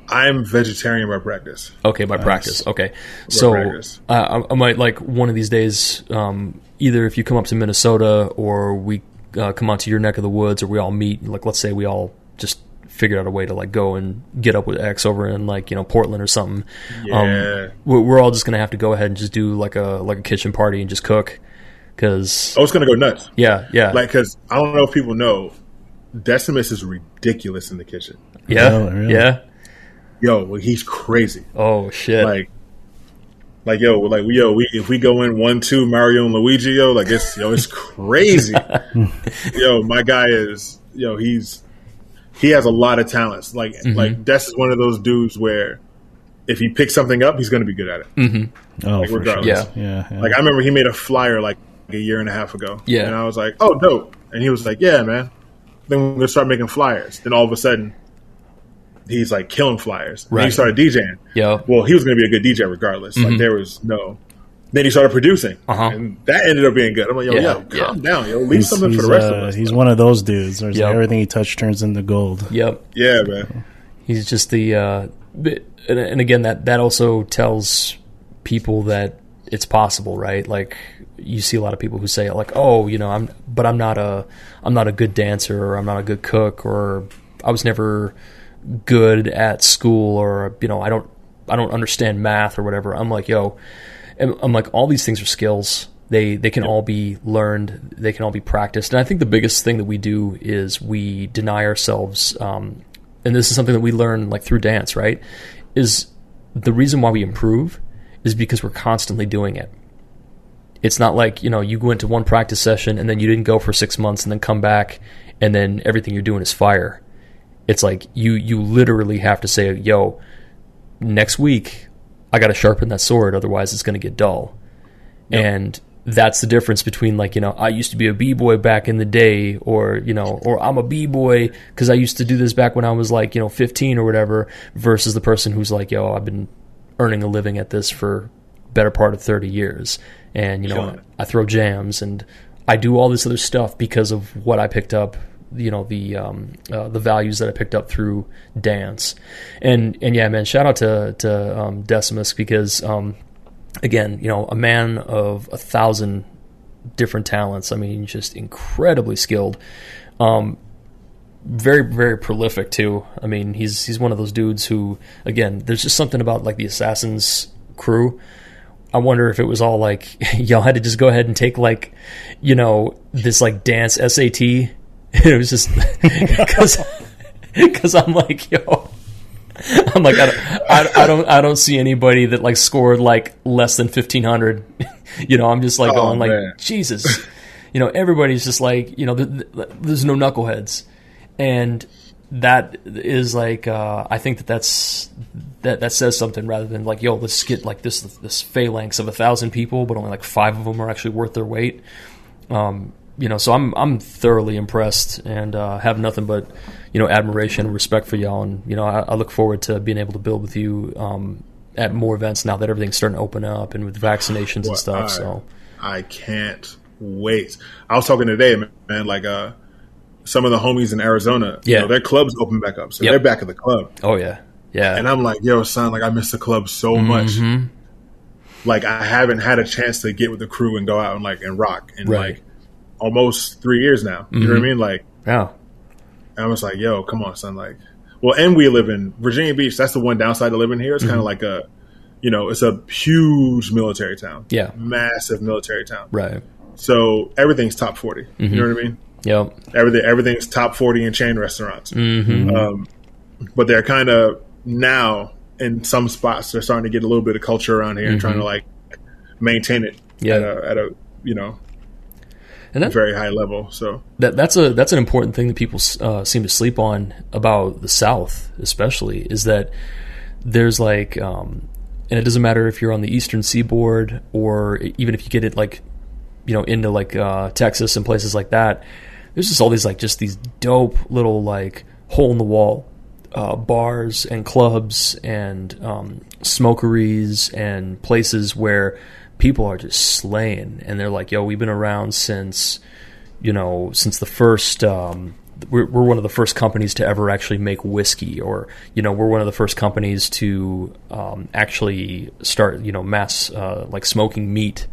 I'm vegetarian by practice. Okay, by uh, practice. Okay. By so practice. Uh, I, I might, like, one of these days, um, either if you come up to Minnesota or we uh, come out to your neck of the woods, or we all meet, like, let's say we all just figure out a way to, like, go and get up with X over in, like, you know, Portland or something. Yeah. Um, we're all just going to have to go ahead and just do, like, a like a kitchen party and just cook. Cause, oh, it's going to go nuts. Yeah, yeah. Like, because I don't know if people know, Decimus is ridiculous in the kitchen. Yeah, no, really. yeah. Yo, well, he's crazy. Oh, shit. Like, like yo, like yo, we if we go in one, two, Mario and Luigi, yo, like it's yo, it's crazy. Yo, my guy is yo, he's he has a lot of talents. Like, mm-hmm. like Des is one of those dudes where. If he picks something up, he's going to be good at it. Mm-hmm. Oh, like, for sure. yeah. yeah, yeah. Like I remember, he made a flyer like a year and a half ago. Yeah, and I was like, "Oh, dope!" And he was like, "Yeah, man." Then we're going to start making flyers. Then all of a sudden, he's like killing flyers. Right. And he started DJing. Yeah. Well, he was going to be a good D J regardless. Mm-hmm. Like there was no. Then he started producing, uh-huh. and that ended up being good. I'm like, "Yo, yeah, yo calm yeah. down, yo. Leave he's, something he's, for the rest uh, of us." He's one of those dudes. There's yep. like everything he touched turns into gold. Yep. Yeah, man. He's just the. Uh, bit- And again, that, that also tells people that it's possible, right? Like you see a lot of people who say like, "Oh, you know, I'm, but I'm not a, I'm not a good dancer, or I'm not a good cook, or I was never good at school, or you know, I don't, I don't understand math or whatever." I'm like, yo, I'm like, all these things are skills. They they can all be learned. They can all be practiced. And I think the biggest thing that we do is we deny ourselves, um, and this is something that we learn like through dance, right? Is the reason why we improve is because we're constantly doing it. It's not like, you know, you went to one practice session and then you didn't go for six months and then come back and then everything you're doing is fire. It's like you you literally have to say, yo, next week I got to sharpen that sword, otherwise it's going to get dull. Yep. And that's the difference between like, you know, I used to be a B-boy back in the day, or, you know, or I'm a B-boy because I used to do this back when I was like, you know, fifteen or whatever, versus the person who's like, yo, I've been earning a living at this for better part of thirty years. And, you know, sure. I throw jams and I do all this other stuff because of what I picked up, you know, the, um, uh, the values that I picked up through dance. And, and yeah, man, shout out to, to, um, Decimus because, um, again, you know, a man of a thousand different talents. I mean, just incredibly skilled. Um, very, very prolific too. I mean, he's he's one of those dudes who, again, there's just something about like the Assassin's Crew I wonder if it was all like y'all had to just go ahead and take like, you know, this like dance S A T. It was just because because I'm like, yo, I'm like, I don't, I, I don't, I don't see anybody that like scored like less than fifteen hundred. You know, I'm just like, oh, going like, man. Jesus, you know, everybody's just like, you know, th- th- there's no knuckleheads. And that is like, uh, I think that that's, that, that says something rather than like, yo, let's get like this, this phalanx of a thousand people, but only like five of them are actually worth their weight. Um, you know, so I'm, I'm thoroughly impressed and, uh, have nothing but, you know, admiration and respect for y'all. And, you know, I, I look forward to being able to build with you, um, at more events now that everything's starting to open up and with vaccinations well, and stuff. I, so I can't wait. I was talking today, man, like, uh, some of the homies in Arizona, yeah, you know, their clubs open back up. So yep. They're back at the club. Oh, yeah. Yeah. And I'm like, yo, son, like I miss the club so mm-hmm. much. Like I haven't had a chance to get with the crew and go out and like and rock in right. like almost three years now. Mm-hmm. You know what I mean? Like, yeah. I was like, yo, come on, son. Like, well, and we live in Virginia Beach. That's the one downside to living here. It's mm-hmm. kind of like a, you know, it's a huge military town. Yeah. Massive military town. Right. So everything's top forty. Mm-hmm. You know what I mean? Yep. Everything, everything's top forty in chain restaurants. Mm-hmm. Um, but they're kind of now in some spots, they're starting to get a little bit of culture around here mm-hmm. and trying to like maintain it yeah. at, a, at a, you know, and that, very high level. So that that's a, that's an important thing that people uh, seem to sleep on about the South, especially, is that there's like, um, and it doesn't matter if you're on the Eastern Seaboard or even if you get it like, you know, into like uh, Texas and places like that. There's just all these like just these dope little like hole in the wall uh, bars and clubs and um, smokeries and places where people are just slaying and they're like, yo, we've been around since, you know, since the first. Um, we're, we're one of the first companies to ever actually make whiskey, or you know, we're one of the first companies to um, actually start, you know, mass uh, like smoking meat.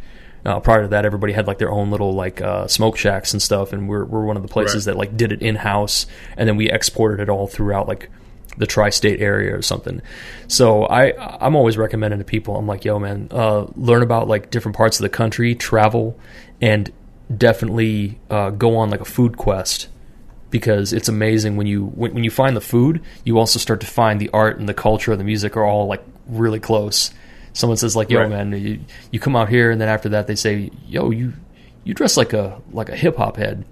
Uh, prior to that, everybody had like their own little like uh, smoke shacks and stuff, and we're we're one of the places right. that like did it in house, and then we exported it all throughout like the tri-state area or something. So I I'm always recommending to people. I'm like, yo, man, uh, learn about like different parts of the country, travel, and definitely uh, go on like a food quest, because it's amazing when you when, when you find the food, you also start to find the art and the culture and the music are all like really close. Someone says like, "Yo, right. man, you, you come out here," and then after that, they say, "Yo, you you dress like a like a hip hop head,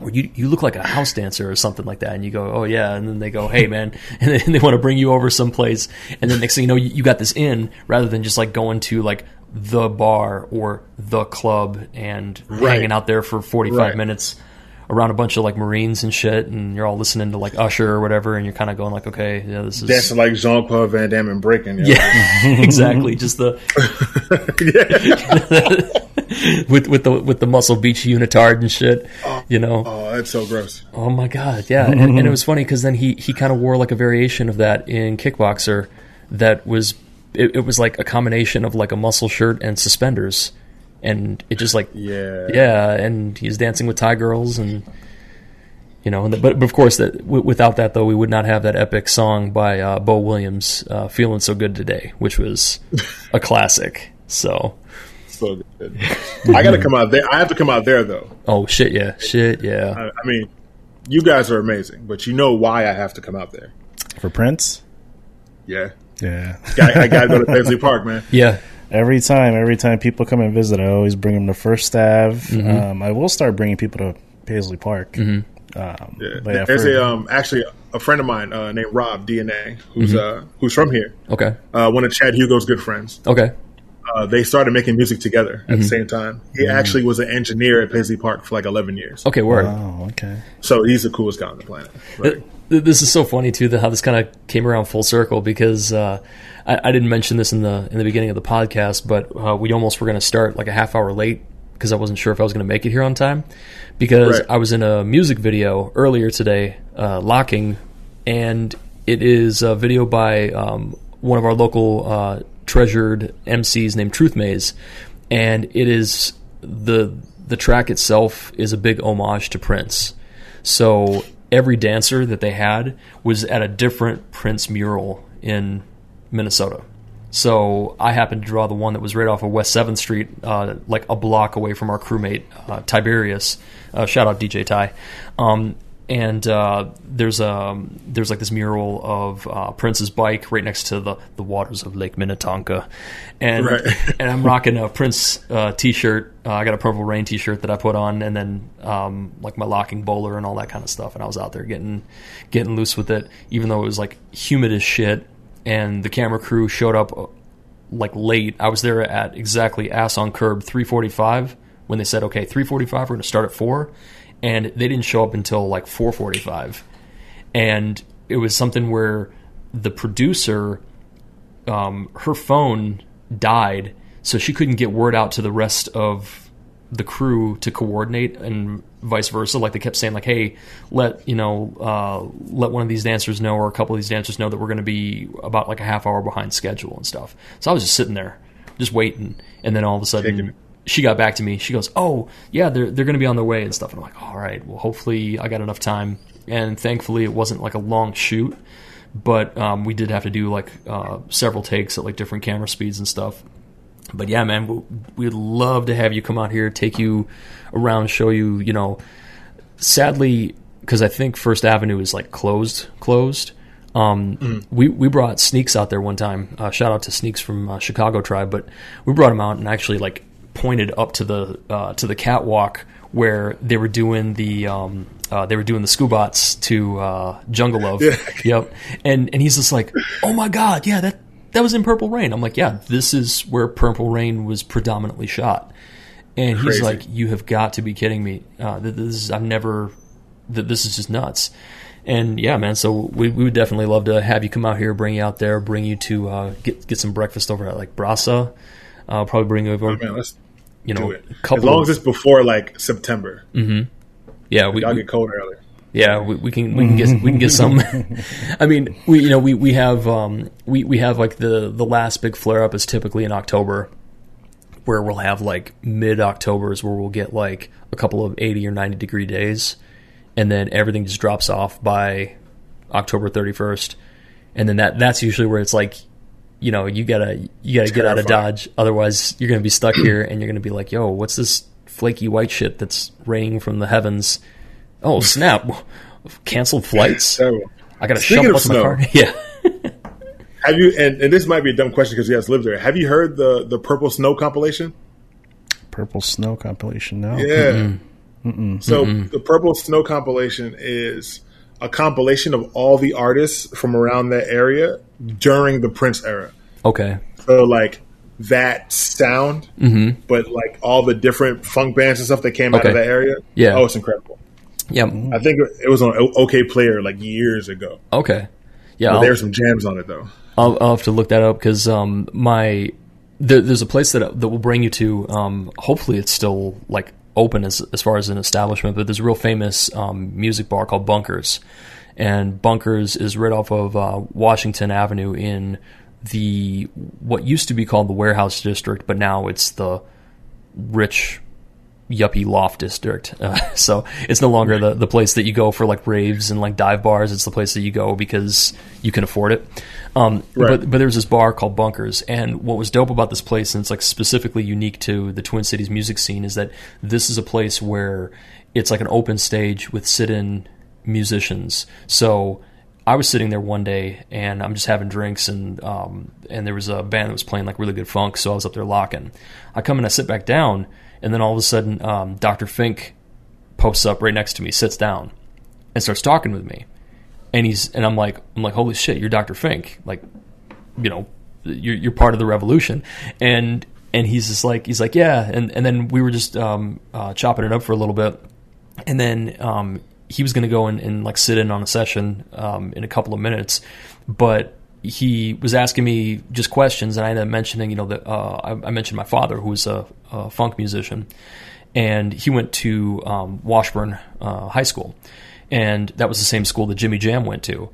or you you look like a house dancer or something like that." And you go, "Oh yeah," and then they go, "Hey man," and then they want to bring you over someplace. And then next thing you know, you, you got this in rather than just like going to like the bar or the club and right. hanging out there for forty-five right. minutes around a bunch of like Marines and shit, and you're all listening to like Usher or whatever, and you're kind of going like, okay, yeah, this is dancing like Jean-Claude Van Damme and breaking. You know? Yeah, exactly. Just the with with the with the Muscle Beach unitard and shit. Oh, you know, oh, that's so gross. Oh my god, yeah. And, and it was funny because then he he kind of wore like a variation of that in Kickboxer. That was it, it was like a combination of like a muscle shirt and suspenders. And it just like, yeah, yeah, and he's dancing with Thai girls, and you know, and the, but, but of course, that w- without that though, we would not have that epic song by uh, Bo Williams, uh, "Feeling So Good Today," which was a classic. So, so good. I gotta come out there. I have to come out there though. Oh shit, yeah, shit, yeah. I, I mean, you guys are amazing, but you know why I have to come out there for Prince? Yeah, yeah. I, I gotta go to Paisley Park, man. Yeah. Every time, every time people come and visit, I always bring them to First Ave. Mm-hmm. Um, I will start bringing people to Paisley Park. Mm-hmm. Um, yeah. But yeah, There's for, a um, actually a friend of mine uh, named Rob D N A who's mm-hmm. uh, who's from here. Okay, uh, one of Chad Hugo's good friends. Okay, uh, they started making music together mm-hmm. at the same time. He mm-hmm. actually was an engineer at Paisley Park for like eleven years. Okay, word. Wow, okay. So he's the coolest guy on the planet. Right? It- This is so funny too, the, how this kind of came around full circle, because uh, I, I didn't mention this in the in the beginning of the podcast, but uh, we almost were going to start like a half hour late because I wasn't sure if I was going to make it here on time, because right. I was in a music video earlier today, uh, Locking, and it is a video by um, one of our local uh, treasured M Cs named Truth Maze, and it is the the track itself is a big homage to Prince, so. Every dancer that they had was at a different Prince mural in Minnesota. So I happened to draw the one that was right off of West seventh Street, uh, like a block away from our crewmate, uh, Tiberius. Uh, shout out D J Ty. Um, and uh, there's a, there's like this mural of uh, Prince's bike right next to the, the waters of Lake Minnetonka. And right. and I'm rocking a Prince uh, T-shirt. Uh, I got a Purple Rain T-shirt that I put on, and then um, like my locking bowler and all that kind of stuff. And I was out there getting getting loose with it, even though it was like humid as shit. And the camera crew showed up like late. I was there at exactly ass on curb three forty-five when they said, okay, three forty-five, we're going to start at four. And they didn't show up until like four forty-five. And it was something where the producer, um, her phone died, so she couldn't get word out to the rest of the crew to coordinate and vice versa. Like they kept saying like, hey, let, you know, uh, let one of these dancers know, or a couple of these dancers know that we're going to be about like a half hour behind schedule and stuff. So I was just sitting there just waiting. And then all of a sudden she got back to me. She goes, oh yeah, they're, they're going to be on their way and stuff. And I'm like, all right, well, hopefully I got enough time. And thankfully it wasn't like a long shoot, but, um, we did have to do like, uh, several takes at like different camera speeds and stuff. But yeah, man, we'd love to have you come out here, take you around, show you, you know, sadly, because I think First Avenue is like closed, closed. Um, mm. we, we brought Sneaks out there one time. Uh, shout out to Sneaks from uh, Chicago Tribe, but we brought him out and actually like pointed up to the, uh, to the catwalk where they were doing the, um, uh, they were doing the Scoobots to uh, Jungle Love. Yeah. Yep. And, and he's just like, oh my God, yeah, that. That was in Purple Rain. I'm like, yeah, this is where Purple Rain was predominantly shot. And Crazy. He's like, you have got to be kidding me. Uh, this is, I've never, this is just nuts. And yeah, man, so we, we would definitely love to have you come out here, bring you out there, bring you to uh, get get some breakfast over at like Brasa. Uh, probably bring you over. Oh, man, let's you know, do it. Couple as long of, as it's before like September. Mm-hmm. Yeah, like, we I'll get cold earlier. Yeah, we, we can we can get we can get some. I mean, we you know we we have um we, we have like the the last big flare up is typically in October, where we'll have like mid October is where we'll get like a couple of eighty or ninety degree days, and then everything just drops off by October thirty first, and then that that's usually where it's like, you know, you gotta you gotta it's get terrifying. Out of Dodge, otherwise you're gonna be stuck here and you're gonna be like, yo, what's this flaky white shit that's raining from the heavens? Oh snap! Canceled flights. So, I got to shuffle up my car. Yeah. Have you? And, and this might be a dumb question because you guys live there. Have you heard the the Purple Snow compilation? Purple Snow compilation. No. Yeah. Mm-hmm. Mm-mm. So Mm-mm. the Purple Snow compilation is a compilation of all the artists from around that area during the Prince era. Okay. So like that sound, mm-hmm. but like all the different funk bands and stuff that came okay. out of that area. Yeah. Oh, it's incredible. Yeah, I think it was on OK Player like years ago. Okay, yeah, there's some jams on it though. I'll, I'll have to look that up because um, my there, there's a place that that will bring you to. Um, hopefully, it's still like open as as far as an establishment. But there's a real famous um, music bar called Bunkers, and Bunkers is right off of uh, Washington Avenue in the what used to be called the Warehouse District, but now it's the rich yuppie loft district. Uh, so it's no longer the, the place that you go for like raves and like dive bars. It's the place that you go because you can afford it. Um, right. But, but there was this bar called Bunkers. And what was dope about this place, and it's like specifically unique to the Twin Cities music scene, is that this is a place where it's like an open stage with sit-in musicians. So I was sitting there one day and I'm just having drinks and, um, and there was a band that was playing like really good funk. So I was up there locking. I come and I sit back down. And then all of a sudden, um, Doctor Fink posts up right next to me, sits down, and starts talking with me. And he's and I'm like, I'm like, holy shit, you're Doctor Fink, like, you know, you're you're part of the revolution. And and he's just like, he's like, yeah. And and then we were just um, uh, chopping it up for a little bit. And then um, he was gonna go in and like sit in on a session um, in a couple of minutes, but he was asking me just questions, and I ended up mentioning, you know, that uh, I, I mentioned my father, who was a, a funk musician, and he went to um, Washburn uh, High School, and that was the same school that Jimmy Jam went to,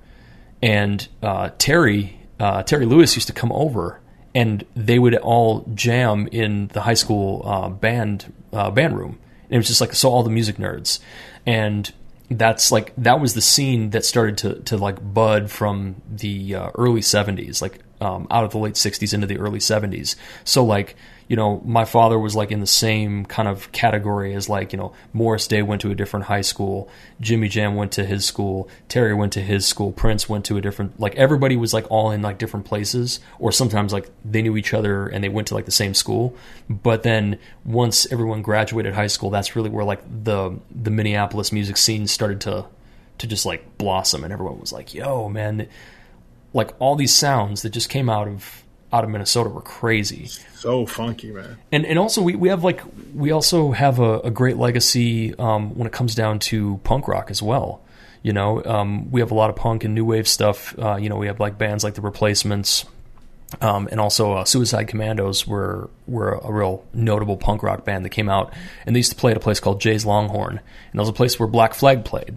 and uh, Terry uh, Terry Lewis used to come over, and they would all jam in the high school uh, band uh, band room, and it was just like so all the music nerds, and that's like that was the scene that started to to like bud from the uh, early seventies. Like um, out of the late sixties into the early seventies. So like, you know, my father was like in the same kind of category as like, you know, Morris Day went to a different high school, Jimmy Jam went to his school, Terry went to his school, Prince went to a different, like everybody was like all in like different places, or sometimes like they knew each other and they went to like the same school. But then once everyone graduated high school, that's really where like the the Minneapolis music scene started to to just like blossom, and everyone was like, yo man, like all these sounds that just came out of out of Minnesota were crazy. So funky, man. And and also we, we have like we also have a, a great legacy um, when it comes down to punk rock as well. You know, um, we have a lot of punk and new wave stuff. Uh, you know, we have like bands like The Replacements, um, and also uh, Suicide Commandos were were a real notable punk rock band that came out, and they used to play at a place called Jay's Longhorn, and that was a place where Black Flag played.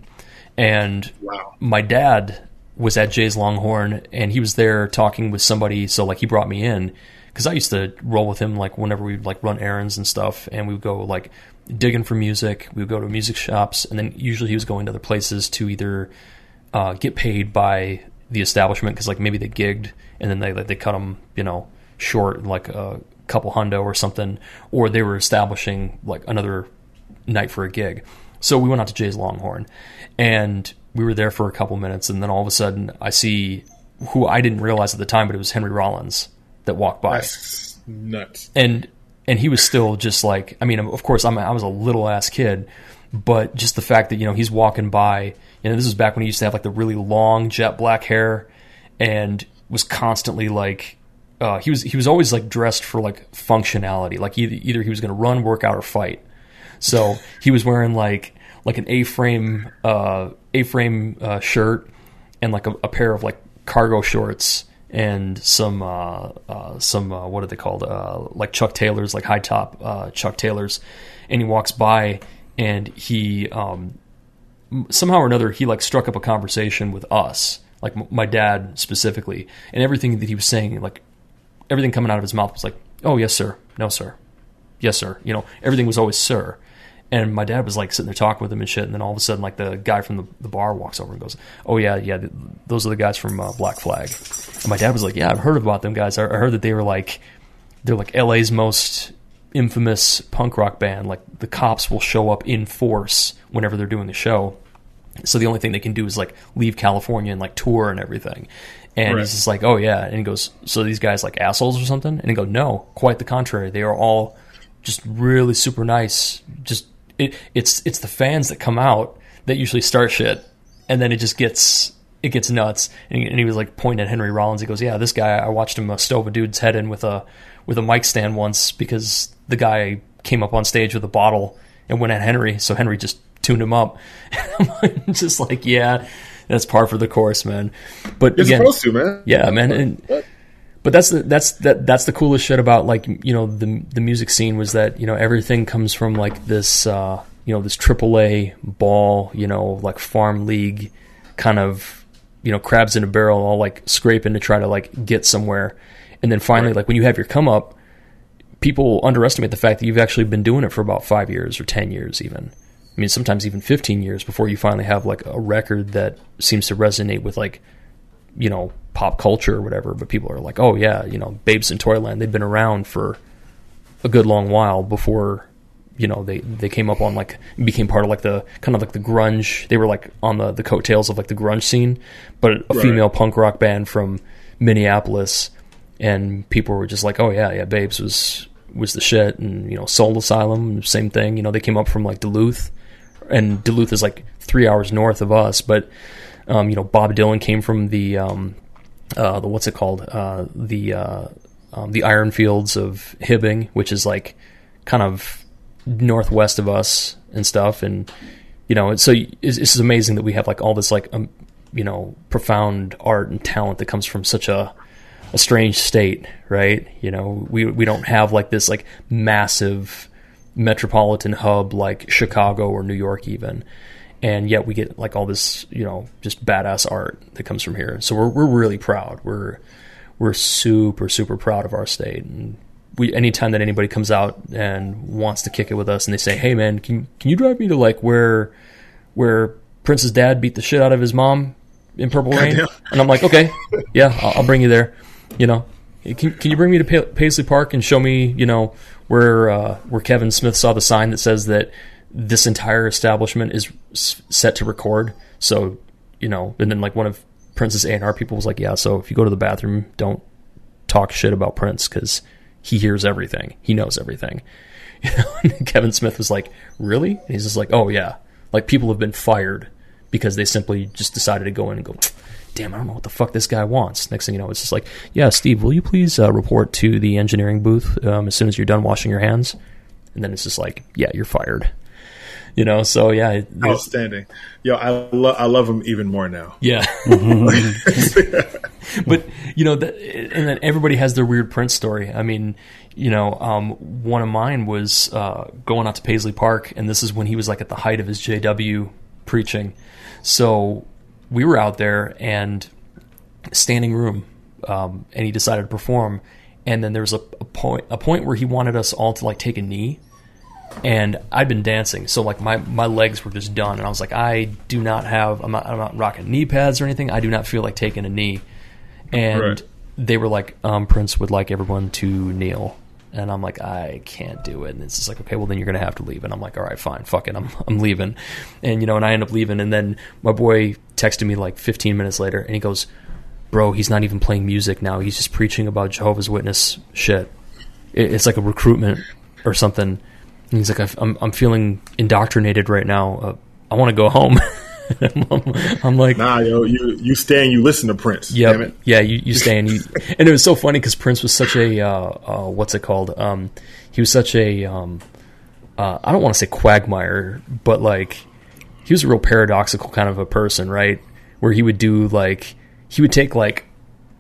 And wow. My dad was at Jay's Longhorn, and he was there talking with somebody. So like he brought me in, because I used to roll with him like whenever we'd like run errands and stuff, and we would go like digging for music. We would go to music shops, and then usually he was going to other places to either uh, get paid by the establishment, because like maybe they gigged and then they like, they cut them, you know, short like a couple hundo or something, or they were establishing like another night for a gig. So we went out to Jay's Longhorn, and we were there for a couple minutes, and then all of a sudden I see who I didn't realize at the time, but it was Henry Rollins that walked by. That's nuts. And and he was still just like, I mean, of course, I'm, I was a little ass kid, but just the fact that, you know, he's walking by, you know, this is back when he used to have like the really long jet black hair, and was constantly like, uh, he was he was always like dressed for like functionality, like either, either he was going to run, work out, or fight. So he was wearing like like an A-frame uh, A-frame uh, shirt, and like a, a pair of like cargo shorts, and some uh, uh, some uh, what are they called? Uh, like Chuck Taylors, like high top uh, Chuck Taylors. And he walks by, and he um, somehow or another he like struck up a conversation with us, like m- my dad specifically, and everything that he was saying, like everything coming out of his mouth was like, "Oh yes sir, no sir, yes sir," you know, everything was always sir. And my dad was like sitting there talking with him and shit, and then all of a sudden, like the guy from the, the bar walks over and goes, "Oh yeah, yeah, th- those are the guys from uh, Black Flag." And my dad was like, "Yeah, I've heard about them guys. I, I heard that they were like, they're like L A's most infamous punk rock band. Like the cops will show up in force whenever they're doing a show, so the only thing they can do is like leave California and like tour and everything." And right. He's just like, "Oh yeah," and he goes, "So these guys like assholes or something?" And he goes, "No, quite the contrary. They are all just really super nice, just." It, it's it's the fans that come out that usually start shit, and then it just gets it gets nuts. And, and he was like pointing at Henry Rollins. He goes, "Yeah, this guy. I watched him uh, stove a dude's head in with a with a mic stand once, because the guy came up on stage with a bottle and went at Henry. So Henry just tuned him up." I'm just like, yeah, that's par for the course, man. But you're again, supposed to, man. Yeah, man. And, what? But that's the, that's that that's the coolest shit about like, you know, the the music scene, was that, you know, everything comes from like this uh, you know, this triple A ball, you know, like farm league kind of, you know, crabs in a barrel, all like scraping to try to like get somewhere, and then finally right. Like when you have your come up, people underestimate the fact that you've actually been doing it for about five years or ten years even. I mean, sometimes even fifteen years before you finally have like a record that seems to resonate with like, you know, pop culture or whatever. But people are like, "Oh yeah, you know, Babes in Toyland, they've been around for a good long while before, you know, they, they came up on like, became part of like the kind of like the grunge. They were like on the, the coattails of like the grunge scene, but a right. female punk rock band from Minneapolis." And people were just like, "Oh yeah, yeah, Babes was, was the shit." And, you know, Soul Asylum, same thing. You know, they came up from like Duluth, and Duluth is like three hours north of us. But, um, you know, Bob Dylan came from the, um, Uh, the what's it called? Uh, the uh, um, the Iron Fields of Hibbing, which is like kind of northwest of us and stuff. And you know, so it's, it's amazing that we have like all this like um, you know, profound art and talent that comes from such a, a strange state, right? You know, we we don't have like this like massive metropolitan hub like Chicago or New York even. And yet we get like all this, you know, just badass art that comes from here. So we're we're really proud. We're we're super super proud of our state. And we, anytime that anybody comes out and wants to kick it with us, and they say, "Hey man, can can you drive me to like where where Prince's dad beat the shit out of his mom in Purple Rain?" And I'm like, "Okay, yeah, I'll, I'll bring you there." you know, can, can you bring me to Paisley Park and show me, you know, where uh, where Kevin Smith saw the sign that says that this entire establishment is set to record? So, you know, and then like one of Prince's A and R people was like, yeah, so if you go to the bathroom, don't talk shit about Prince because he hears everything. He knows everything. You know? And Kevin Smith was like, really? And he's just like, oh, yeah. Like, people have been fired because they simply just decided to go in and go, damn, I don't know what the fuck this guy wants. Next thing you know, it's just like, yeah, Steve, will you please uh, report to the engineering booth um, as soon as you're done washing your hands? And then it's just like, yeah, you're fired. You know, so yeah, outstanding. Yo, I love I love him even more now. Yeah, but you know, that, and then everybody has their weird Prince story. I mean, you know, um, one of mine was uh, going out to Paisley Park, and this is when he was like at the height of his J W preaching. So we were out there and standing room, um, and he decided to perform, and then there was a, a point a point where he wanted us all to like take a knee. And I'd been dancing, so like my, my legs were just done, and I was like, I do not have, I'm not, I'm not rocking knee pads or anything. I do not feel like taking a knee. And right. They were like, um, Prince would like everyone to kneel, and I'm like, I can't do it. And it's just like, okay, well then you're gonna have to leave. And I'm like, all right, fine, fuck it, I'm I'm leaving. And you know, and I end up leaving. And then my boy texted me like fifteen minutes later, and he goes, bro, he's not even playing music now. He's just preaching about Jehovah's Witness shit. It, it's like a recruitment or something. And he's like, I'm I'm feeling indoctrinated right now. Uh, I want to go home. I'm, I'm like, nah, yo, you you stay and you listen to Prince. Yep, damn it. Yeah, you you stay and you. And it was so funny because Prince was such a uh, uh, what's it called? Um, he was such a um, uh, I don't want to say quagmire, but like he was a real paradoxical kind of a person, right? Where he would do like he would take like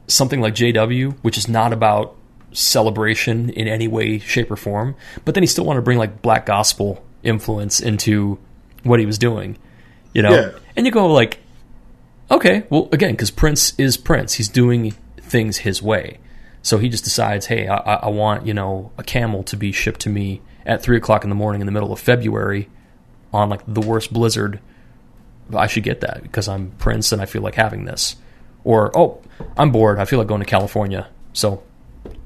something like J W, which is not about celebration in any way, shape, or form, but then he still wanted to bring like black gospel influence into what he was doing, you know. Yeah. And you go like, okay, well, again, because Prince is Prince, he's doing things his way, so he just decides, hey, I, I want, you know, a camel to be shipped to me at three o'clock in the morning in the middle of February on like the worst blizzard. I should get that because I'm Prince and I feel like having this. Or, oh, I'm bored, I feel like going to California, so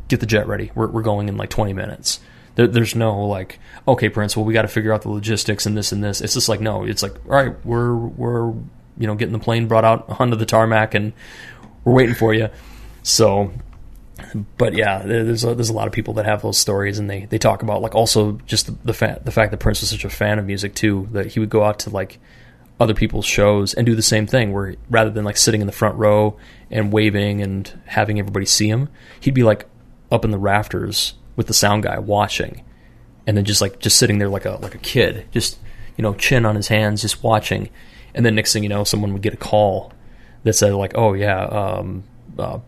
get the jet ready. We're we're going in like twenty minutes. There, there's no like, okay, Prince, well, we got to figure out the logistics and this and this. It's just like, no, it's like, all right, we're, we're you know, getting the plane brought out onto the tarmac and we're waiting for you. So, but yeah, there's a, there's a lot of people that have those stories, and they, they talk about like also just the the, fa- the fact that Prince was such a fan of music too, that he would go out to like other people's shows and do the same thing, where rather than like sitting in the front row and waving and having everybody see him, he'd be like up in the rafters with the sound guy watching, and then just like just sitting there like a like a kid, just, you know, chin on his hands, just watching. And then next thing you know, someone would get a call that said like, oh yeah, um, uh,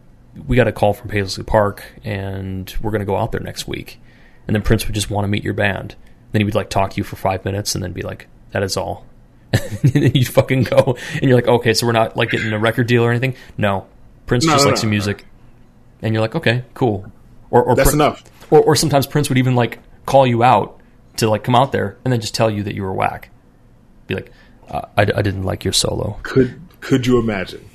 we got a call from Paisley Park and we're going to go out there next week. And then Prince would just want to meet your band. Then he would like talk to you for five minutes and then be like, that is all. And then you fucking go, and you're like, okay, so we're not like getting a record deal or anything? No, Prince no, just no, likes no, your music. No. And you're like, okay, cool. Or, or that's Prince, enough. Or, or sometimes Prince would even like call you out to like come out there and then just tell you that you were whack. Be like, uh, I, I didn't like your solo. Could could you imagine?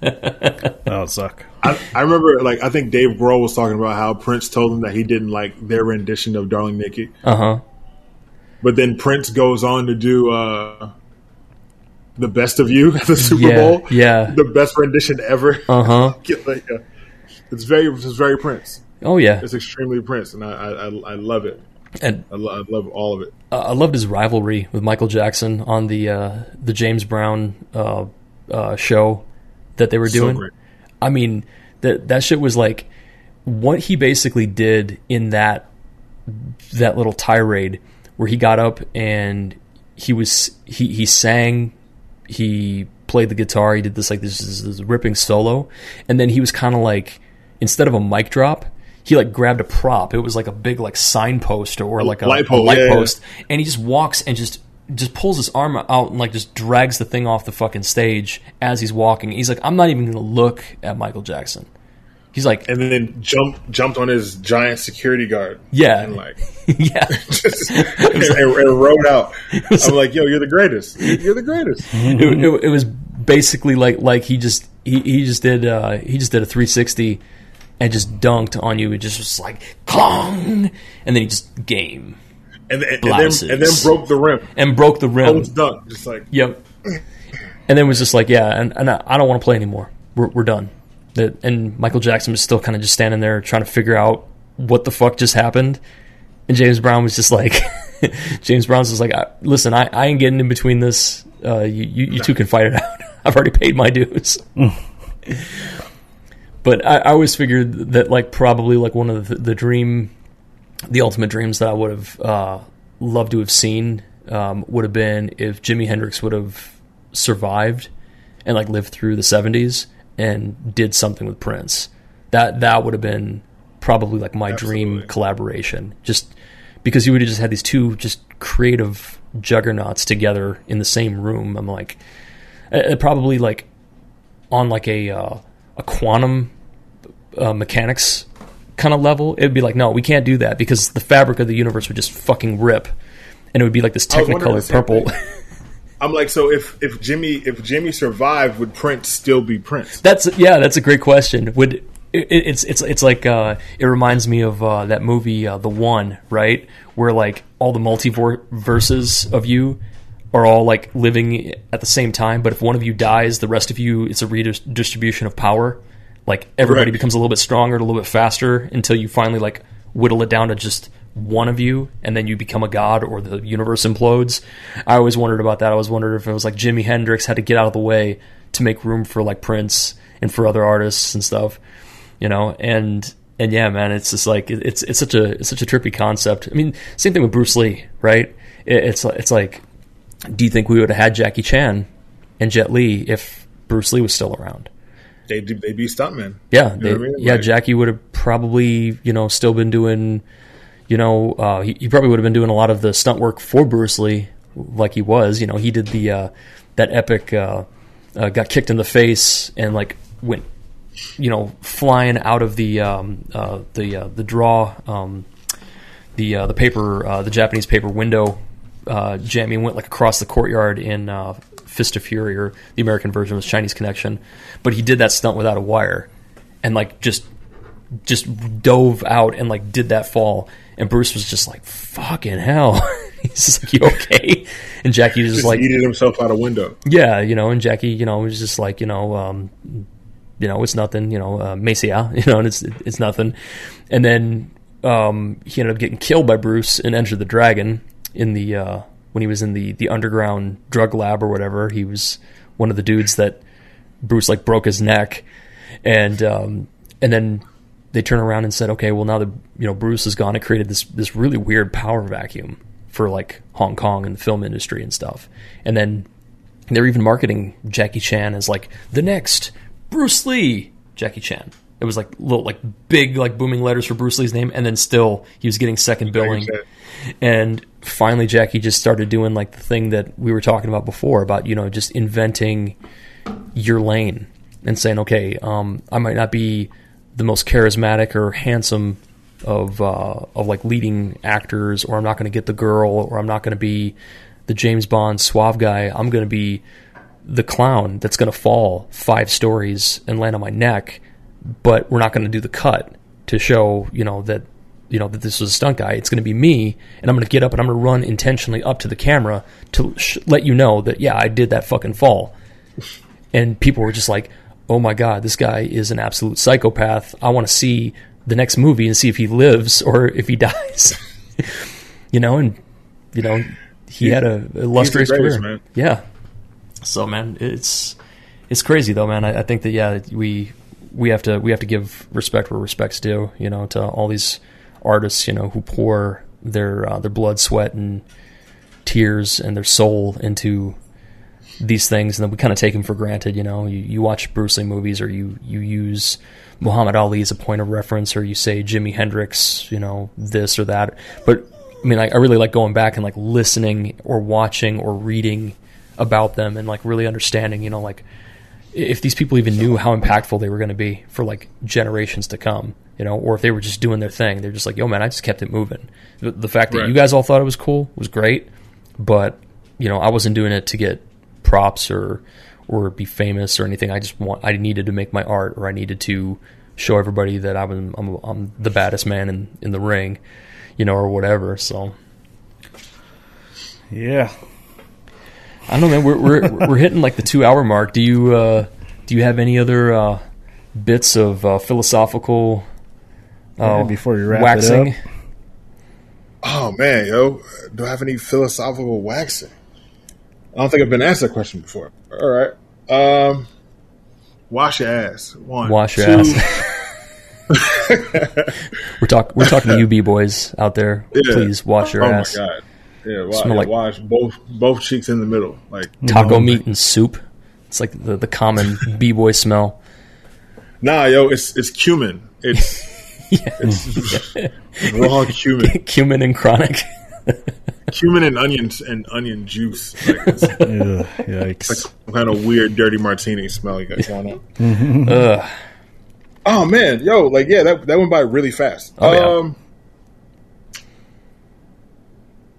That would suck. I, I remember like I think Dave Grohl was talking about how Prince told him that he didn't like their rendition of Darling Nikki. Uh huh. But then Prince goes on to do uh, the Best of You at the Super yeah, Bowl. Yeah. The best rendition ever. Uh huh. Like, uh, it's very it's very Prince. Oh yeah, it's extremely Prince, and I I, I love it. And I, lo- I love all of it. Uh, I loved his rivalry with Michael Jackson on the uh, the James Brown uh, uh, show that they were so doing. Great. I mean, that that shit was like what he basically did in that that little tirade where he got up and he was he he sang, he played the guitar, he did this like this, this ripping solo, and then he was kind of like, instead of a mic drop, he like grabbed a prop. It was like a big like signpost or like a light, pole, a light yeah, post, yeah. And he just walks and just just pulls his arm out and like just drags the thing off the fucking stage as he's walking. He's like, I'm not even gonna look at Michael Jackson. He's like, and then jumped jumped on his giant security guard. Yeah, and like yeah, just, and, and rode out. I'm like, yo, you're the greatest. You're the greatest. It, it, it was basically like like he just he, he just did uh, he just did a three sixty. and just dunked on you. It just was like, clong! And then he just game. And, and, and, then, and then broke the rim. And broke the rim. Holds dunk, just like. Yep. And then was just like, yeah, and, and I, I don't want to play anymore. We're, we're done. And Michael Jackson was still kind of just standing there trying to figure out what the fuck just happened. And James Brown was just like, James Brown's just like, listen, I, I ain't getting in between this. Uh, you you, you no. two can fight it out. I've already paid my dues. But I, I always figured that, like, probably like one of the, the dream, the ultimate dreams that I would have uh, loved to have seen um, would have been if Jimi Hendrix would have survived and like lived through the seventies and did something with Prince. That that would have been probably like my Absolutely. dream collaboration, just because you would have just had these two just creative juggernauts together in the same room. I'm like, uh, probably like on like a uh, a quantum uh, mechanics kind of level, it'd be like, no, we can't do that because the fabric of the universe would just fucking rip, and it would be like this technicolor purple. I'm like, so if, if Jimmy if Jimmy survived, would Prince still be Prince? That's yeah, that's a great question. Would it, it's it's it's like uh, it reminds me of uh, that movie uh, The One, right? Where like all the multiverses of you are all like living at the same time, but if one of you dies, the rest of you, it's a redistribution of power. Like everybody right. becomes a little bit stronger, a little bit faster, until you finally like whittle it down to just one of you, and then you become a god or the universe implodes. I always wondered about that. I always wondered if it was like Jimi Hendrix had to get out of the way to make room for like Prince and for other artists and stuff, you know? And, and yeah, man, it's just like, it's, it's such a, it's such a trippy concept. I mean, same thing with Bruce Lee, right? It, it's, it's like, do you think we would have had Jackie Chan and Jet Li if Bruce Lee was still around? They they'd be stuntmen. Yeah. They, I mean? Yeah. Like, Jackie would have probably, you know, still been doing, you know, uh, he, he probably would have been doing a lot of the stunt work for Bruce Lee, like he was. You know, he did the uh, that epic, uh, uh, got kicked in the face and like went, you know, flying out of the um, uh, the uh, the draw, um, the uh, the paper, uh, the Japanese paper window, uh, jamming, went like across the courtyard in uh, Fist of Fury, or the American version was Chinese Connection. But he did that stunt without a wire, and like just just dove out and like did that fall. And Bruce was just like, fucking hell. He's just like, you okay? And Jackie was just, just like... He eated himself out a window. Yeah, you know, and Jackie, you know, was just like, you know, um, you know, it's nothing, you know, uh, Messiah, you know, and it's it's nothing. And then um, he ended up getting killed by Bruce in Enter the Dragon in the uh, when he was in the, the underground drug lab or whatever. He was one of the dudes that Bruce, like, broke his neck. And um, and then... they turn around and said, okay, well, now that, you know, Bruce is gone, it created this this really weird power vacuum for like Hong Kong and the film industry and stuff. And then they're even marketing Jackie Chan as like the next Bruce Lee, Jackie Chan. It was like little, like big, like booming letters for Bruce Lee's name. And then still he was getting second billing. And finally Jackie just started doing like the thing that we were talking about before about, you know, just inventing your lane and saying, okay, um, I might not be the most charismatic or handsome of uh, of like leading actors, or I'm not going to get the girl, or I'm not going to be the James Bond suave guy. I'm going to be the clown that's going to fall five stories and land on my neck, but we're not going to do the cut to show, you know, that, you know, that this was a stunt guy. It's going to be me, and I'm going to get up and I'm going to run intentionally up to the camera to sh- let you know that, yeah, I did that fucking fall. And people were just like, oh my God, this guy is an absolute psychopath. I want to see the next movie and see if he lives or if he dies. You know, and, you know, he he's, had a illustrious greatest, career. Man. Yeah. So, man, it's it's crazy though, man. I, I think that, yeah, we we have to we have to give respect where respect's due, you know, to all these artists, you know, who pour their uh, their blood, sweat, and tears and their soul into these things, and then we kind of take them for granted. You know, you, you watch Bruce Lee movies, or you, you use Muhammad Ali as a point of reference, or you say Jimi Hendrix, you know, this or that. But I mean, I, I really like going back and like listening or watching or reading about them, and like really understanding, you know, like if these people even knew how impactful they were going to be for like generations to come, you know, or if they were just doing their thing. They're just like, yo man, I just kept it moving. The, the fact that right. you guys all thought it was cool was great, but you know, I wasn't doing it to get props or or be famous or anything. I just want I needed to make my art, or I needed to show everybody that I'm I'm, I'm the baddest man in, in the ring, you know, or whatever. So, yeah, I don't know, man. We're we're we're hitting like the two hour mark. Do you uh, do you have any other uh, bits of uh, philosophical uh, yeah, before you wrap waxing? It up. Oh man, yo, do I have any philosophical waxing? I don't think I've been asked that question before. All right. Um, wash your ass. One, wash your two. ass. we're talking. We're talking to you, B-boys out there. Yeah. Please wash your oh ass. Oh my god. Yeah. Wa- yeah like wash both both cheeks in the middle, like taco meat and soup. It's like the the common B-boy smell. Nah, yo, it's it's cumin. It's yeah. it's yeah. raw cumin. Cumin and chronic. Cumin and onions and onion juice. Like it's, Ugh, yikes. Like some kind of weird, dirty martini smell you got going on. Ugh. Oh man, yo, like yeah, that that went by really fast. Oh, um, yeah.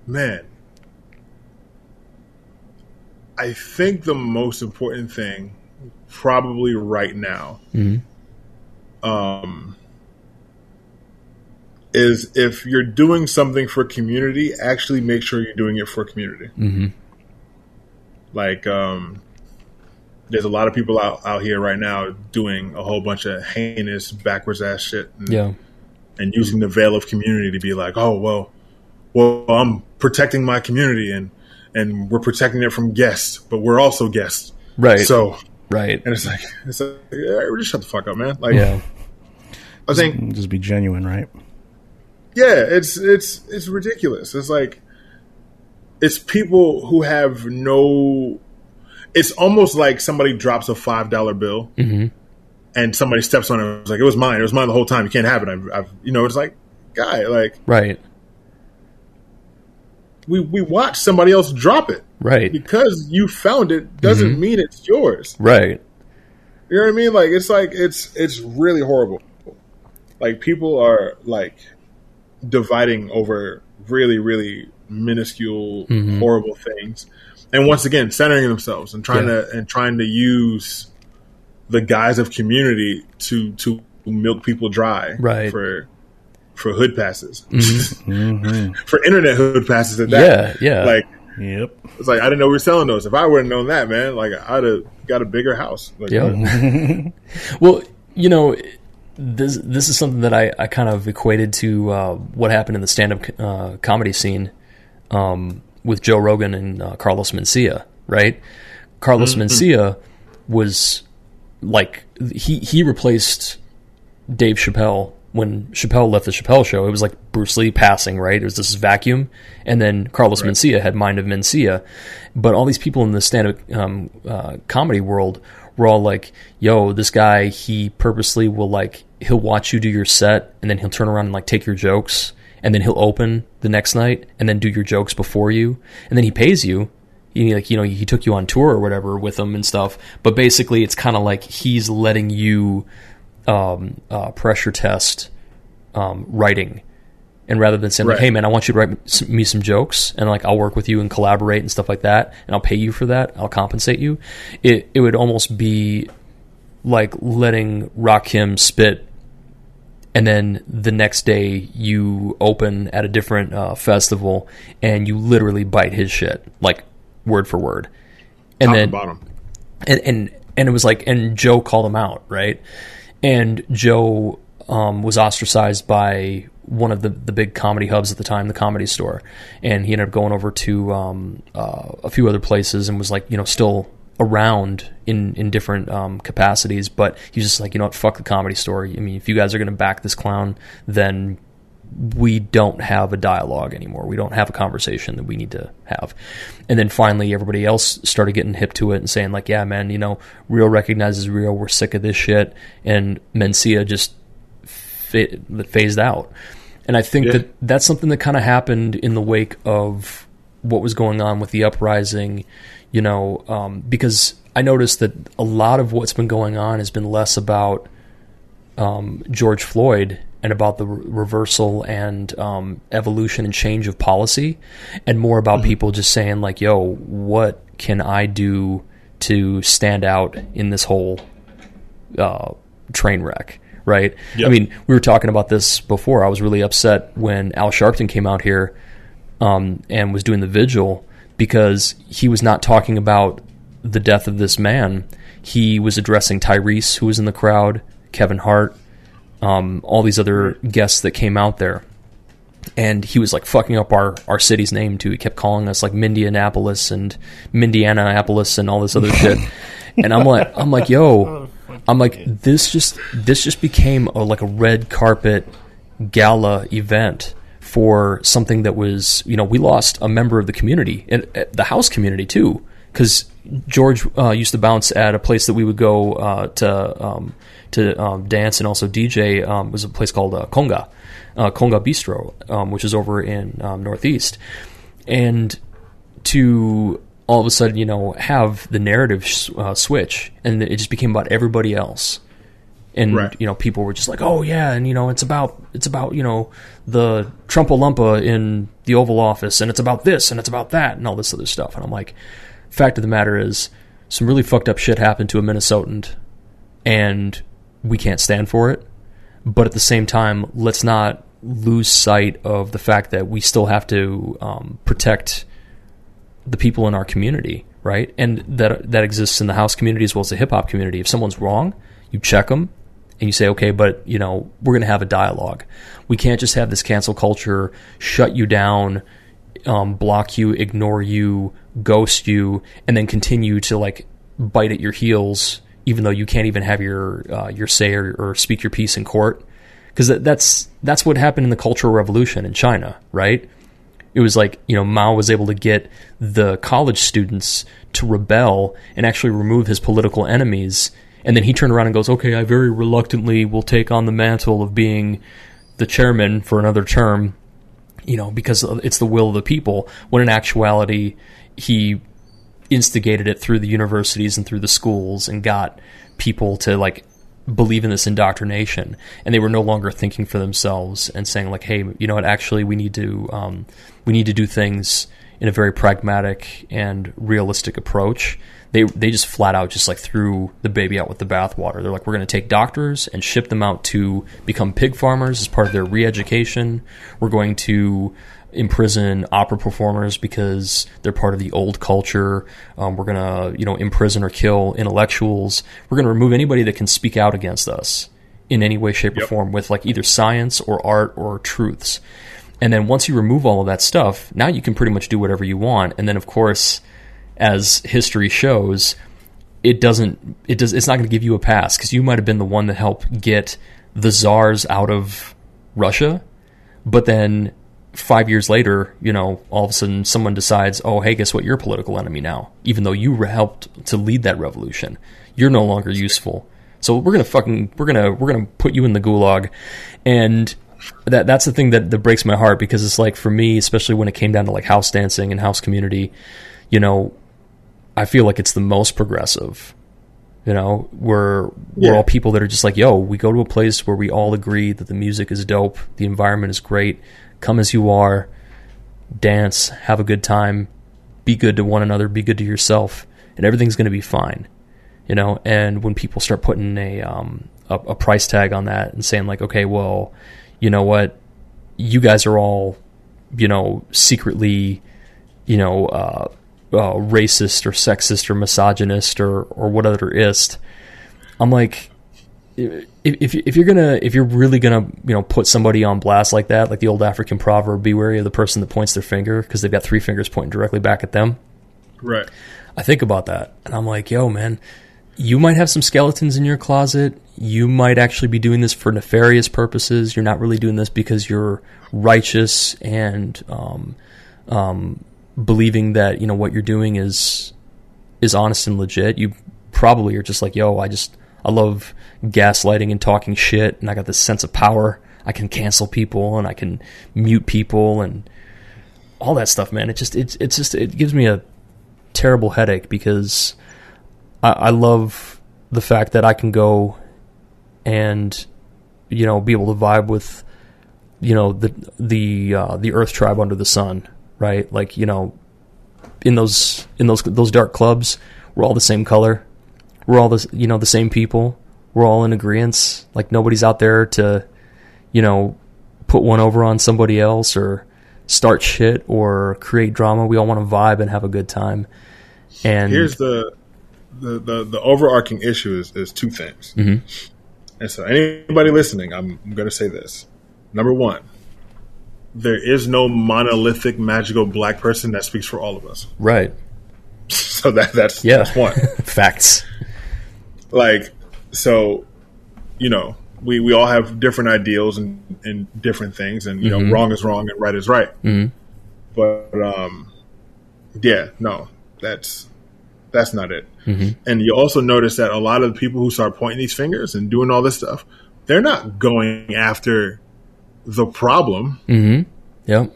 Man, I think the most important thing, probably right now, mm-hmm. um. is if you're doing something for community, actually make sure you're doing it for community. Mm-hmm. Like, um, there's a lot of people out, out here right now doing a whole bunch of heinous, backwards-ass shit. And, yeah. and using the veil of community to be like, oh, well, well, I'm protecting my community, and, and we're protecting it from guests, but we're also guests. Right. So, right. And it's like, it's like yeah, just shut the fuck up, man. Like, yeah. I think... Just be genuine, right? Yeah, it's it's it's ridiculous. It's like it's people who have no. It's almost like somebody drops a five dollar bill, mm-hmm. and somebody steps on it. And it's like it was mine. It was mine the whole time. You can't have it. I've, I've you know. It's like, guy, like right. We we watched somebody else drop it, right? Because you found it doesn't mm-hmm. mean it's yours, right? You know what I mean? Like it's like it's it's really horrible. Like people are like. Dividing over really, really minuscule, mm-hmm. horrible things, and once again centering themselves and trying yeah. to and trying to use the guise of community to to milk people dry, right. for for hood passes, mm-hmm. Mm-hmm. for internet hood passes at that. Yeah, yeah. Like, yep. It's like I didn't know we were selling those. If I would have known that, man, like I'd have got a bigger house. Like, yeah. Well, you know. This this is something that I, I kind of equated to uh, what happened in the stand-up uh, comedy scene um, with Joe Rogan and uh, Carlos Mencia, right? Carlos mm-hmm. Mencia was like he he replaced Dave Chappelle when Chappelle left the Chappelle Show. It was like Bruce Lee passing, right? It was this vacuum, and then Carlos right. Mencia had Mind of Mencia, but all these people in the stand-up um, uh, comedy world. We're all like, yo, this guy, he purposely will, like, he'll watch you do your set, and then he'll turn around and, like, take your jokes, and then he'll open the next night, and then do your jokes before you, and then he pays you. He, like, you know, he took you on tour or whatever with him and stuff, but basically it's kind of like he's letting you um, uh, pressure test um, writing. And rather than saying, right. like, hey, man, I want you to write me some jokes, and, like, I'll work with you and collaborate and stuff like that, and I'll pay you for that, I'll compensate you, it it would almost be like letting Rakim spit, and then the next day you open at a different uh, festival, and you literally bite his shit, like, word for word. And Top then, to bottom. And, and, and it was like, and Joe called him out, right? And Joe um, was ostracized by... one of the, the big comedy hubs at the time, the Comedy Store. And he ended up going over to um, uh, a few other places and was like, you know, still around in, in different um, capacities. But he was just like, you know what, fuck the Comedy Store. I mean, if you guys are going to back this clown, then we don't have a dialogue anymore. We don't have a conversation that we need to have. And then finally everybody else started getting hip to it and saying like, yeah, man, you know, real recognizes real. We're sick of this shit. And Mencia just that phased out. And I think yeah. that that's something that kind of happened in the wake of what was going on with the uprising, you know, um, because I noticed that a lot of what's been going on has been less about um, George Floyd and about the re- reversal and um, evolution and change of policy and more about mm-hmm. people just saying like, yo, what can I do to stand out in this whole uh, train wreck? right? Yep. I mean, we were talking about this before. I was really upset when Al Sharpton came out here um, and was doing the vigil because he was not talking about the death of this man. He was addressing Tyrese, who was in the crowd, Kevin Hart, um, all these other guests that came out there. And he was like fucking up our, our city's name too. He kept calling us like Mindianapolis and Mindianapolis and all this other shit. And I'm like, I'm like, yo, I'm like, this just this just became a, like a red carpet gala event for something that was, you know, we lost a member of the community and the house community too, because George uh, used to bounce at a place that we would go uh, to um, to um, dance and also D J. Um, was a place called uh, Conga. Uh, Conga Bistro, um, which is over in um, Northeast. And to all of a sudden, you know, have the narrative sh- uh, switch, and it just became about everybody else. And, right. you know, people were just like, oh, yeah, and, you know, it's about, it's about you know, the Trumpalumpa in the Oval Office, and it's about this, and it's about that, and all this other stuff. And I'm like, fact of the matter is, some really fucked up shit happened to a Minnesotan, and we can't stand for it. But at the same time, let's not lose sight of the fact that we still have to um, protect the people in our community, right? And that that exists in the house community as well as the hip-hop community. If someone's wrong, you check them and you say, okay, but, you know, we're going to have a dialogue. We can't just have this cancel culture shut you down, um, block you, ignore you, ghost you, and then continue to, like, bite at your heels even though you can't even have your uh, your say or, or speak your piece in court. Because that, that's that's what happened in the Cultural Revolution in China, right? It was like, you know, Mao was able to get the college students to rebel and actually remove his political enemies. And then he turned around and goes, okay, I very reluctantly will take on the mantle of being the chairman for another term, you know, because it's the will of the people. When in actuality, he instigated it through the universities and through the schools and got people to like believe in this indoctrination, and they were no longer thinking for themselves and saying like, hey, you know what, actually we need to um we need to do things in a very pragmatic and realistic approach. They they just flat out just like threw the baby out with the bathwater. They're like, we're going to take doctors and ship them out to become pig farmers as part of their re-education. We're going to imprison opera performers because they're part of the old culture. Um, we're going to, you know, imprison or kill intellectuals. We're going to remove anybody that can speak out against us in any way, shape, yep. or form with like either science or art or truths. And then once you remove all of that stuff, now you can pretty much do whatever you want. And then, of course, as history shows, it doesn't, it does, it's not going to give you a pass because you might have been the one that helped get the czars out of Russia, but then five years later, you know, all of a sudden someone decides, oh, hey, guess what? You're a political enemy now, even though you helped to lead that revolution. You're no longer useful. So we're going to fucking, we're going to, we're going to put you in the gulag. And that that's the thing that, that breaks my heart, because it's like, for me, especially when it came down to like house dancing and house community, you know, I feel like it's the most progressive, you know, we're, yeah. we're all people that are just like, yo, we go to a place where we all agree that the music is dope. The environment is great. Come as you are, dance, have a good time, be good to one another, be good to yourself, and everything's going to be fine, you know. And when people start putting a, um, a a price tag on that and saying like, okay, well, you know what, you guys are all, you know, secretly, you know, uh, uh, racist or sexist or misogynist or or whatever ist, I'm like, If, if if you're gonna if you're really gonna you know put somebody on blast like that, like the old African proverb, be wary of the person that points their finger because they've got three fingers pointing directly back at them. Right. I think about that and I'm like, yo, man, you might have some skeletons in your closet. You might actually be doing this for nefarious purposes. You're not really doing this because you're righteous and um, um, believing that you know what you're doing is is honest and legit. You probably are just like, yo, I just. I love gaslighting and talking shit, and I got this sense of power. I can cancel people, and I can mute people, and all that stuff, man. It just, it's, it's just, it gives me a terrible headache because I, I love the fact that I can go and, you know, be able to vibe with, you know, the the uh, the Earth Tribe under the sun, right? Like, you know, in those in those those dark clubs, we're all the same color. We're all the, you know, the same people. we're all in agreement. Like, nobody's out there to, you know, put one over on somebody else or start shit or create drama. We all want to vibe and have a good time. And here's the the, the, the overarching issue is, is two things. Mm-hmm. And so anybody listening, I'm going to say this. Number one, there is no monolithic, magical black person that speaks for all of us. Right. So that that's, yeah. that's one. Facts. Like, so, you know, we, we all have different ideals and, and different things. And, you mm-hmm. know, wrong is wrong and right is right. Mm-hmm. But, um, yeah, no, that's that's not it. Mm-hmm. And you also notice that a lot of the people who start pointing these fingers and doing all this stuff, they're not going after the problem. Mm-hmm. Yep.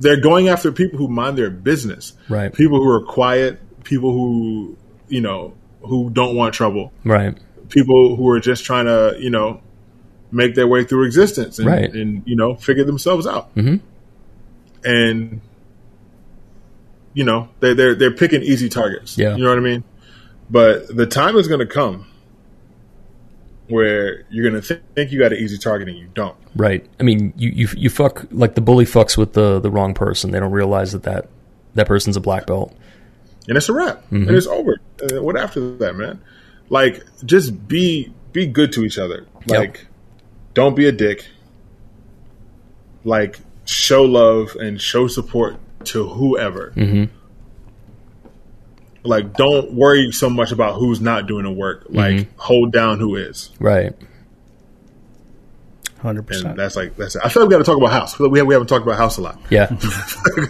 They're going after people who mind their business. Right. People who are quiet. People who, you know, who don't want trouble. Right. People who are just trying to, you know, make their way through existence and, right. and you know, figure themselves out. Mm-hmm. And, you know, they, they're, they're picking easy targets. Yeah. You know what I mean? But the time is going to come where you're going to th- think you got an easy target and you don't. Right. I mean, you, you you fuck, like the bully fucks with the the wrong person. They don't realize that that, that person's a black belt. And it's a wrap. Mm-hmm. And it's over. Uh, what after that, man? Like, just be be good to each other. Like, yep. Don't be a dick. Like, show love and show support to whoever. Mm-hmm. Like, don't worry so much about who's not doing the work. Like, mm-hmm. hold down who is. Right. one hundred percent. And that's like, that's it. I feel like we got to talk about house. We haven't, we haven't talked about house a lot. Yeah.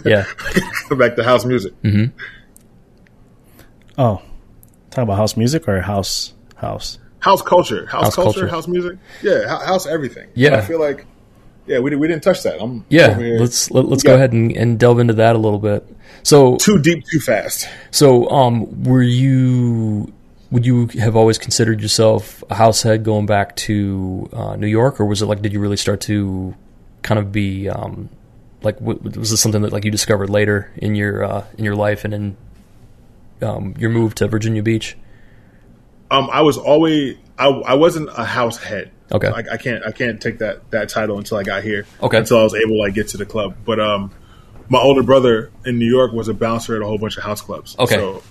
yeah. Back to house music. Mm-hmm. Oh, talk about house music or house, house, house culture, house, house culture, culture, house music. Yeah. House, everything. Yeah. But I feel like, yeah, we, we didn't touch that. I'm yeah. Let's, let, let's yeah. go ahead and, and delve into that a little bit. So too deep, too fast. So, um, were you, would you have always considered yourself a house head going back to uh, New York, or was it like, did you really start to kind of be um, like, what, was this something that like you discovered later in your, uh, in your life and in um, your move to Virginia Beach? Um, I was always, I, I wasn't a house head. Okay. I, I can't, I can't take that, that title until I got here. Okay. Until I was able to like, get to the club. But, um, my older brother in New York was a bouncer at a whole bunch of house clubs. Okay. So,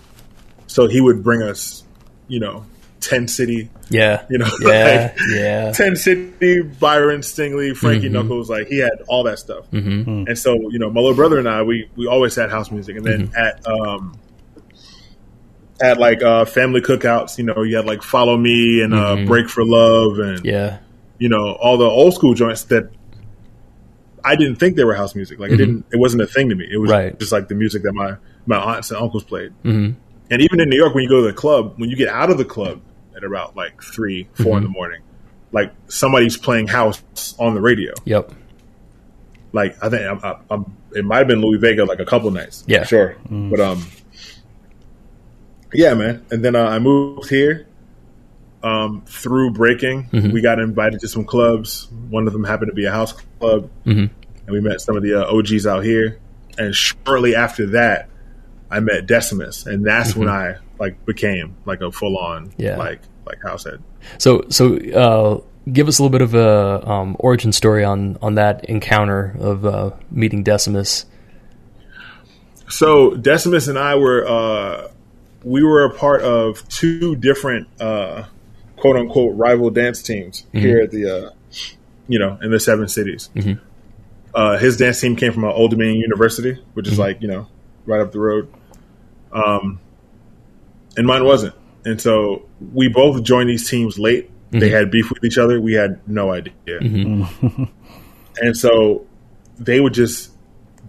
so he would bring us, you know, Ten City. Yeah. You know, yeah. Like, yeah. Ten City, Byron, Stingley, Frankie mm-hmm. Knuckles. Like he had all that stuff. Mm-hmm. And so, you know, my little brother and I, we, we always had house music. And then mm-hmm. at, um, at like uh, family cookouts, you know, you had like Follow Me and mm-hmm. uh, Break for Love and, yeah. you know, all the old school joints that I didn't think they were house music. Like mm-hmm. it didn't, it wasn't a thing to me. It was right. just like the music that my, my aunts and uncles played. Mm-hmm. And even in New York, when you go to the club, when you get out of the club at about like three, four mm-hmm. in the morning, like somebody's playing house on the radio. Yep. Like I think I'm, I'm, I'm, it might have been Louis Vega like a couple of nights. Yeah, sure. Mm-hmm. But, um, yeah, man. And then uh, I moved here um, through breaking. Mm-hmm. We got invited to some clubs. One of them happened to be a house club. Mm-hmm. And we met some of the uh, O Gs out here. And shortly after that, I met Decimus. And that's mm-hmm. when I like became like a full-on yeah. like like house head. So so uh, give us a little bit of a um, origin story on, on that encounter of uh, meeting Decimus. So Decimus and I were... Uh, we were a part of two different, uh, quote unquote, rival dance teams mm-hmm. here at the, uh, you know, in the seven cities. Mm-hmm. Uh, his dance team came from uh, Old Dominion University, which mm-hmm. is like, you know, right up the road. Um, and mine wasn't. And so we both joined these teams late. Mm-hmm. They had beef with each other. We had no idea. Mm-hmm. And so they would just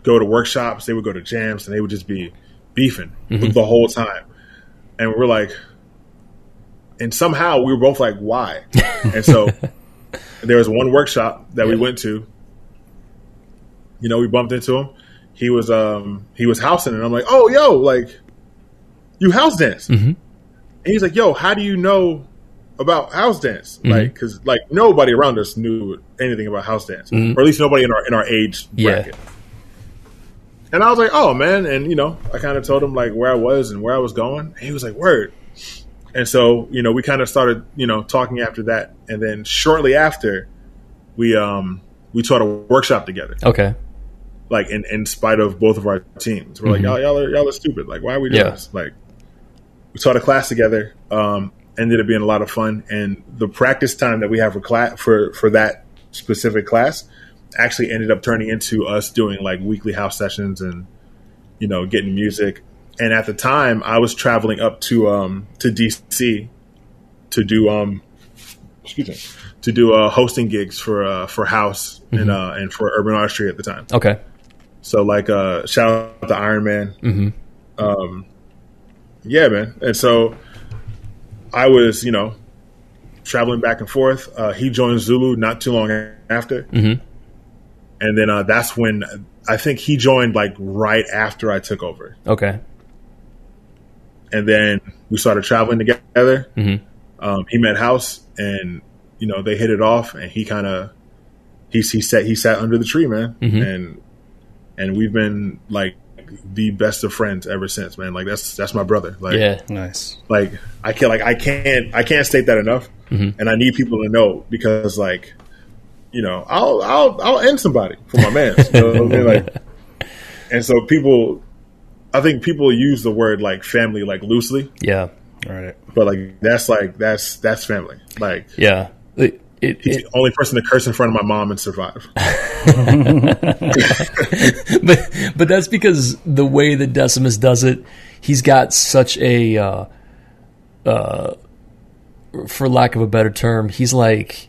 go to workshops. They would go to jams and they would just be beefing mm-hmm. the whole time. And we're like, and somehow we were both like, why? And so there was one workshop that yeah. we went to. You know, we bumped into him. He was um, he was housing, and I'm like, oh, yo, like, you house dance. Mm-hmm. And he's like, yo, how do you know about house dance? Mm-hmm. Like, because like nobody around us knew anything about house dance, mm-hmm. or at least nobody in our in our age bracket. Yeah. And I was like, oh, man. And, you know, I kind of told him, like, where I was and where I was going. And he was like, word. And so, you know, we kind of started, you know, talking after that. And then shortly after, we um we taught a workshop together. Okay. Like, in, in spite of both of our teams. We're mm-hmm. like, y'all, y'all, are, y'all are stupid. Like, why are we doing yeah. this? Like, we taught a class together. Um, ended up being a lot of fun. And the practice time that we have for, class, for, for that specific class actually ended up turning into us doing, like, weekly house sessions and, you know, getting music. And at the time, I was traveling up to um, to D C to do um, excuse me to do uh, hosting gigs for uh, for house mm-hmm. and uh, and for urban artistry at the time. Okay, so like uh, shout out to Iron Man. Mm-hmm. Um, yeah, man. And so I was, you know, traveling back and forth. Uh, he joined Zulu not too long after, mm-hmm. and then uh, that's when I think he joined like right after I took over. Okay. And then we started traveling together. Mm-hmm. Um, he met House, and you know, they hit it off. And he kind of he he sat he sat under the tree, man. Mm-hmm. And and we've been like the best of friends ever since, man. Like that's that's my brother. Like, yeah, nice. Like I can't like I can't I can't state that enough. Mm-hmm. And I need people to know because like you know I'll I'll I'll end somebody for my mans. You know what I mean? Like, and so people. I think people use the word like family like loosely. Yeah. All right. But like that's like that's that's family. Like yeah. It, it, he's it, the only person to curse in front of my mom and survive. but but that's because the way that Decimus does it, he's got such a uh, uh, for lack of a better term, he's like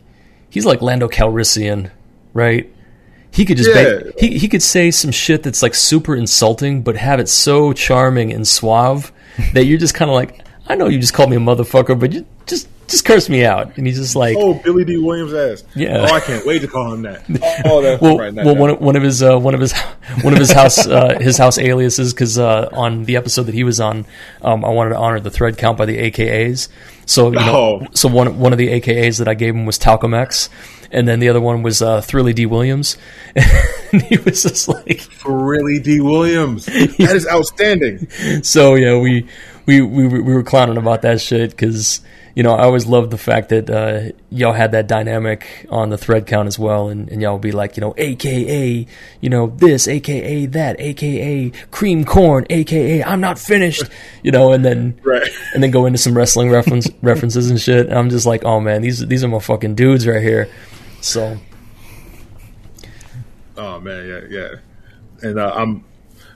he's like Lando Calrissian, right? He could just yeah. bang, he he could say some shit that's like super insulting, but have it so charming and suave that you're just kind of like, I know you just called me a motherfucker, but you just just curse me out. And he's just like, oh, Billy D. Williams ass. Yeah. Oh, I can't wait to call him that. Oh, that's well, right. Now, well, one, one of his uh, one of his one of his house uh, his house aliases, because uh, on the episode that he was on, um, I wanted to honor the thread count by the A K As. So you know, oh. so one one of the A K As that I gave him was Talcum X, and then the other one was uh, Thrilly D. Williams. And he was just like Thrilly D. Williams. That is outstanding. So yeah, we we we, we were clowning about that shit because you know I always loved the fact that uh, y'all had that dynamic on the thread count as well, and, and y'all would be like you know A K A you know this A K A that A K A cream corn A K A I'm not finished you know, and then right. and then go into some wrestling reference. references and shit, and I'm just like, oh man, these these are my fucking dudes right here. So, oh man, yeah, yeah, and uh, I'm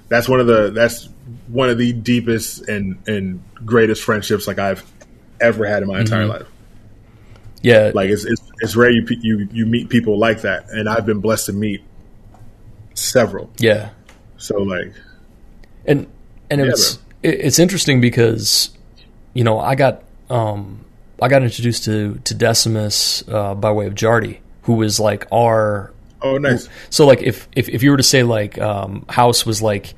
that's one of the that's one of the deepest and and greatest friendships like I've ever had in my mm-hmm. entire life. Yeah, like it's it's, it's rare you, you you meet people like that, and I've been blessed to meet several. Yeah, so like, and and yeah, it's it, it's interesting because you know I got. Um, I got introduced to, to Decimus uh, by way of Jardy, who was like our oh nice. So like if, if, if you were to say like um, House was like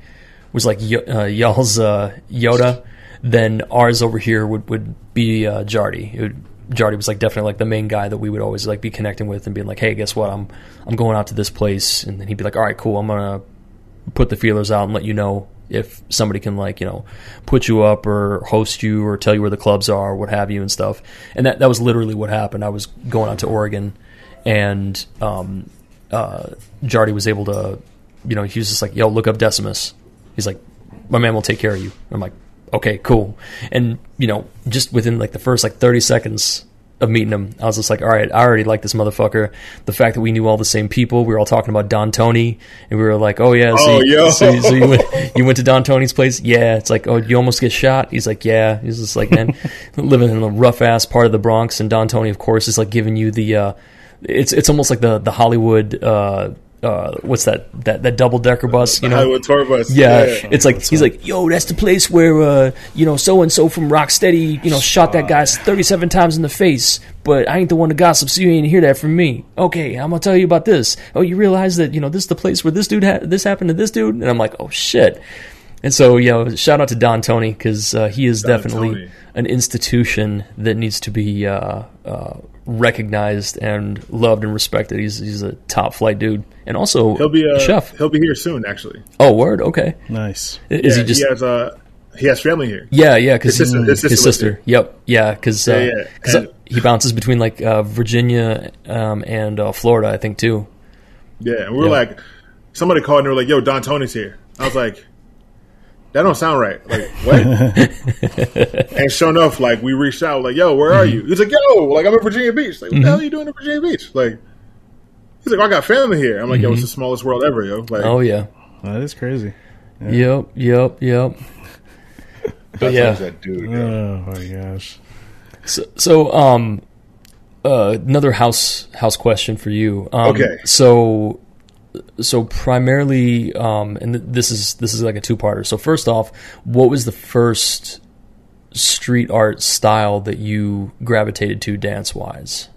was like y- uh, y'all's uh, Yoda, then ours over here would would be uh, Jardy. It would, Jardy was like definitely like the main guy that we would always like be connecting with and being like, hey, guess what? I'm I'm going out to this place, and then he'd be like, all right, cool. I'm gonna put the feelers out and let you know if somebody can like, you know, put you up or host you or tell you where the clubs are, what have you and stuff. And that, that was literally what happened. I was going out to Oregon, and um, uh, Jardy was able to, you know, he was just like, yo, look up Decimus. He's like, my man will take care of you. I'm like, okay, cool. And, you know, just within like the first like thirty seconds of meeting him, I was just like, all right, I already like this motherfucker. The fact that we knew all the same people, we were all talking about Don Tony, and we were like, oh yeah, so, oh, you, so, so you, went, you went to Don Tony's place? Yeah. It's like, oh, you almost get shot? He's like, yeah. He's just like, man, living in a rough ass part of the Bronx, and Don Tony, of course, is like giving you the, uh, it's it's almost like the the Hollywood, uh, uh, what's that that, that double decker bus? You know, Hollywood tour bus. Yeah, yeah, yeah. It's like he's like, yo, that's the place where uh, you know so and so from Rocksteady, you know, shot that guy thirty-seven times in the face. But I ain't the one to gossip, so you ain't hear that from me. Okay, I'm gonna tell you about this. Oh, you realize that you know this is the place where this dude ha- this happened to this dude, and I'm like, oh shit. And so, you know, shout out to Don Tony, because uh, he is Don definitely Tony. An institution that needs to be uh, uh, recognized and loved and respected. He's he's a top flight dude, and also he'll be, uh, a chef. He'll be here soon, actually. Oh, word. Okay, nice. Is yeah, he just? He has, uh, He has family here. Yeah, yeah, because his, his, his sister. Yep, yeah, because yeah, yeah. uh, uh, he bounces between like uh, Virginia um, and uh, Florida, I think, too. Yeah, and we were yeah. like, somebody called and they were like, "Yo, Don Tony's here." I was like, "That don't sound right." Like, what? And sure enough, like we reached out, like, "Yo, where are you?" He's like, "Yo, like I'm in Virginia Beach." Like, what mm-hmm. the hell are you doing in Virginia Beach? Like, he's like, "I got family here." I'm like, "Yo, it's the smallest world ever, yo." Like, oh yeah, that is crazy. Yeah. Yep, yep, yep. But yeah. That dude, oh my gosh. So, so um, uh, another house house question for you. Um, okay. So, so primarily, um, and th- this is this is like a two parter. So first off, what was the first street art style that you gravitated to dance wise?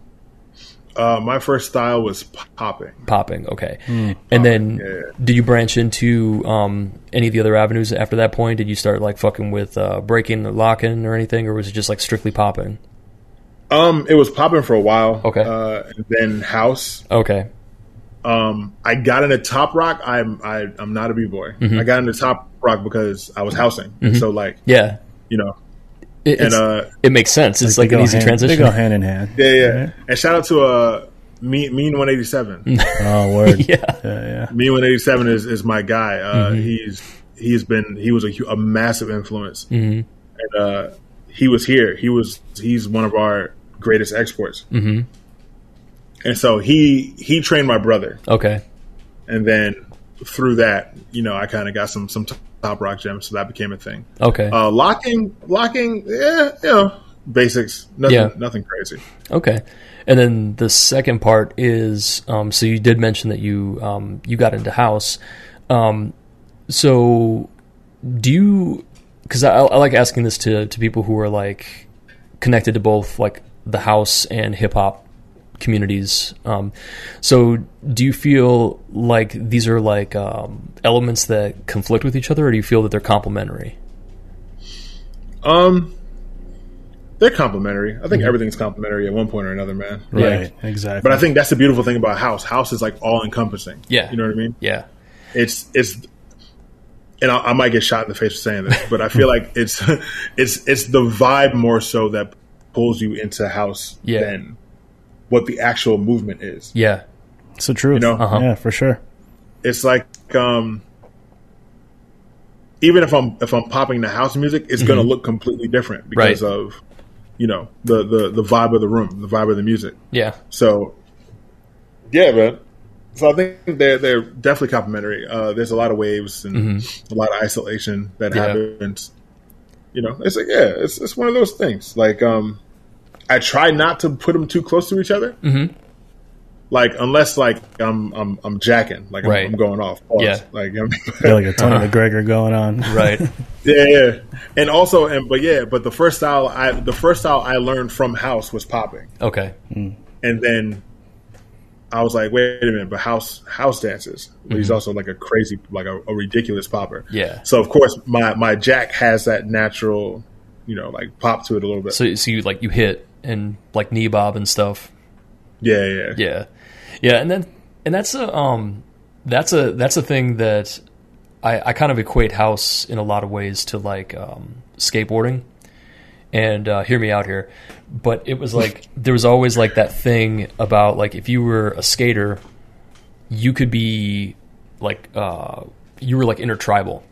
Uh, my first style was popping. Popping, okay. Mm. And then yeah. did you branch into um, any of the other avenues after that point? Did you start like fucking with uh, breaking or locking or anything, or was it just like strictly popping? Um, it was popping for a while. Okay. Uh, and then house. Okay. Um, I got into top rock. I'm I, I'm not a b-boy. Mm-hmm. I got into top rock because I was housing. Mm-hmm. So like, yeah, you know. It, and, uh, it makes sense. It's like, like an easy hand, transition. They go hand in hand. Yeah, yeah. Right. And shout out to uh, Mean one eighty-seven. Oh, word. yeah. yeah, yeah. Mean one eighty-seven is, is my guy. Uh, mm-hmm. He's he's been he was a, a massive influence, mm-hmm. and uh, he was here. He was he's one of our greatest exports. Mm-hmm. And so he he trained my brother. Okay. And then through that, you know, I kind of got some some. T- Top rock gems, so that became a thing. Okay. Uh, locking, locking, yeah, you know, basics. Nothing, yeah. nothing crazy. Okay. And then the second part is, um, so you did mention that you um, you got into house. Um, so do you? Because I, I like asking this to to people who are like connected to both like the house and hip hop communities. Um, so do you feel like these are like um, elements that conflict with each other, or do you feel that they're complementary? Um, they're complementary. I think mm-hmm. everything's complementary at one point or another, man. Right. Like, exactly. But I think that's the beautiful thing about house. House is like all encompassing. Yeah. You know what I mean? Yeah. It's, it's, and I, I might get shot in the face for saying this, but I feel like it's, it's, it's the vibe more so that pulls you into house yeah. than what the actual movement is. Yeah. It's the truth. You know? uh-huh. Yeah, for sure. It's like, um, even if I'm, if I'm popping the house music, it's mm-hmm. going to look completely different because right. of, you know, the, the, the vibe of the room, the vibe of the music. Yeah. So yeah, man. So I think they're, they're definitely complementary. Uh, there's a lot of waves and mm-hmm. a lot of isolation that yeah. happens, you know, it's like, yeah, it's, it's one of those things. Like, um, I try not to put them too close to each other, mm-hmm. like unless like I'm I'm I'm jacking, like I'm, right. I'm going off, pause. Yeah, like I'm yeah, like a Tony uh-huh. McGregor going on, right? yeah, yeah, and also and but yeah, but the first style I the first style I learned from house was popping. Okay, mm. and then I was like, wait a minute, but house house dances. Mm-hmm. He's also like a crazy, like a, a ridiculous popper. Yeah, so of course my my jack has that natural, you know, like pop to it a little bit. So so you like you hit. And like knee bob and stuff. Yeah, yeah, yeah, yeah. And then, and that's a um, that's a that's a thing that I, I kind of equate house in a lot of ways to like um, skateboarding. And uh, hear me out here, but it was like there was always like that thing about like if you were a skater, you could be like uh, you were like intertribal.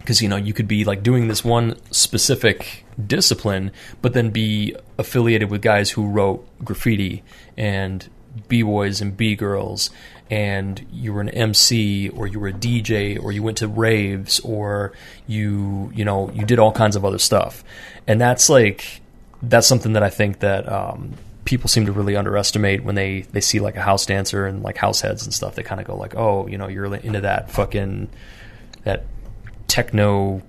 Because, you know, you could be like doing this one specific discipline, but then be affiliated with guys who wrote graffiti and b-boys and b-girls, and you were an M C or you were a D J or you went to raves or you, you know, you did all kinds of other stuff. And that's like, that's something that I think that um, people seem to really underestimate when they, they see like a house dancer and like house heads and stuff. They kind of go like, oh, you know, you're into that fucking, that techno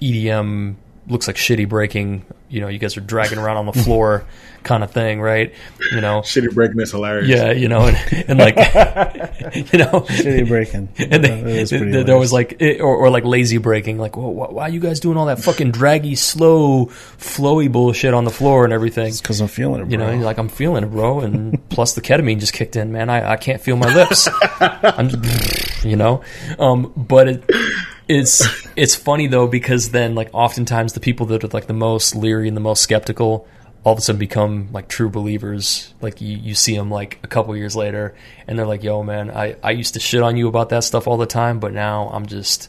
E D M looks like shitty breaking, you know, you guys are dragging around on the floor kind of thing, right? You know, shitty breaking is hilarious. Yeah, you know, and, and like you know, shitty breaking, and they, they, there was like it, or, or like lazy breaking, like well, why, why are you guys doing all that fucking draggy slow flowy bullshit on the floor and everything? It's because I'm feeling it, bro. You know, you're like, I'm feeling it, bro, and plus the ketamine just kicked in, man. I, I can't feel my lips. I'm just, you know, um but it It's it's funny though, because then like oftentimes the people that are like the most leery and the most skeptical all of a sudden become like true believers. Like you, you see them like a couple years later and they're like, yo man, I, I used to shit on you about that stuff all the time, but now I'm just,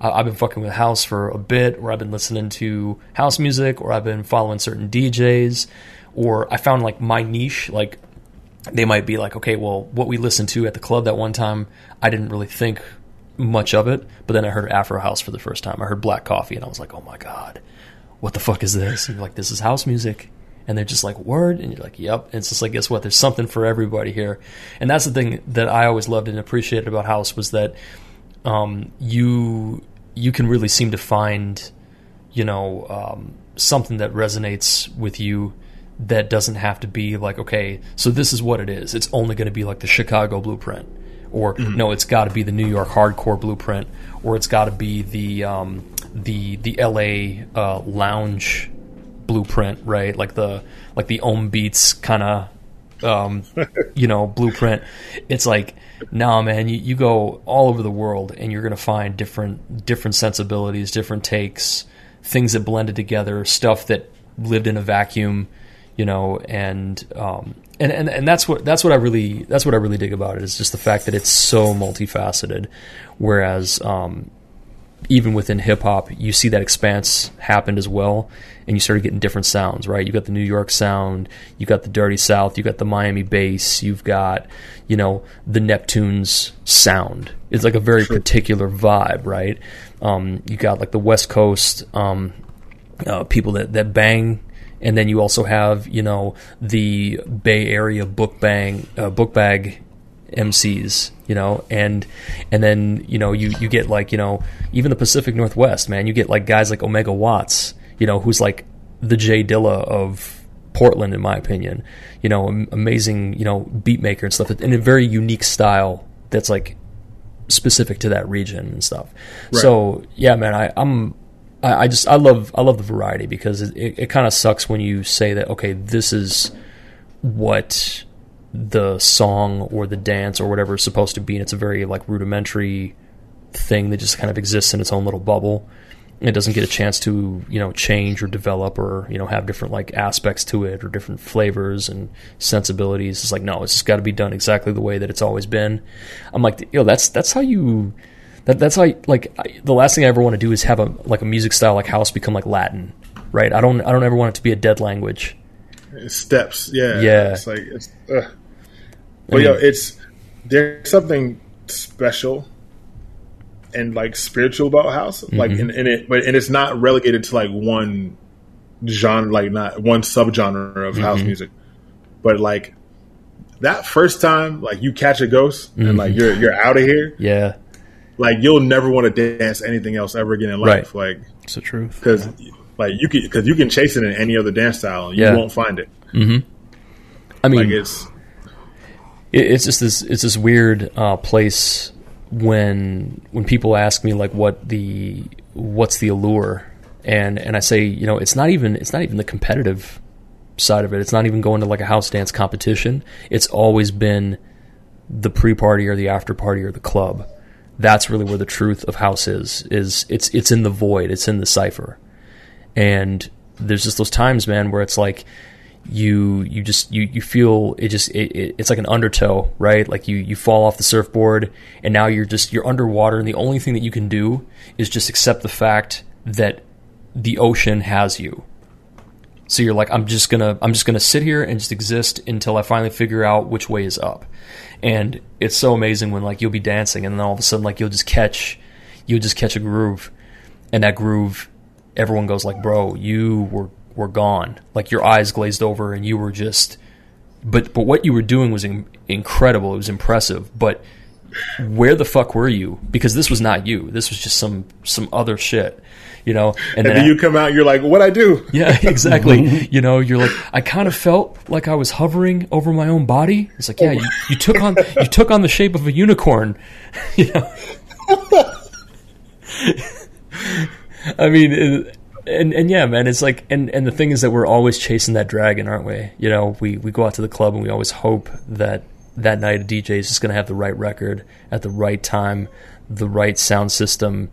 I, I've been fucking with house for a bit, or I've been listening to house music, or I've been following certain D Js, or I found like my niche. Like they might be like, okay, well what we listened to at the club that one time, I didn't really think much of it, but then I heard Afro House for the first time. I heard Black Coffee and I was like, oh my God, what the fuck is this? And you're like, this is house music. And they're just like, word? And you're like, yep. And it's just like, guess what? There's something for everybody here. And that's the thing that I always loved and appreciated about house, was that um, you you can really seem to find, you know, um, something that resonates with you that doesn't have to be like, okay, so this is what it is. It's only going to be like the Chicago blueprint. Or mm-hmm. no, it's got to be the New York hardcore blueprint, or it's got to be the um, the the L A uh, lounge blueprint, right? Like the like the Ohm Beats kind of um, you know blueprint. It's like, nah, man, you, you go all over the world and you're gonna find different different sensibilities, different takes, things that blended together, stuff that lived in a vacuum, you know, and. Um, And, and and that's what that's what I really that's what I really dig about it, is just the fact that it's so multifaceted. Whereas um, even within hip hop, you see that expanse happened as well, and you started getting different sounds, right? You got the New York sound, you got the Dirty South, you got the Miami bass, you've got, you know, the Neptune's sound. It's like a very sure. particular vibe, right? Um, you got like the West Coast um, uh, people that that bang. And then you also have, you know, the Bay Area book bang, uh, book bag M Cs, you know, and and then, you know, you, you get like, you know, even the Pacific Northwest, man, you get like guys like Omega Watts, you know, who's like the Jay Dilla of Portland, in my opinion, you know, amazing, you know, beat maker and stuff, in a very unique style that's like specific to that region and stuff. Right. So, yeah, man, I, I'm... I just I love I love the variety, because it, it, it kind of sucks when you say that, okay, this is what the song or the dance or whatever is supposed to be, and it's a very like rudimentary thing that just kind of exists in its own little bubble. It doesn't get a chance to, you know, change or develop, or, you know, have different like aspects to it, or different flavors and sensibilities. It's like, no, it's just got to be done exactly the way that it's always been. I'm like, yo, that's that's how you. That, that's how, like, I, the last thing I ever want to do is have a like a music style like house become like Latin, right? I don't, I don't ever want it to be a dead language. It's steps, yeah, yeah. It's like, it's, uh. but I mean, yo, it's there's something special and like spiritual about house, like mm-hmm. in, in it, but and it's not relegated to like one genre, like not one subgenre of mm-hmm. house music, but like that first time, like you catch a ghost mm-hmm. and like you're you're out of here, yeah. Like you'll never want to dance anything else ever again in life. Right. Like it's the truth, because yeah. like you can, because you can chase it in any other dance style and you yeah. won't find it. Mm-hmm. I mean, like it's it's just this it's this weird uh, place when when people ask me like what the what's the allure, and and I say, you know, it's not even it's not even the competitive side of it. It's not even going to like a house dance competition. It's always been the pre-party or the after-party or the club. That's really where the truth of house is, is it's, it's in the void. It's in the cipher. And there's just those times, man, where it's like you, you just, you, you feel it just, it, it, it's like an undertow, right? Like you, you fall off the surfboard and now you're just, you're underwater. And the only thing that you can do is just accept the fact that the ocean has you. So you're like, I'm just gonna, I'm just gonna sit here and just exist until I finally figure out which way is up. And it's so amazing when like you'll be dancing and then all of a sudden like you'll just catch, you'll just catch a groove, and that groove, everyone goes like, bro, you were were gone. Like your eyes glazed over and you were just, but but what you were doing was in, incredible. It was impressive. But where the fuck were you? Because this was not you. This was just some some other shit. You know, and, and then, then you I, come out, you're like, what'd I do? Yeah, exactly. You know, you're like, I kind of felt like I was hovering over my own body. It's like, yeah, oh you, you took on you took on the shape of a unicorn. You know? I mean, it, and and yeah, man, it's like, and, and the thing is that we're always chasing that dragon, aren't we? You know, we, we go out to the club and we always hope that that night a D J is just going to have the right record at the right time, the right sound system,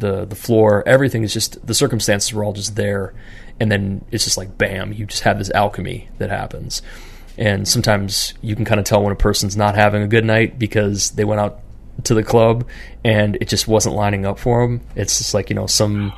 the the floor, everything is just, the circumstances were all just there, and then it's just like bam, you just have this alchemy that happens. And sometimes you can kind of tell when a person's not having a good night because they went out to the club and it just wasn't lining up for them. It's just like, you know, some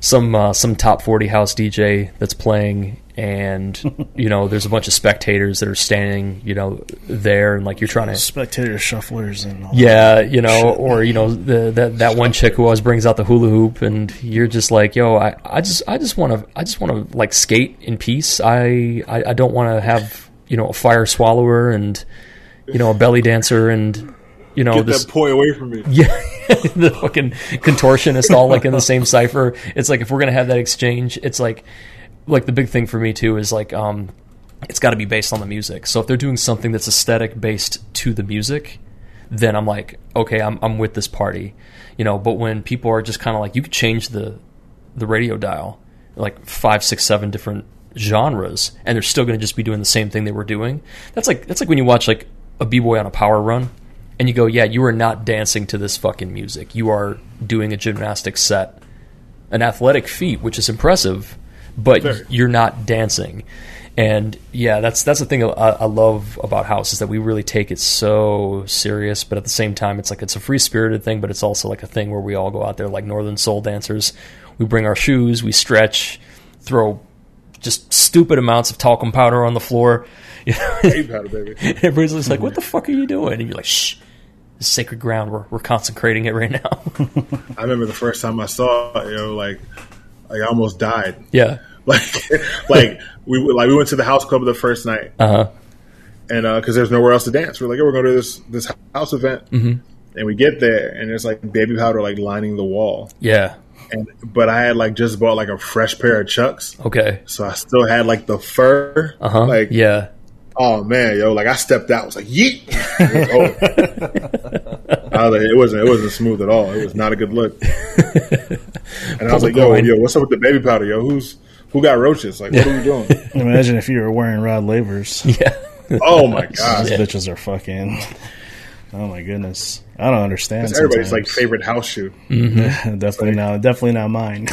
some uh, some top forty house D J that's playing, and you know, there's a bunch of spectators that are standing, you know, there, and like you're trying to spectator shufflers and all yeah, that you know, shit. Or you know, the, that that one chick who always brings out the hula hoop, and you're just like, yo, I, I just I just want to I just want to like skate in peace. I I, I don't want to have, you know, a fire swallower and, you know, a belly dancer and, you know, get this, that poi away from me. Yeah, the fucking contortionist all like in the same cipher. It's like if we're gonna have that exchange, it's like. Like the big thing for me too is like um, it's got to be based on the music. So if they're doing something that's aesthetic based to the music, then I'm like, okay, I'm I'm with this party, you know. But when people are just kind of like, you could change the the radio dial like five, six, seven different genres, and they're still going to just be doing the same thing they were doing. That's like that's like when you watch like a B-boy on a power run, and you go, yeah, you are not dancing to this fucking music. You are doing a gymnastic set, an athletic feat, which is impressive. But Fair. You're not dancing. And yeah, that's that's the thing I, I love about house, is that we really take it so serious, but at the same time it's like it's a free-spirited thing, but it's also like a thing where we all go out there like northern soul dancers. We bring our shoes, we stretch, throw just stupid amounts of talcum powder on the floor. You know? Powder, baby. Everybody's just like, what the fuck are you doing? And you're like, shh, this is sacred ground. We're, we're consecrating it right now. I remember the first time I saw it, you know, like... Like I almost died. Yeah. Like, like we like we went to the house club the first night. Uh huh. And because uh, there's nowhere else to dance, we're like, oh, we're going to this this house event, mm-hmm. and we get there, and there's like baby powder like lining the wall. Yeah. And but I had like just bought like a fresh pair of Chucks. Okay. So I still had like the fur. Uh huh. Like yeah. Oh man, yo! Like I stepped out. I was like, yeet. It was over. I was like, it wasn't. It wasn't smooth at all. It was not a good look. And I was like, yo, yo, what's up with the baby powder, yo? Who's who got roaches? Like, what are you doing? Imagine if you were wearing Rod Laver's. Yeah. Oh my god, those bitches are fucking. Oh my goodness, I don't understand. It's everybody's like favorite house shoe. Mm-hmm. definitely not. Definitely not mine.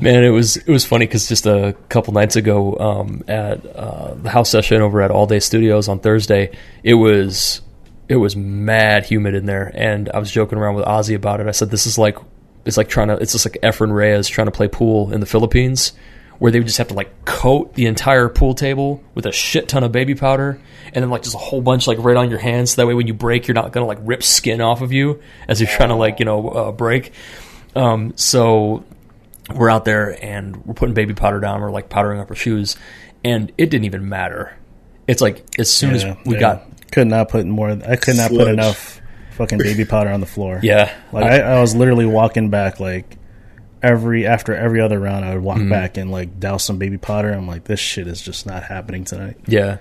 Man, it was it was funny because just a couple nights ago um, at uh, the house session over at All Day Studios on Thursday, it was it was mad humid in there, and I was joking around with Ozzy about it. I said, "This is like it's like trying to it's just like Efren Reyes trying to play pool in the Philippines, where they would just have to like coat the entire pool table with a shit ton of baby powder, and then like just a whole bunch like right on your hands. So that way, when you break, you're not gonna like rip skin off of you as you're trying to like you know uh, break." Um, so. We're out there and we're putting baby powder down. We're like powdering up our shoes, and it didn't even matter. It's like as soon yeah, as we yeah. got, could not put more. I could not sludge. Put enough fucking baby powder on the floor. Yeah, like I, I was literally walking back. Like every after every other round, I would walk mm-hmm. back and like douse some baby powder. I'm like, this shit is just not happening tonight. Yeah,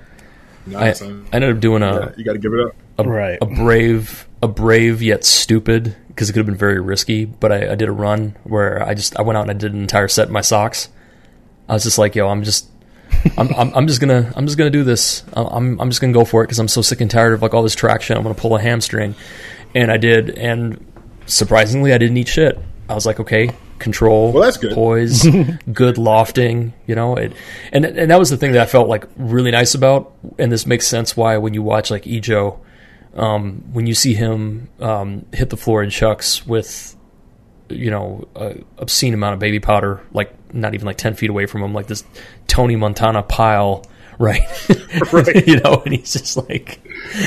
nice. I, I ended up doing a. Yeah, you got to give it up. A, right. a brave, a brave yet stupid, because it could have been very risky. But I, I did a run where I just I went out and I did an entire set in my socks. I was just like, yo, I'm just, I'm, I'm, I'm just gonna, I'm just gonna do this. I'm, I'm just gonna go for it because I'm so sick and tired of like all this traction. I'm gonna pull a hamstring, and I did. And surprisingly, I didn't eat shit. I was like, okay, control, well, that's good. Poise, good lofting, you know. It, and and that was the thing that I felt like really nice about. And this makes sense why when you watch like Ijo. Um, when you see him um, hit the floor in Chucks with, you know, an obscene amount of baby powder, like not even like ten feet away from him, like this Tony Montana pile, right? Right. You know, and he's just like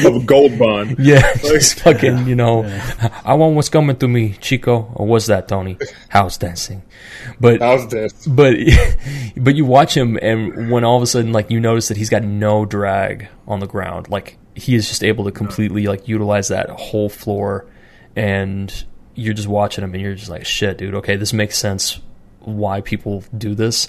a gold bond. Yeah, just fucking, you know, yeah. I want what's coming to me, Chico. Or was that Tony? House dancing, but house dance. But but you watch him, and when all of a sudden, like you notice that he's got no drag on the ground, like. He is just able to completely like utilize that whole floor, and you're just watching him and you're just like, shit, dude, okay, this makes sense why people do this.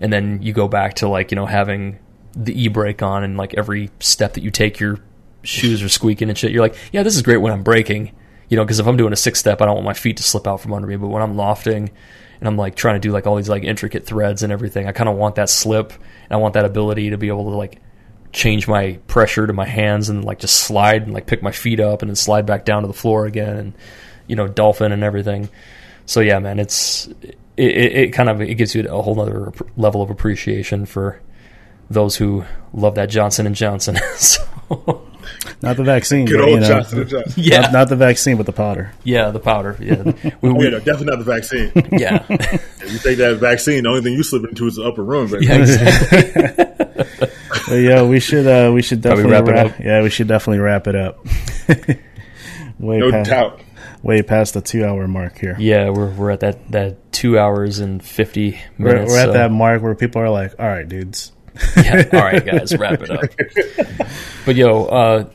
And then you go back to like, you know, having the e-brake on, and like every step that you take, your shoes are squeaking and shit. You're like, yeah, this is great when I'm braking, you know, because if I'm doing a six step, I don't want my feet to slip out from under me. But when I'm lofting and I'm like trying to do like all these like intricate threads and everything, I kind of want that slip, and I want that ability to be able to like change my pressure to my hands and like just slide and like pick my feet up and then slide back down to the floor again, and you know, dolphin and everything. So yeah, man, it's it, it, it kind of it gives you a whole other level of appreciation for those who love that Johnson and Johnson. So not the vaccine, good but, old you know, Johnson and Johnson. Yeah, not, not the vaccine, but the powder. Yeah, the powder. Yeah, we, we, yeah no, definitely not the vaccine. Yeah, if you take that vaccine, the only thing you slip into is the upper room. Right? Yeah, exactly. But yeah, we should uh, we should definitely wrap, wrap it up. Yeah, we should definitely wrap it up. way no past, doubt. Way past the two hour mark here. Yeah, we're we're at that, that two hours and fifty minutes. We're, we're so. at that mark where people are like, all right, dudes. Yeah, all right, guys, wrap it up. But yo, uh,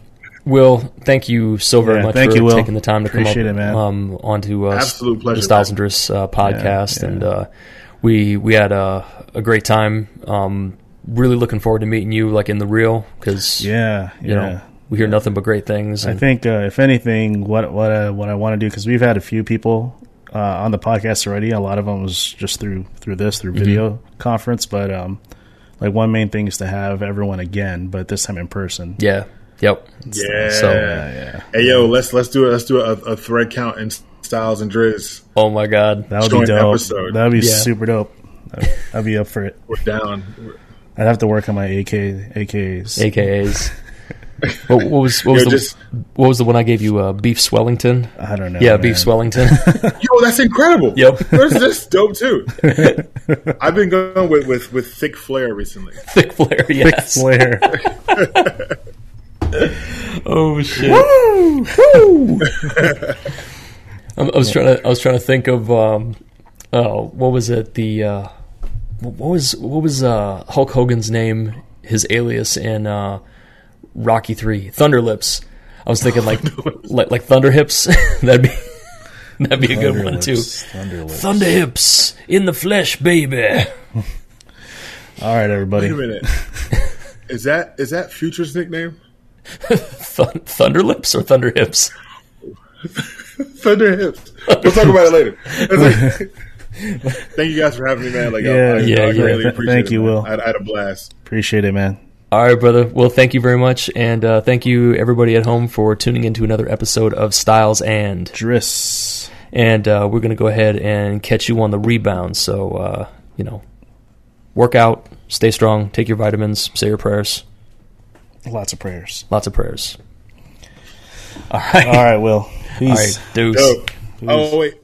Will, thank you so very yeah, much for you, taking the time to Appreciate come up it, man. Um, onto uh, Absolute pleasure, the Styles N Dris uh, podcast, yeah, yeah. and uh, we we had uh, a great time. Um, really looking forward to meeting you like in the real, because yeah, yeah you know we hear nothing but great things. I think uh, if anything, what what uh, what I want to do, because we've had a few people uh, on the podcast already. A lot of them was just through through this through video mm-hmm. conference, but um. Like, one main thing is to have everyone again, but this time in person. Yeah. Yep. Yeah. So, yeah, yeah. Hey, yo, let's let's do it. Let's do a, a thread count in Styles N Dris. Oh my God, that would Joint be dope. Episode. That would be yeah. super dope. I'd be up for it. We're down. I'd have to work on my A K A K As. A K As. What, what was what was yo, the just, what was the one I gave you? Uh, beef Swellington. I don't know. Yeah, man. Beef Swellington. Yo, that's incredible. Yep, there's this dope too. I've been going with, with, with thick flair recently. Thick flair, yes. Thick flair. Oh shit! Woo! Woo! I was trying to I was trying to think of um oh what was it the uh, what was what was uh, Hulk Hogan's name, his alias in uh. Rocky Three, Thunderlips. I was thinking like like, like Thunder Hips. that'd be that'd be a good one too. Thunderlips. Thunder Hips in the flesh, baby. All right, everybody. Wait a minute. Is that is that Future's nickname? Th- Thunderlips or Thunder Hips? Thunder Hips. We'll talk about it later. It's like, thank you guys for having me, man. Like, yeah, I, I, yeah, I really yeah. appreciate thank it. You, Will. I, I had a blast. Appreciate it, man. All right, brother. Well, thank you very much, and uh, thank you, everybody at home, for tuning into another episode of Styles N Dris. And uh, we're going to go ahead and catch you on the rebound. So, uh, you know, work out, stay strong, take your vitamins, say your prayers. Lots of prayers. Lots of prayers. All right. All right, Will. Peace. All right, deuce. Peace. Oh, wait.